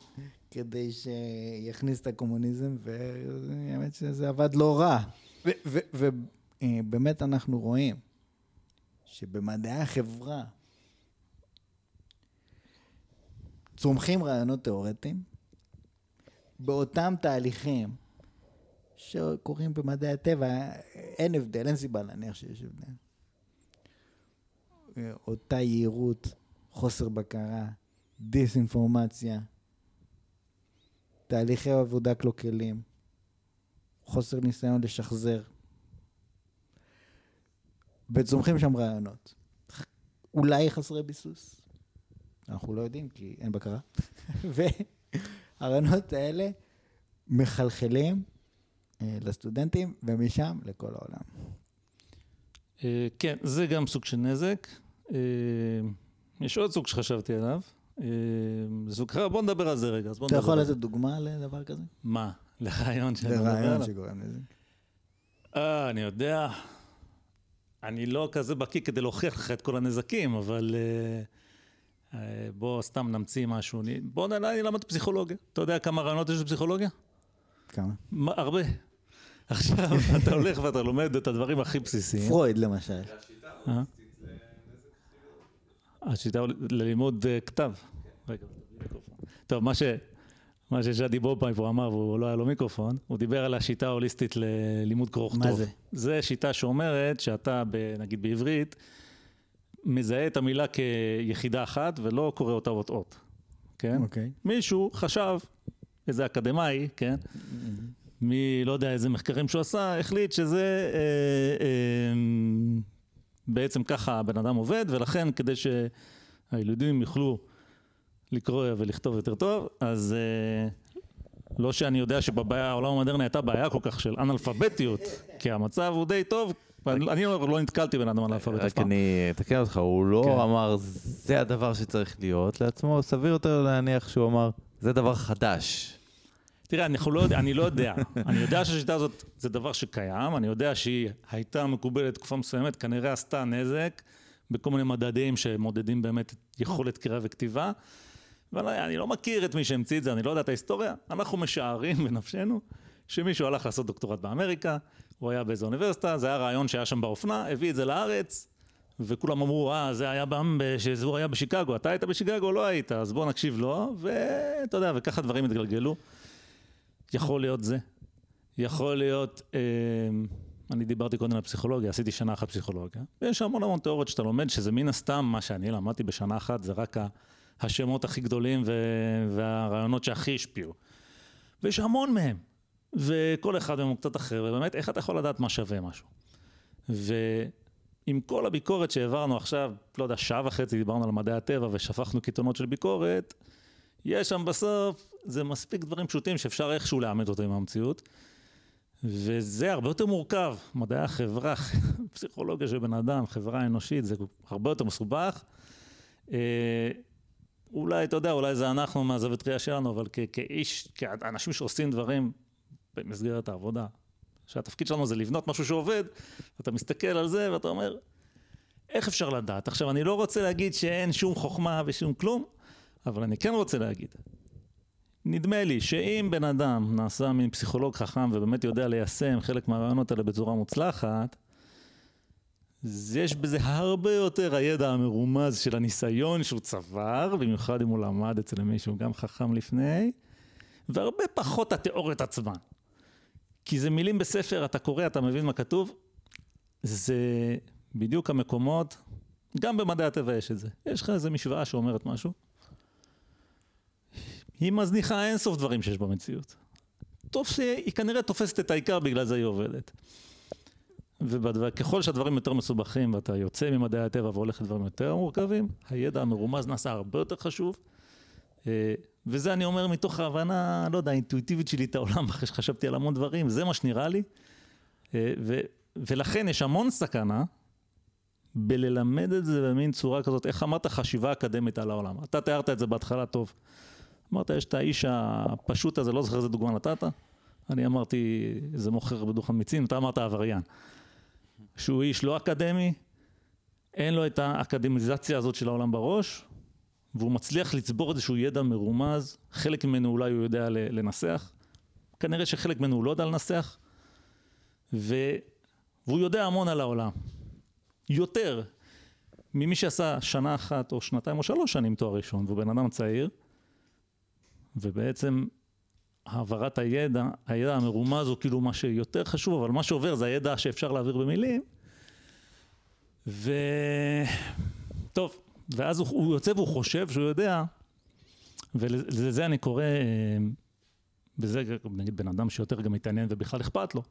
כדי שיכניס את הקומוניזם, והאמת שזה עבד לא רע. ובאמת אנחנו רואים שבמדעי החברה צומחים רעיונות תיאורטיים, באותם תהליכים שקוראים במדעי הטבע, אין הבדל, אין סיבה להניח שיש הבדל. אותה יעירות, חוסר בקרה, דיסאינפורמציה, תהליכי עבודה קלוקלים, חוסר ניסיון לשחזר. וצומחים שם רעיונות. אולי חסרי ביסוס. אנחנו לא יודעים, כי אין בקרה. והרעיונות האלה מחלחלים לסטודנטים, ומשם לכל העולם. כן, זה גם סוג של נזק. יש עוד סוג שחשבתי עליו. סוג אחר, בוא נדבר על זה רגע. אתה יכול לתת דוגמה לדבר כזה? מה? לרעיון שאני מדבר עליו. לרעיון שגורם לזה. אני יודע. אני לא כזה בקיא כדי להוכיח לך את כל הנזקים, אבל בוא סתם נמציא משהו. בוא נעלה, אני למד פסיכולוגיה. אתה יודע כמה רעיונות יש לפסיכולוגיה? כמה? הרבה. עכשיו אתה הולך ואתה לומד את הדברים הכי בסיסיים. פרויד למשל. השיטה הוליסטית לנזק חיובי. השיטה ללימוד כתב. רגע, מיקרופון. טוב, מה ששדי בומביי פה אמר, והוא לא היה לו מיקרופון, הוא דיבר על השיטה ההוליסטית ללימוד קרוא וכתוב. מה זה? זה שיטה שאומרת שאתה, נגיד בעברית, מזהה את המילה כיחידה אחת ולא קורא אותה אות-אות. כן? אוקיי. מישהו חשב, איזה אקדמאי, כן? מי, לא יודע, איזה מחקרים שהוא עשה, החליט שזה בעצם ככה הבן אדם עובד, ולכן כדי שהילדים יוכלו לקרוא ולכתוב יותר טוב, אז לא שאני יודע שבעולם המודרני הייתה בעיה כל כך של אנאלפביתיות, כי המצב הוא די טוב, אני לא נתקלתי בן אדם אנאלפבית אף פעם. רק אני אתקן אותך, הוא לא אמר, זה הדבר שצריך להיות לעצמו, סביר יותר להניח שהוא אמר, זה דבר חדש. תראה, אני לא יודע. אני יודע שהשיטה הזאת זה דבר שקיים, אני יודע שהיא הייתה מקובלת תקופה מסוימת, כנראה עשתה נזק, בכל מיני מדדים שמודדים באמת יכולת קריאה וכתיבה, אבל אני לא מכיר את מי שהמציא את זה, אני לא יודע את ההיסטוריה, אנחנו משערים בנפשנו, שמישהו הלך לעשות דוקטורט באמריקה, הוא היה באיזו אוניברסיטה, זה היה רעיון שהיה שם באופנה, הביא את זה לארץ, וכולם אמרו, זה היה שהוא היה בשיקגו, אתה היית בשיקגו, לא היית, אז בוא נקשיב לו, ואתה יודע, וככה דברים התגלגלו. יכול להיות זה, יכול להיות, אני דיברתי קודם על פסיכולוגיה, עשיתי שנה אחת פסיכולוגיה, ויש המון תיאוריות שאתה לומד, שזה מן הסתם מה שאני למדתי בשנה אחת, זה רק השמות הכי גדולים והרעיונות שהכי השפיעו. ויש המון מהם, וכל אחד מהם הוא קצת אחר, ובאמת, איך אתה יכול לדעת מה שווה משהו? ועם כל הביקורת שהעברנו עכשיו, לא יודע, שעה וחצי דיברנו על מדעי הטבע, ושפכנו קיתונות של ביקורת, יש שם בסוף, זה מספיק דברים פשוטים שאפשר איכשהו לעמת אותם עם המציאות, וזה הרבה יותר מורכב, מדעי החברה, פסיכולוגיה של בן אדם, חברה אנושית, זה הרבה יותר מסובך, אולי, אתה יודע, אולי זה אנחנו מהזווית ראייה שלנו, אבל כאנשים שעושים דברים במסגרת העבודה, שהתפקיד שלנו זה לבנות משהו שעובד, אתה מסתכל על זה ואתה אומר, איך אפשר לדעת? עכשיו, אני לא רוצה להגיד שאין שום חוכמה ושום כלום, אבל אני כן רוצה להגיד, נדמה לי שאם בן אדם נעשה מין פסיכולוג חכם ובאמת יודע ליישם חלק מהרעיונות האלה בצורה מוצלחת, יש בזה הרבה יותר הידע המרומז של הניסיון שהוא צבר, במיוחד אם הוא למד אצל מישהו גם חכם לפני, והרבה פחות התיאוריות עצמן. כי זה מילים בספר, אתה קורא, אתה מבין מה כתוב, זה בדיוק המקומות, גם במדעי הטבע יש את זה. יש לך איזו משוואה שאומרת משהו, היא מזניחה אינסוף דברים שיש במציאות. טוב שהיא כנראה תופסת את העיקר, בגלל זה היא עובדת. וככל שהדברים יותר מסובכים, ואתה יוצא ממדעי הטבע והולך לדברים יותר מורכבים, הידע המרומז נעשה הרבה יותר חשוב, וזה אני אומר מתוך ההבנה, לא יודע, האינטואיטיבית שלי את העולם, אחרי שחשבתי על המון דברים, זה מה שנראה לי, ולכן יש המון סכנה, בללמד את זה במין צורה כזאת, איך אמרת חשיבה אקדמית על העולם? אתה תיארת את זה בהתחלה טוב, אמרת, יש את האיש הפשוט הזה, לא זוכר איזה דוגמה נתת, אני אמרתי, זה מוכר בדוכן מיצים, אתה אמרת עבריין, שהוא איש לא אקדמי, אין לו את האקדמיזציה הזאת של העולם בראש, והוא מצליח לצבור איזשהו ידע מרומז, חלק ממנו אולי הוא יודע לנסח, כנראה שחלק ממנו הוא לא יודע לנסח, והוא יודע המון על העולם, יותר ממי שעשה שנה אחת או שנתיים או 3 שנים תואר ראשון, והוא בן אדם צעיר, ובעצם העברת הידע, הידע המרומז הוא כאילו מה שיותר חשוב, אבל מה שעובר זה הידע שאפשר להעביר במילים, וטוב, ואז הוא יוצא והוא חושב שהוא יודע, ולזה אני קורא, וזה נגיד בן אדם שיותר גם מתעניין ובכלל אכפת לו,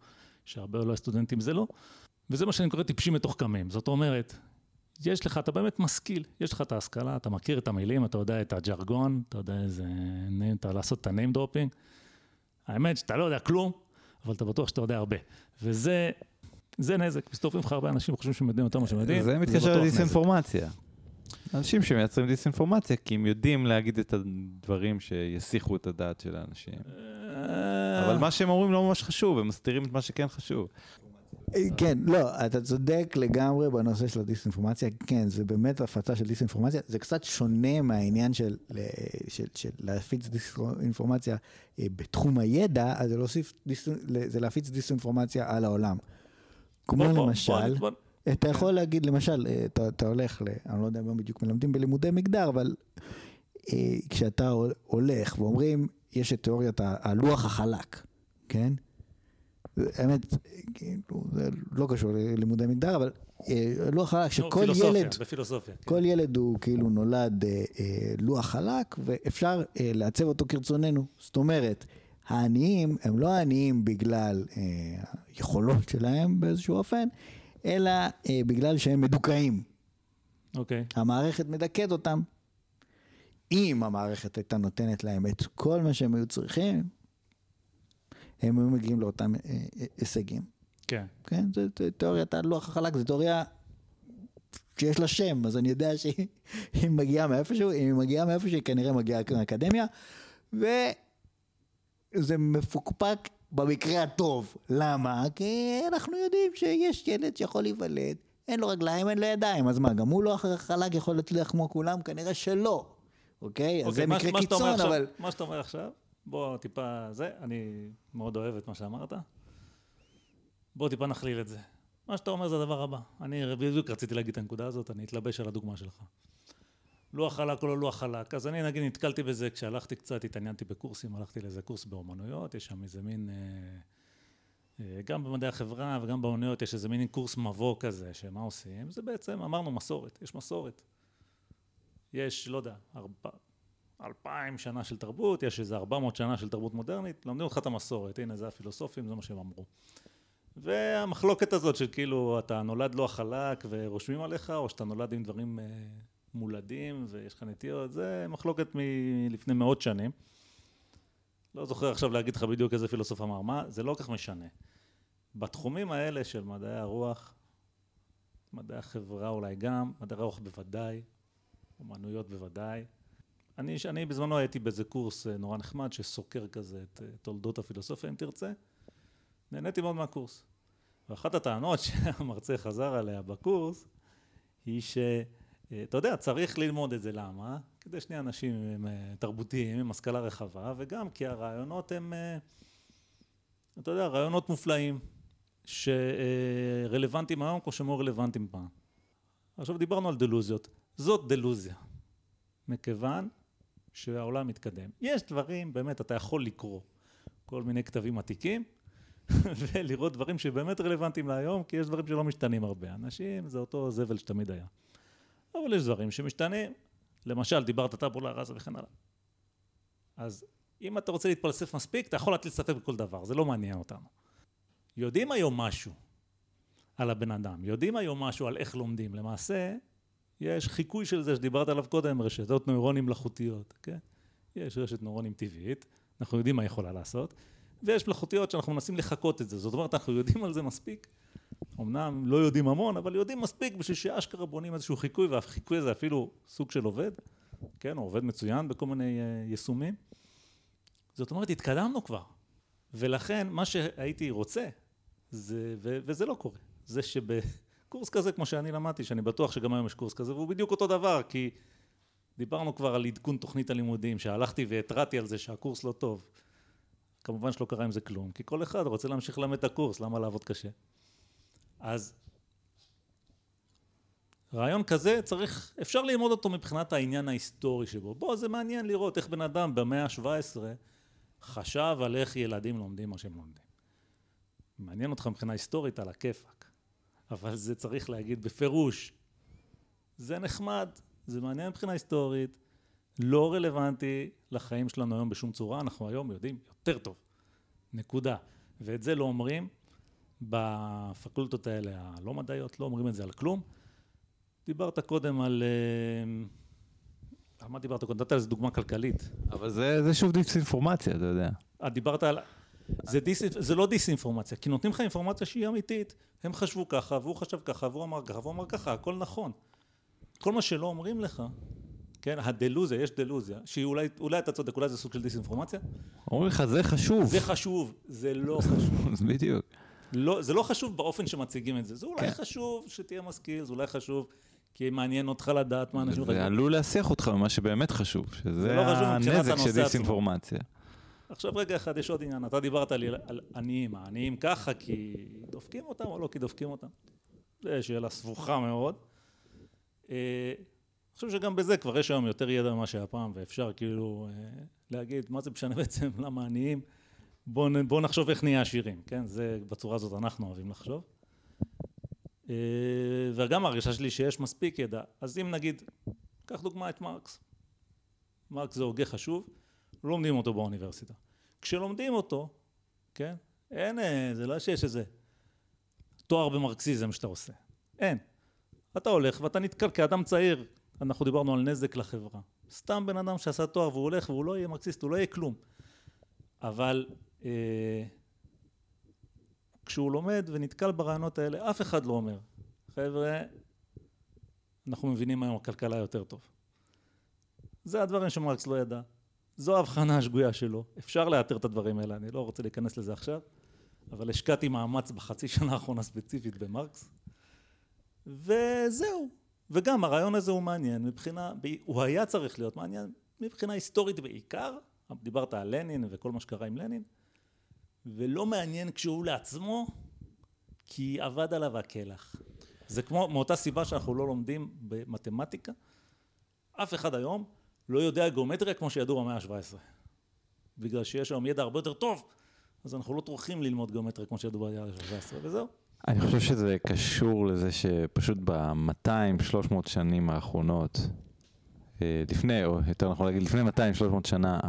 שהרבה אולי סטודנטים זה לא, וזה מה שאני קורא טיפשים מתוחכמים, זאת אומרת, יש לך, אתה באמת משכיל, יש לך את ההשכלה, אתה מכיר את המילים, אתה יודע את הג'רגון, אתה יודע איזה נעים, אתה לעשות את הניים דרופינג, האמת שאתה לא יודע כלום, אבל אתה בטוח שאתה יודע הרבה, וזה נזק, מסתובבים לך הרבה אנשים חושבים שמדעים אותם מה שמדעים, זה מתקשר לדיסאינפורמציה, אנשים שמייצרים דיסאינפורמציה, כי הם יודעים להגיד את הדברים שיסיחו את הדעת של האנשים, אבל מה שהם אומרים לא ממש חשוב, הם מסתירים את מה שכן חשוב. כן, לא, אתה צודק לגמרי בנושא של הדיסאינפורמציה, כן, זה באמת הפצה של דיסאינפורמציה, זה קצת שונה מהעניין של להפיץ דיסאינפורמציה בתחום הידע, אז זה להפיץ דיסאינפורמציה על העולם. כמו למשל, אתה יכול להגיד, למשל, אתה הולך, אני לא יודע מה בדיוק מלמדים בלימודי מגדר, אבל כשאתה הולך ואומרים, יש את תיאוריית הלוח החלק, כן? האמת, זה לא קשור ללימודי מגדר, אבל לוח חלק שכל ילד, כל ילד הוא כאילו נולד לוח חלק, ואפשר לעצב אותו כרצוננו. זאת אומרת, העניים הם לא העניים בגלל יכולות שלהם באיזשהו אופן, אלא בגלל שהם מדוכאים. אוקיי. המערכת מדכאת אותם. אם המערכת הייתה נותנת להם את כל מה שהם היו צריכים, הם היו מגיעים לאותם הישגים. כן. כן, זו תיאוריה, לוח החלק, זו תיאוריה שיש לה שם, אז אני יודע שהיא מגיעה מאיפשהו, אם היא מגיעה מאיפשהו, היא כנראה מגיעה לאקדמיה, וזה מפוקפק במקרה הטוב. למה? כי אנחנו יודעים שיש ילד שיכול להיוולד, אין לו רגליים, אין לו ידיים, אז מה, גם הוא לוח החלק יכול להצליח כמו כולם? כנראה שלא. אוקיי? אז זה מקרה קיצון, אבל... מה שאתה אומר עכשיו? בוא טיפה זה, אני מאוד אוהב את מה שאמרת. בוא טיפה נחליל את זה. מה שאתה אומר זה הדבר הבא. אני בדיוק רציתי להגיד את הנקודה הזאת, אני אתלבש על הדוגמה שלך. לוח חלק או לא לוח חלק. אז אני נגיד נתקלתי בזה כשהלכתי קצת, התעניינתי בקורסים, הלכתי לאיזה קורס באומנויות, יש שם איזה מין, גם במדעי החברה וגם באומנויות, יש איזה מין קורס מבוא כזה, שמה עושים? זה בעצם, אמרנו מסורת, יש מסורת. יש, לא יודע, 2,000 שנה של תרבות, יש איזה 400 שנה של תרבות מודרנית, למדים אותך את המסורת, הנה זה הפילוסופים, זה מה שהם אמרו. והמחלוקת הזאת של כאילו אתה נולד לוח חלק ורושמים עליך, או שאתה נולד עם דברים מולדים ויש לך נטיות, זה מחלוקת מלפני מאות שנים. לא זוכר עכשיו להגיד לך בדיוק איזה פילוסוף אמר, מה? זה לא כך משנה. בתחומים האלה של מדעי הרוח, מדעי החברה אולי גם, מדעי הרוח בוודאי, אומנויות בוודאי, אני בזמנו הייתי באיזה קורס נורא נחמד שסוקר כזה את תולדות הפילוסופיה, אם תרצה. נהניתי מאוד מהקורס. ואחת הטענות שהמרצה חזר עליה בקורס, היא שאתה יודע, צריך ללמוד את זה. למה? כדי שני אנשים הם תרבותיים, עם השכלה רחבה, וגם כי הרעיונות הם, אתה יודע, רעיונות מופלאים, שרלוונטיים היום כמו שהם רלוונטיים פעם. עכשיו דיברנו על דלוזיות. זאת דלוזיה. מכיוון... שהעולם מתקדם. יש דברים, באמת, אתה יכול לקרוא כל מיני כתבים עתיקים, ולראות דברים שבאמת רלוונטיים להיום, כי יש דברים שלא משתנים הרבה. אנשים, זה אותו זבל שתמיד היה. אבל יש דברים שמשתנים. למשל, דיברת טאבולה ראסה וכן הלאה. אז אם אתה רוצה להתפלסף מספיק, אתה יכול להתלסף בכל דבר. זה לא מעניין אותנו. יודעים היום משהו על הבן אדם. יודעים היום משהו על איך לומדים. למעשה... יש חיקוי של זה שדיברת עליו קודם, רשתות נוירונים מלאכותיות, כן? יש רשת נוירונים טבעית, אנחנו יודעים מה יכולה לעשות, ויש מלאכותיות שאנחנו מנסים לחקות את זה, זאת אומרת, אנחנו יודעים על זה מספיק, אמנם לא יודעים המון, אבל יודעים מספיק בשביל שאשכרה בונים איזשהו חיקוי, והחיקוי הזה אפילו סוג של עובד, כן, הוא עובד מצוין בכל מיני יישומים. זאת אומרת, התקדמנו כבר, ולכן מה שהייתי רוצה, זה, וזה לא קורה, זה קורס כזה, כמו שאני למדתי, שאני בטוח שגם היום יש קורס כזה, והוא בדיוק אותו דבר, כי דיברנו כבר על עדכון תוכנית הלימודים, שהלכתי והתרעתי על זה שהקורס לא טוב. כמובן שלא קרה עם זה כלום, כי כל אחד רוצה להמשיך ללמד את הקורס, למה לעבוד קשה? אז רעיון כזה צריך, אפשר ללמוד אותו מבחינת העניין ההיסטורי שבו. בוא, זה מעניין לראות איך בן אדם במאה ה-17 חשב על איך ילדים לומדים מה שהם לומדים. מעניין אותך מבחינה היסטורית על הכיפק, אבל זה צריך להגיד בפירוש. זה נחמד, זה מעניין מבחינה היסטורית, לא רלוונטי לחיים שלנו היום בשום צורה, אנחנו היום יודעים יותר טוב, נקודה. ואת זה לא אומרים בפקולטות האלה הלא מדעיות, לא אומרים את זה על כלום. דיברת קודם על... מה דיברת קודם? נתת על זה דוגמה כלכלית. אבל זה שוב דיסאינפורמציה, אתה יודע. דיברת על... זה לא דיסאינפורמציה, כי נותנים לך אינפורמציה שהיא אמיתית. הם חשבו ככה, והוא חשב ככה, והוא אמר ככה, והוא אמר ככה, הכל נכון. כל מה שלא אומרים לך, כן, הדלוזיה, יש דלוזיה, שאולי אתה צודק, אולי זה סוג של דיסאינפורמציה. אומרים לך, זה חשוב. זה חשוב, זה לא חשוב. זה בדיוק. זה לא חשוב באופן שמציגים את זה. זה אולי חשוב שתהיה משכיל, זה אולי חשוב כי מעניין אותך לדעת מה אנשים חשוב. זה עלול להסיח אותך ממה שבאמת חשוב, שזה הנזק של דיסאינפורמציה. עכשיו רגע אחד, יש עוד עניין, אתה דיברת על עניים, העניים ככה כי דופקים אותם או לא כי דופקים אותם. זה שאלה סבוכה מאוד. אני חושב שגם בזה כבר יש היום יותר ידע ממה שהיה פעם, ואפשר כאילו להגיד מה זה משנה בעצם, למה עניים, בואו נחשוב איך נהיה עשירים, כן? זה בצורה הזאת אנחנו אוהבים לחשוב. וגם הרגשה שלי שיש מספיק ידע, אז אם נגיד, קח דוגמה את מרקס. מרקס זה הוגה חשוב, לא לומדים אותו באוניברסיטה. כשלומדים אותו, כן? אין, זה לא שיש איזה תואר במרקסיזם שאתה עושה. אין. אתה הולך ואתה נתקל כאדם צעיר, אנחנו דיברנו על נזק לחברה. סתם בן אדם שעשה תואר והוא הולך והוא לא יהיה מרקסיסט, הוא לא יהיה כלום. אבל כשהוא לומד ונתקל ברעיונות האלה, אף אחד לא אומר, חבר'ה, אנחנו מבינים היום הכלכלה יותר טוב. זה הדברים שמרקס לא ידע. זו ההבחנה השגויה שלו. אפשר לאתר את הדברים האלה, אני לא רוצה להיכנס לזה עכשיו, אבל השקעתי מאמץ בחצי שנה האחרונה ספציפית במרקס, וזהו. וגם הרעיון הזה הוא מעניין, מבחינה, הוא היה צריך להיות מעניין, מבחינה היסטורית בעיקר, דיברת על לנין וכל מה שקרה עם לנין, ולא מעניין כשהוא לעצמו, כי עבד עליו הכלח. זה כמו מאותה סיבה שאנחנו לא לומדים במתמטיקה, אף אחד היום לא יודע גיאומטריה כמו שידעו במאה ה-17. בגלל שיש היום ידע הרבה יותר טוב, אז אנחנו לא טורחים ללמוד גיאומטריה כמו שידעו במאה ה-17, וזהו. אני חושב שזה קשור לזה שפשוט ב-200-300 שנים האחרונות, לפני, או יותר נכון להגיד, לפני 200-300 שנה,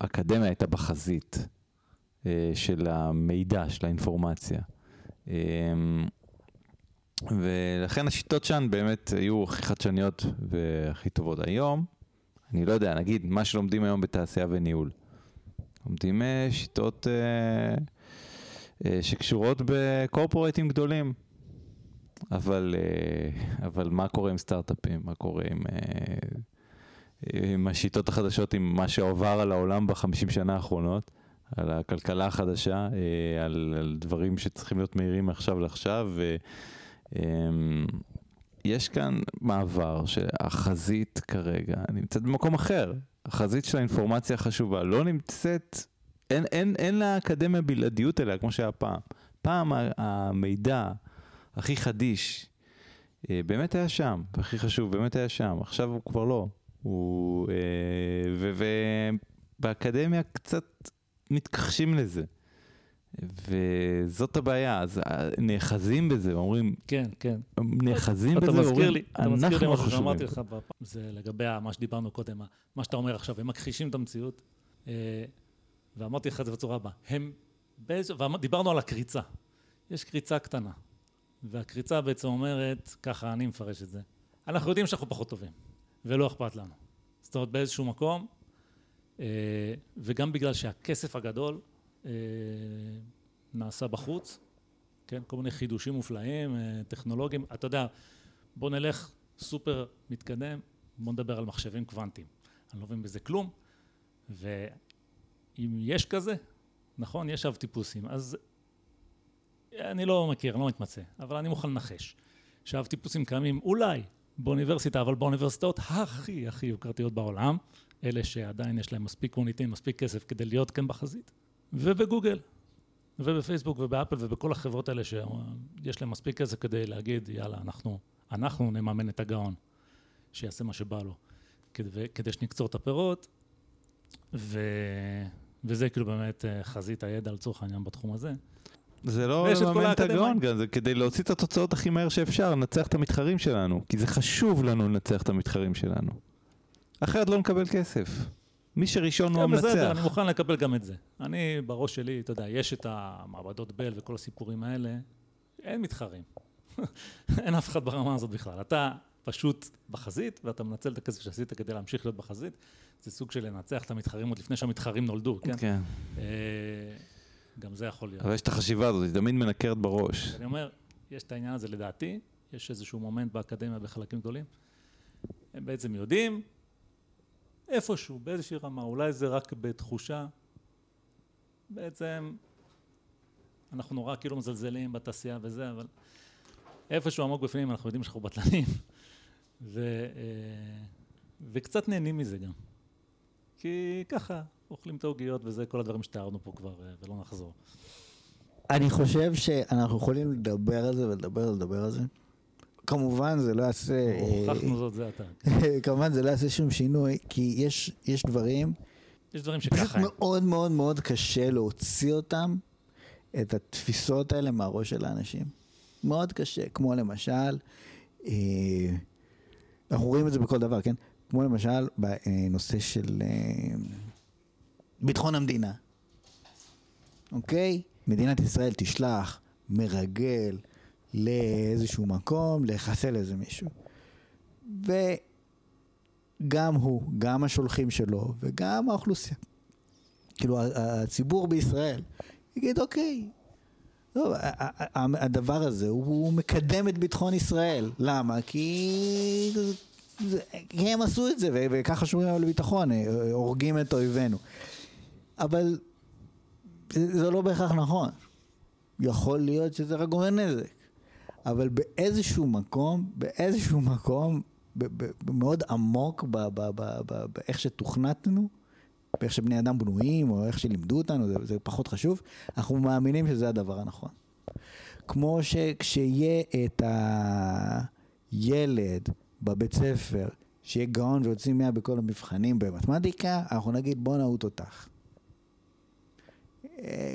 האקדמיה הייתה בחזית של המידע, של האינפורמציה. ולכן השיטות שם באמת היו הכי חדשניות והכי טובות היום. אני לא יודע, נגיד, מה שלומדים היום בתעשייה וניהול. לומדים שיטות שקשורות בקורפורייטים גדולים. אבל מה קורה עם סטארט-אפים? מה קורה עם השיטות החדשות, עם מה שעובר על העולם ב-50 שנה האחרונות, על הכלכלה החדשה, על דברים שצריכים להיות מהירים מעכשיו לעכשיו, יש כאן מעבר שהחזית כרגע נמצאת במקום אחר. החזית של האינפורמציה החשובה לא נמצאת, אין לאקדמיה בלעדיות אליה, כמו שהיה פעם. פעם המידע הכי חדיש באמת היה שם, הכי חשוב באמת היה שם, עכשיו הוא כבר לא. ובאקדמיה קצת מתכחשים לזה. וזאת הבעיה, אז נאחזים בזה, אומרים, כן, כן. נאחזים בזה, אומרים, אנחנו חשובים. זה לגבי מה שדיברנו קודם, מה שאתה אומר עכשיו, הם מכחישים את המציאות, ואמרתי לך את זה בצורה הבאה, דיברנו על הקריצה, יש קריצה קטנה, והקריצה בעצם אומרת, ככה אני מפרש את זה, אנחנו יודעים שאנחנו פחות טובים, ולא אכפת לנו. זאת אומרת, באיזשהו מקום, וגם בגלל שהכסף הגדול, נעשה בחוץ, כן? כל מיני חידושים מופלאים, טכנולוגיים, אתה יודע, בוא נלך סופר מתקדם, בוא נדבר על מחשבים קוונטיים, אני לא מבין בזה כלום, ואם יש כזה, נכון, יש אבטיפוסים, אז אני לא מכיר, אני לא מתמצא, אבל אני מוכן לנחש, שאבטיפוסים קיימים אולי באוניברסיטה, אבל באוניברסיטאות הכי יוקרתיות בעולם, אלה שעדיין יש להם מספיק מוניטין, מספיק כסף כדי להיות כאן בחזית, ובגוגל, ובפייסבוק, ובאפל, ובכל החברות האלה שיש להם מספיק כזה כדי להגיד, יאללה, אנחנו נממן את הגאון, שיעשה מה שבא לו, כדי שנקצור את הפירות, וזה כאילו באמת חזית הידע על צורך העניין בתחום הזה. זה לא לממן את הגאון גם, זה כדי להוציא את התוצאות הכי מהר שאפשר, נצח את המתחרים שלנו, כי זה חשוב לנו לנצח את המתחרים שלנו. אחרת לא נקבל כסף. מי שראשון הוא המנצח. בסדר, אני מוכן לקבל גם את זה. אני בראש שלי, אתה יודע, יש את המעבדות בל וכל הסיפורים האלה, אין מתחרים. אין אף אחד ברמה הזאת בכלל. אתה פשוט בחזית, ואתה מנצל את הכסף שעשית כדי להמשיך להיות בחזית. זה סוג של לנצח את המתחרים עוד לפני שהמתחרים נולדו, כן? גם זה יכול להיות. אבל יש את החשיבה הזאת, היא תמיד מנקרת בראש. אני אומר, יש את העניין הזה לדעתי, יש איזשהו מומנט באקדמיה בחלקים גדולים. הם בעצם יודעים, איפשהו, באיזושהי רמה, אולי זה רק בתחושה. בעצם, אנחנו נורא כאילו מזלזלים בתעשייה וזה, אבל איפשהו עמוק בפנים, אנחנו יודעים שאנחנו בטלנים. וקצת נהנים מזה גם. כי ככה. אוכלים את ההוגיות וזה כל הדברים שתיארנו פה כבר, ולא נחזור. אני חושב שאנחנו יכולים לדבר על זה ולדבר על זה. כמובן זה לא יעשה... הוכחנו זאת, זה אתה. כמובן זה לא יעשה שום שינוי, כי יש דברים... יש דברים שככה. פשוט מאוד מאוד מאוד קשה להוציא אותם, את התפיסות האלה מהראש של האנשים. מאוד קשה, כמו למשל... אנחנו רואים את זה בכל דבר, כן? כמו למשל בנושא של... ביטחון המדינה, אוקיי? מדינת ישראל תשלח מרגל לאיזשהו מקום, לחסל איזה מישהו. וגם הוא, גם השולחים שלו, וגם האוכלוסייה. כאילו, הציבור בישראל יגיד, אוקיי, לא, הדבר הזה, הוא מקדם את ביטחון ישראל. למה? כי... הם עשו את זה, וככה שומרים על ביטחון, הורגים את אויבינו. אבל זה לא בהכרח נכון. יכול להיות שזה רק גורם נזק. אבל באיזשהו מקום, מאוד עמוק באיך שתוכנתנו, באיך שבני אדם בנויים, או איך שלימדו אותנו, זה פחות חשוב. אנחנו מאמינים שזה הדבר הנכון. כמו שכשיהיה את הילד בבית ספר, שיהיה גאון ויוצאים 100 בכל המבחנים במתמטיקה, אנחנו נגיד בוא נעוט אותך.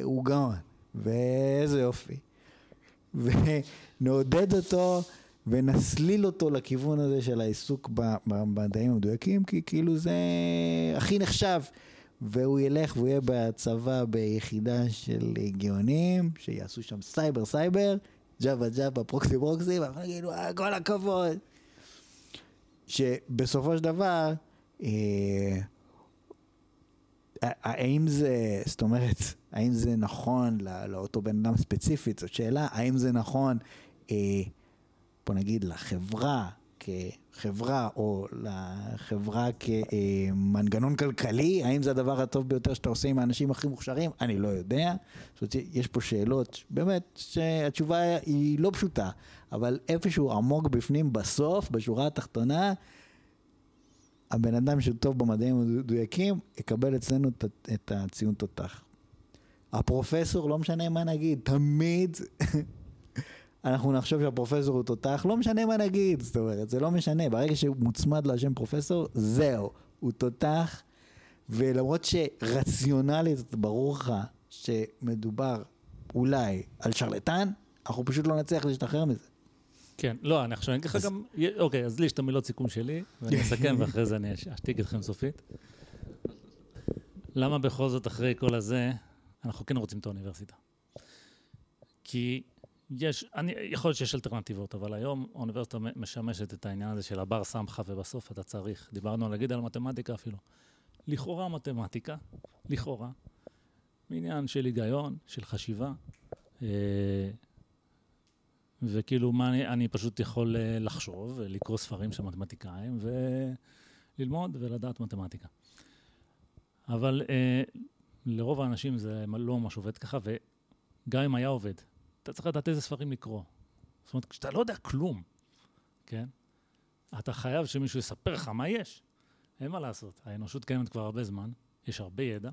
הוא גאון, ואיזה יופי. ונעודד אותו, ונסליל אותו לכיוון הזה של העיסוק במדעים המדויקים, כי כאילו זה הכי נחשב. והוא ילך והוא יהיה בצבא ביחידה של גאונים, שיעשו שם סייבר, ג'אבה, פרוקסי, ואנחנו נגידו, כל הכבוד. שבסופו של דבר, האם זה, זאת אומרת, האם זה נכון לאותו בן אדם ספציפית, זאת שאלה, האם זה נכון, בוא נגיד, לחברה כחברה, או לחברה כמנגנון כלכלי, האם זה הדבר הטוב ביותר שאתה עושה עם האנשים הכי מוכשרים? אני לא יודע. זאת אומרת, יש פה שאלות, באמת, שהתשובה היא לא פשוטה, אבל איפשהו עמוק בפנים, בסוף, בשורה התחתונה, הבן אדם שטוב במדעים המדויקים, יקבל אצלנו את הציון תותח. הפרופסור, לא משנה מה נגיד, תמיד... אנחנו נחשוב שהפרופסור הוא תותח, לא משנה מה נגיד, זאת אומרת, זה לא משנה, ברגע שהוא מוצמד לשם פרופסור, זהו, הוא תותח, ולמרות שרציונלית ברור לך שמדובר אולי על שרלטן, אנחנו פשוט לא נצליח להשתחרר מזה. כן, לא, אני חושב, אני אגיד לך גם, אוקיי, אז לי יש את המילות סיכום שלי, ואני אסכם, ואחרי זה אני אשתיק אתכם סופית. למה בכל זאת, אחרי כל הזה, אנחנו כן רוצים את האוניברסיטה? כי... יכול להיות שיש אלטרנטיבות, אבל היום האוניברסיטה משמשת את העניין הזה של הבר סמכה, ובסוף אתה צריך, דיברנו להגיד על מתמטיקה אפילו, לכאורה מתמטיקה, לכאורה, מעניין של היגיון, של חשיבה, וכאילו מה אני פשוט יכול לחשוב, לקרוא ספרים של מתמטיקאים, וללמוד ולדעת מתמטיקה. אבל לרוב האנשים זה לא ממש עובד ככה, וגם אם היה עובד, אתה צריך לדעת איזה ספרים לקרוא. זאת אומרת, כשאתה לא יודע כלום, כן? אתה חייב שמישהו יספר לך מה יש. אין מה לעשות. האנושות קיימת כבר הרבה זמן, יש הרבה ידע,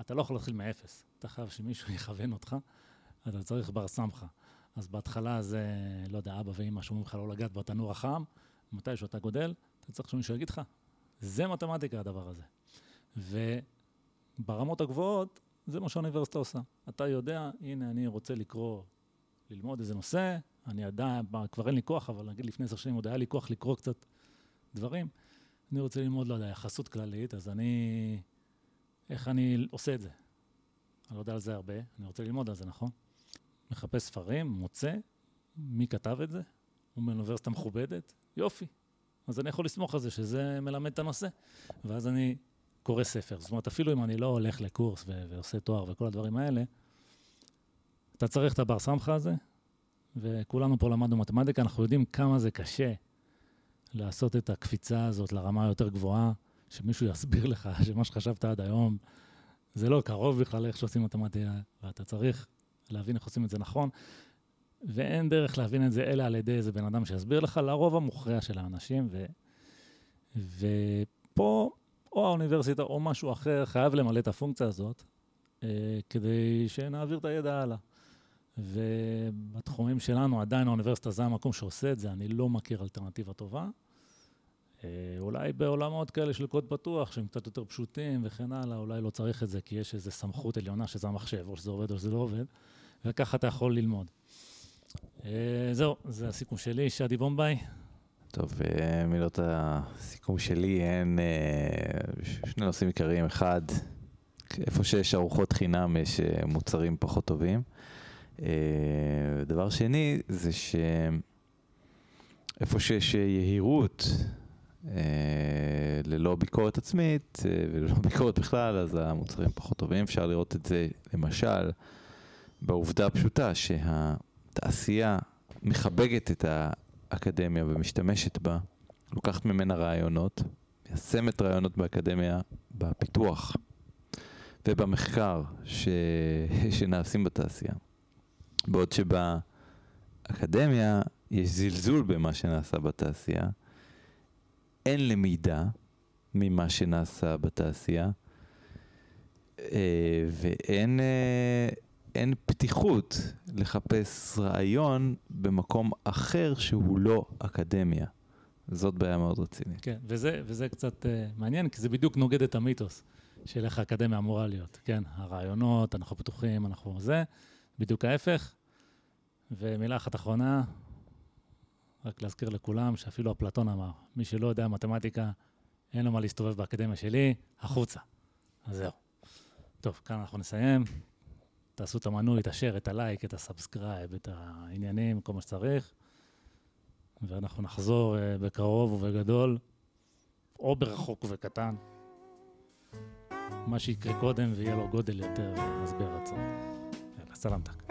אתה לא יכול להתחיל מאפס. אתה חייב שמישהו יכוון אותך, אתה צריך בר סמכה. אז בהתחלה זה, לא יודע, אבא ואמא שומעים לך לא לגעת בתנור החם, מתי שאתה גודל, אתה צריך שמישהו יגיד לך. זה מתמטיקה הדבר הזה. ברמות הגבוהות, זה מה שהאוניברסיטה עושה. אתה יודע, הנה, אני רוצה לקרוא, ללמוד איזה נושא, אני יודע, כבר אין לי כוח, אבל נגיד לפני 10 שנים עוד היה לי כוח לקרוא קצת דברים. אני רוצה ללמוד, לא יודע, יחסות כללית, אז אני, איך אני עושה את זה? אני לא יודע על זה הרבה, אני רוצה ללמוד על זה, נכון? מחפש ספרים, מוצא, מי כתב את זה? הוא מאוניברסיטה מכובדת, יופי. אז אני יכול לסמוך על זה שזה מלמד את הנושא. ואז אני קורא ספר. זאת אומרת, אפילו אם אני לא הולך לקורס ועושה תואר וכל הדברים האלה, אתה צריך את הבר סמכה הזה, וכולנו פה למדנו מתמטיקה, אנחנו יודעים כמה זה קשה לעשות את הקפיצה הזאת לרמה יותר גבוהה, שמישהו יסביר לך שמה שחשבת עד היום, זה לא קרוב בכלל איך שעושים מתמטיקה, ואתה צריך להבין איך עושים את זה נכון, ואין דרך להבין את זה אלא על ידי איזה בן אדם שיסביר לך, לרוב המוכרע של האנשים, ופה או האוניברסיטה או משהו אחר חייב למלא את הפונקציה הזאת, כדי שנעביר את הידע הלאה. ובתחומים שלנו עדיין האוניברסיטה זה המקום שעושה את זה, אני לא מכיר אלטרנטיבה טובה. אולי בעולמות כאלה של קוד פתוח, שהם קצת יותר פשוטים וכן הלאה, אולי לא צריך את זה, כי יש איזו סמכות עליונה שזה המחשב, או שזה עובד או שזה לא עובד, וככה אתה יכול ללמוד. זהו, זה הסיכום שלי, שדי בומביי. טוב, מילות הסיכום שלי הן שני נושאים עיקריים. אחד, איפה שיש ארוחות חינם יש מוצרים פחות טובים. דבר שני, זה שאיפה שיש יהירות ללא ביקורת עצמית וללא ביקורת בכלל, אז המוצרים פחות טובים. אפשר לראות את זה למשל בעובדה הפשוטה שהתעשייה מחבגת את האקדמיה ומשתמשת בה, לוקחת ממנה רעיונות, מיישמת רעיונות באקדמיה בפיתוח ובמחקר שנעשים בתעשייה. בעוד שבאקדמיה יש זלזול במה שנעשה בתעשייה, אין למידה ממה שנעשה בתעשייה, ואין פתיחות לחפש רעיון במקום אחר שהוא לא אקדמיה. זאת בעיה מאוד רצינית. כן, וזה קצת מעניין, כי זה בדיוק נוגד את המיתוס של איך האקדמיה אמורה להיות. כן, הרעיונות, אנחנו פתוחים, אנחנו זה, בדיוק ההפך. ומילה אחת אחרונה, רק להזכיר לכולם שאפילו הפלטון אמר, מי שלא יודע מתמטיקה, אין לו מה להסתובב באקדמיה שלי, החוצה. אז זהו. טוב, כאן אנחנו נסיים. תעשו את המנוי, את השאר, את הלייק, את הסאבסקרייב, את העניינים, כל מה שצריך. ואנחנו נחזור בקרוב ובגדול, או ברחוק ובקטן. מה שיקרה קודם ויהיה לו גודל יותר, מסביר רצון. סלאם תק.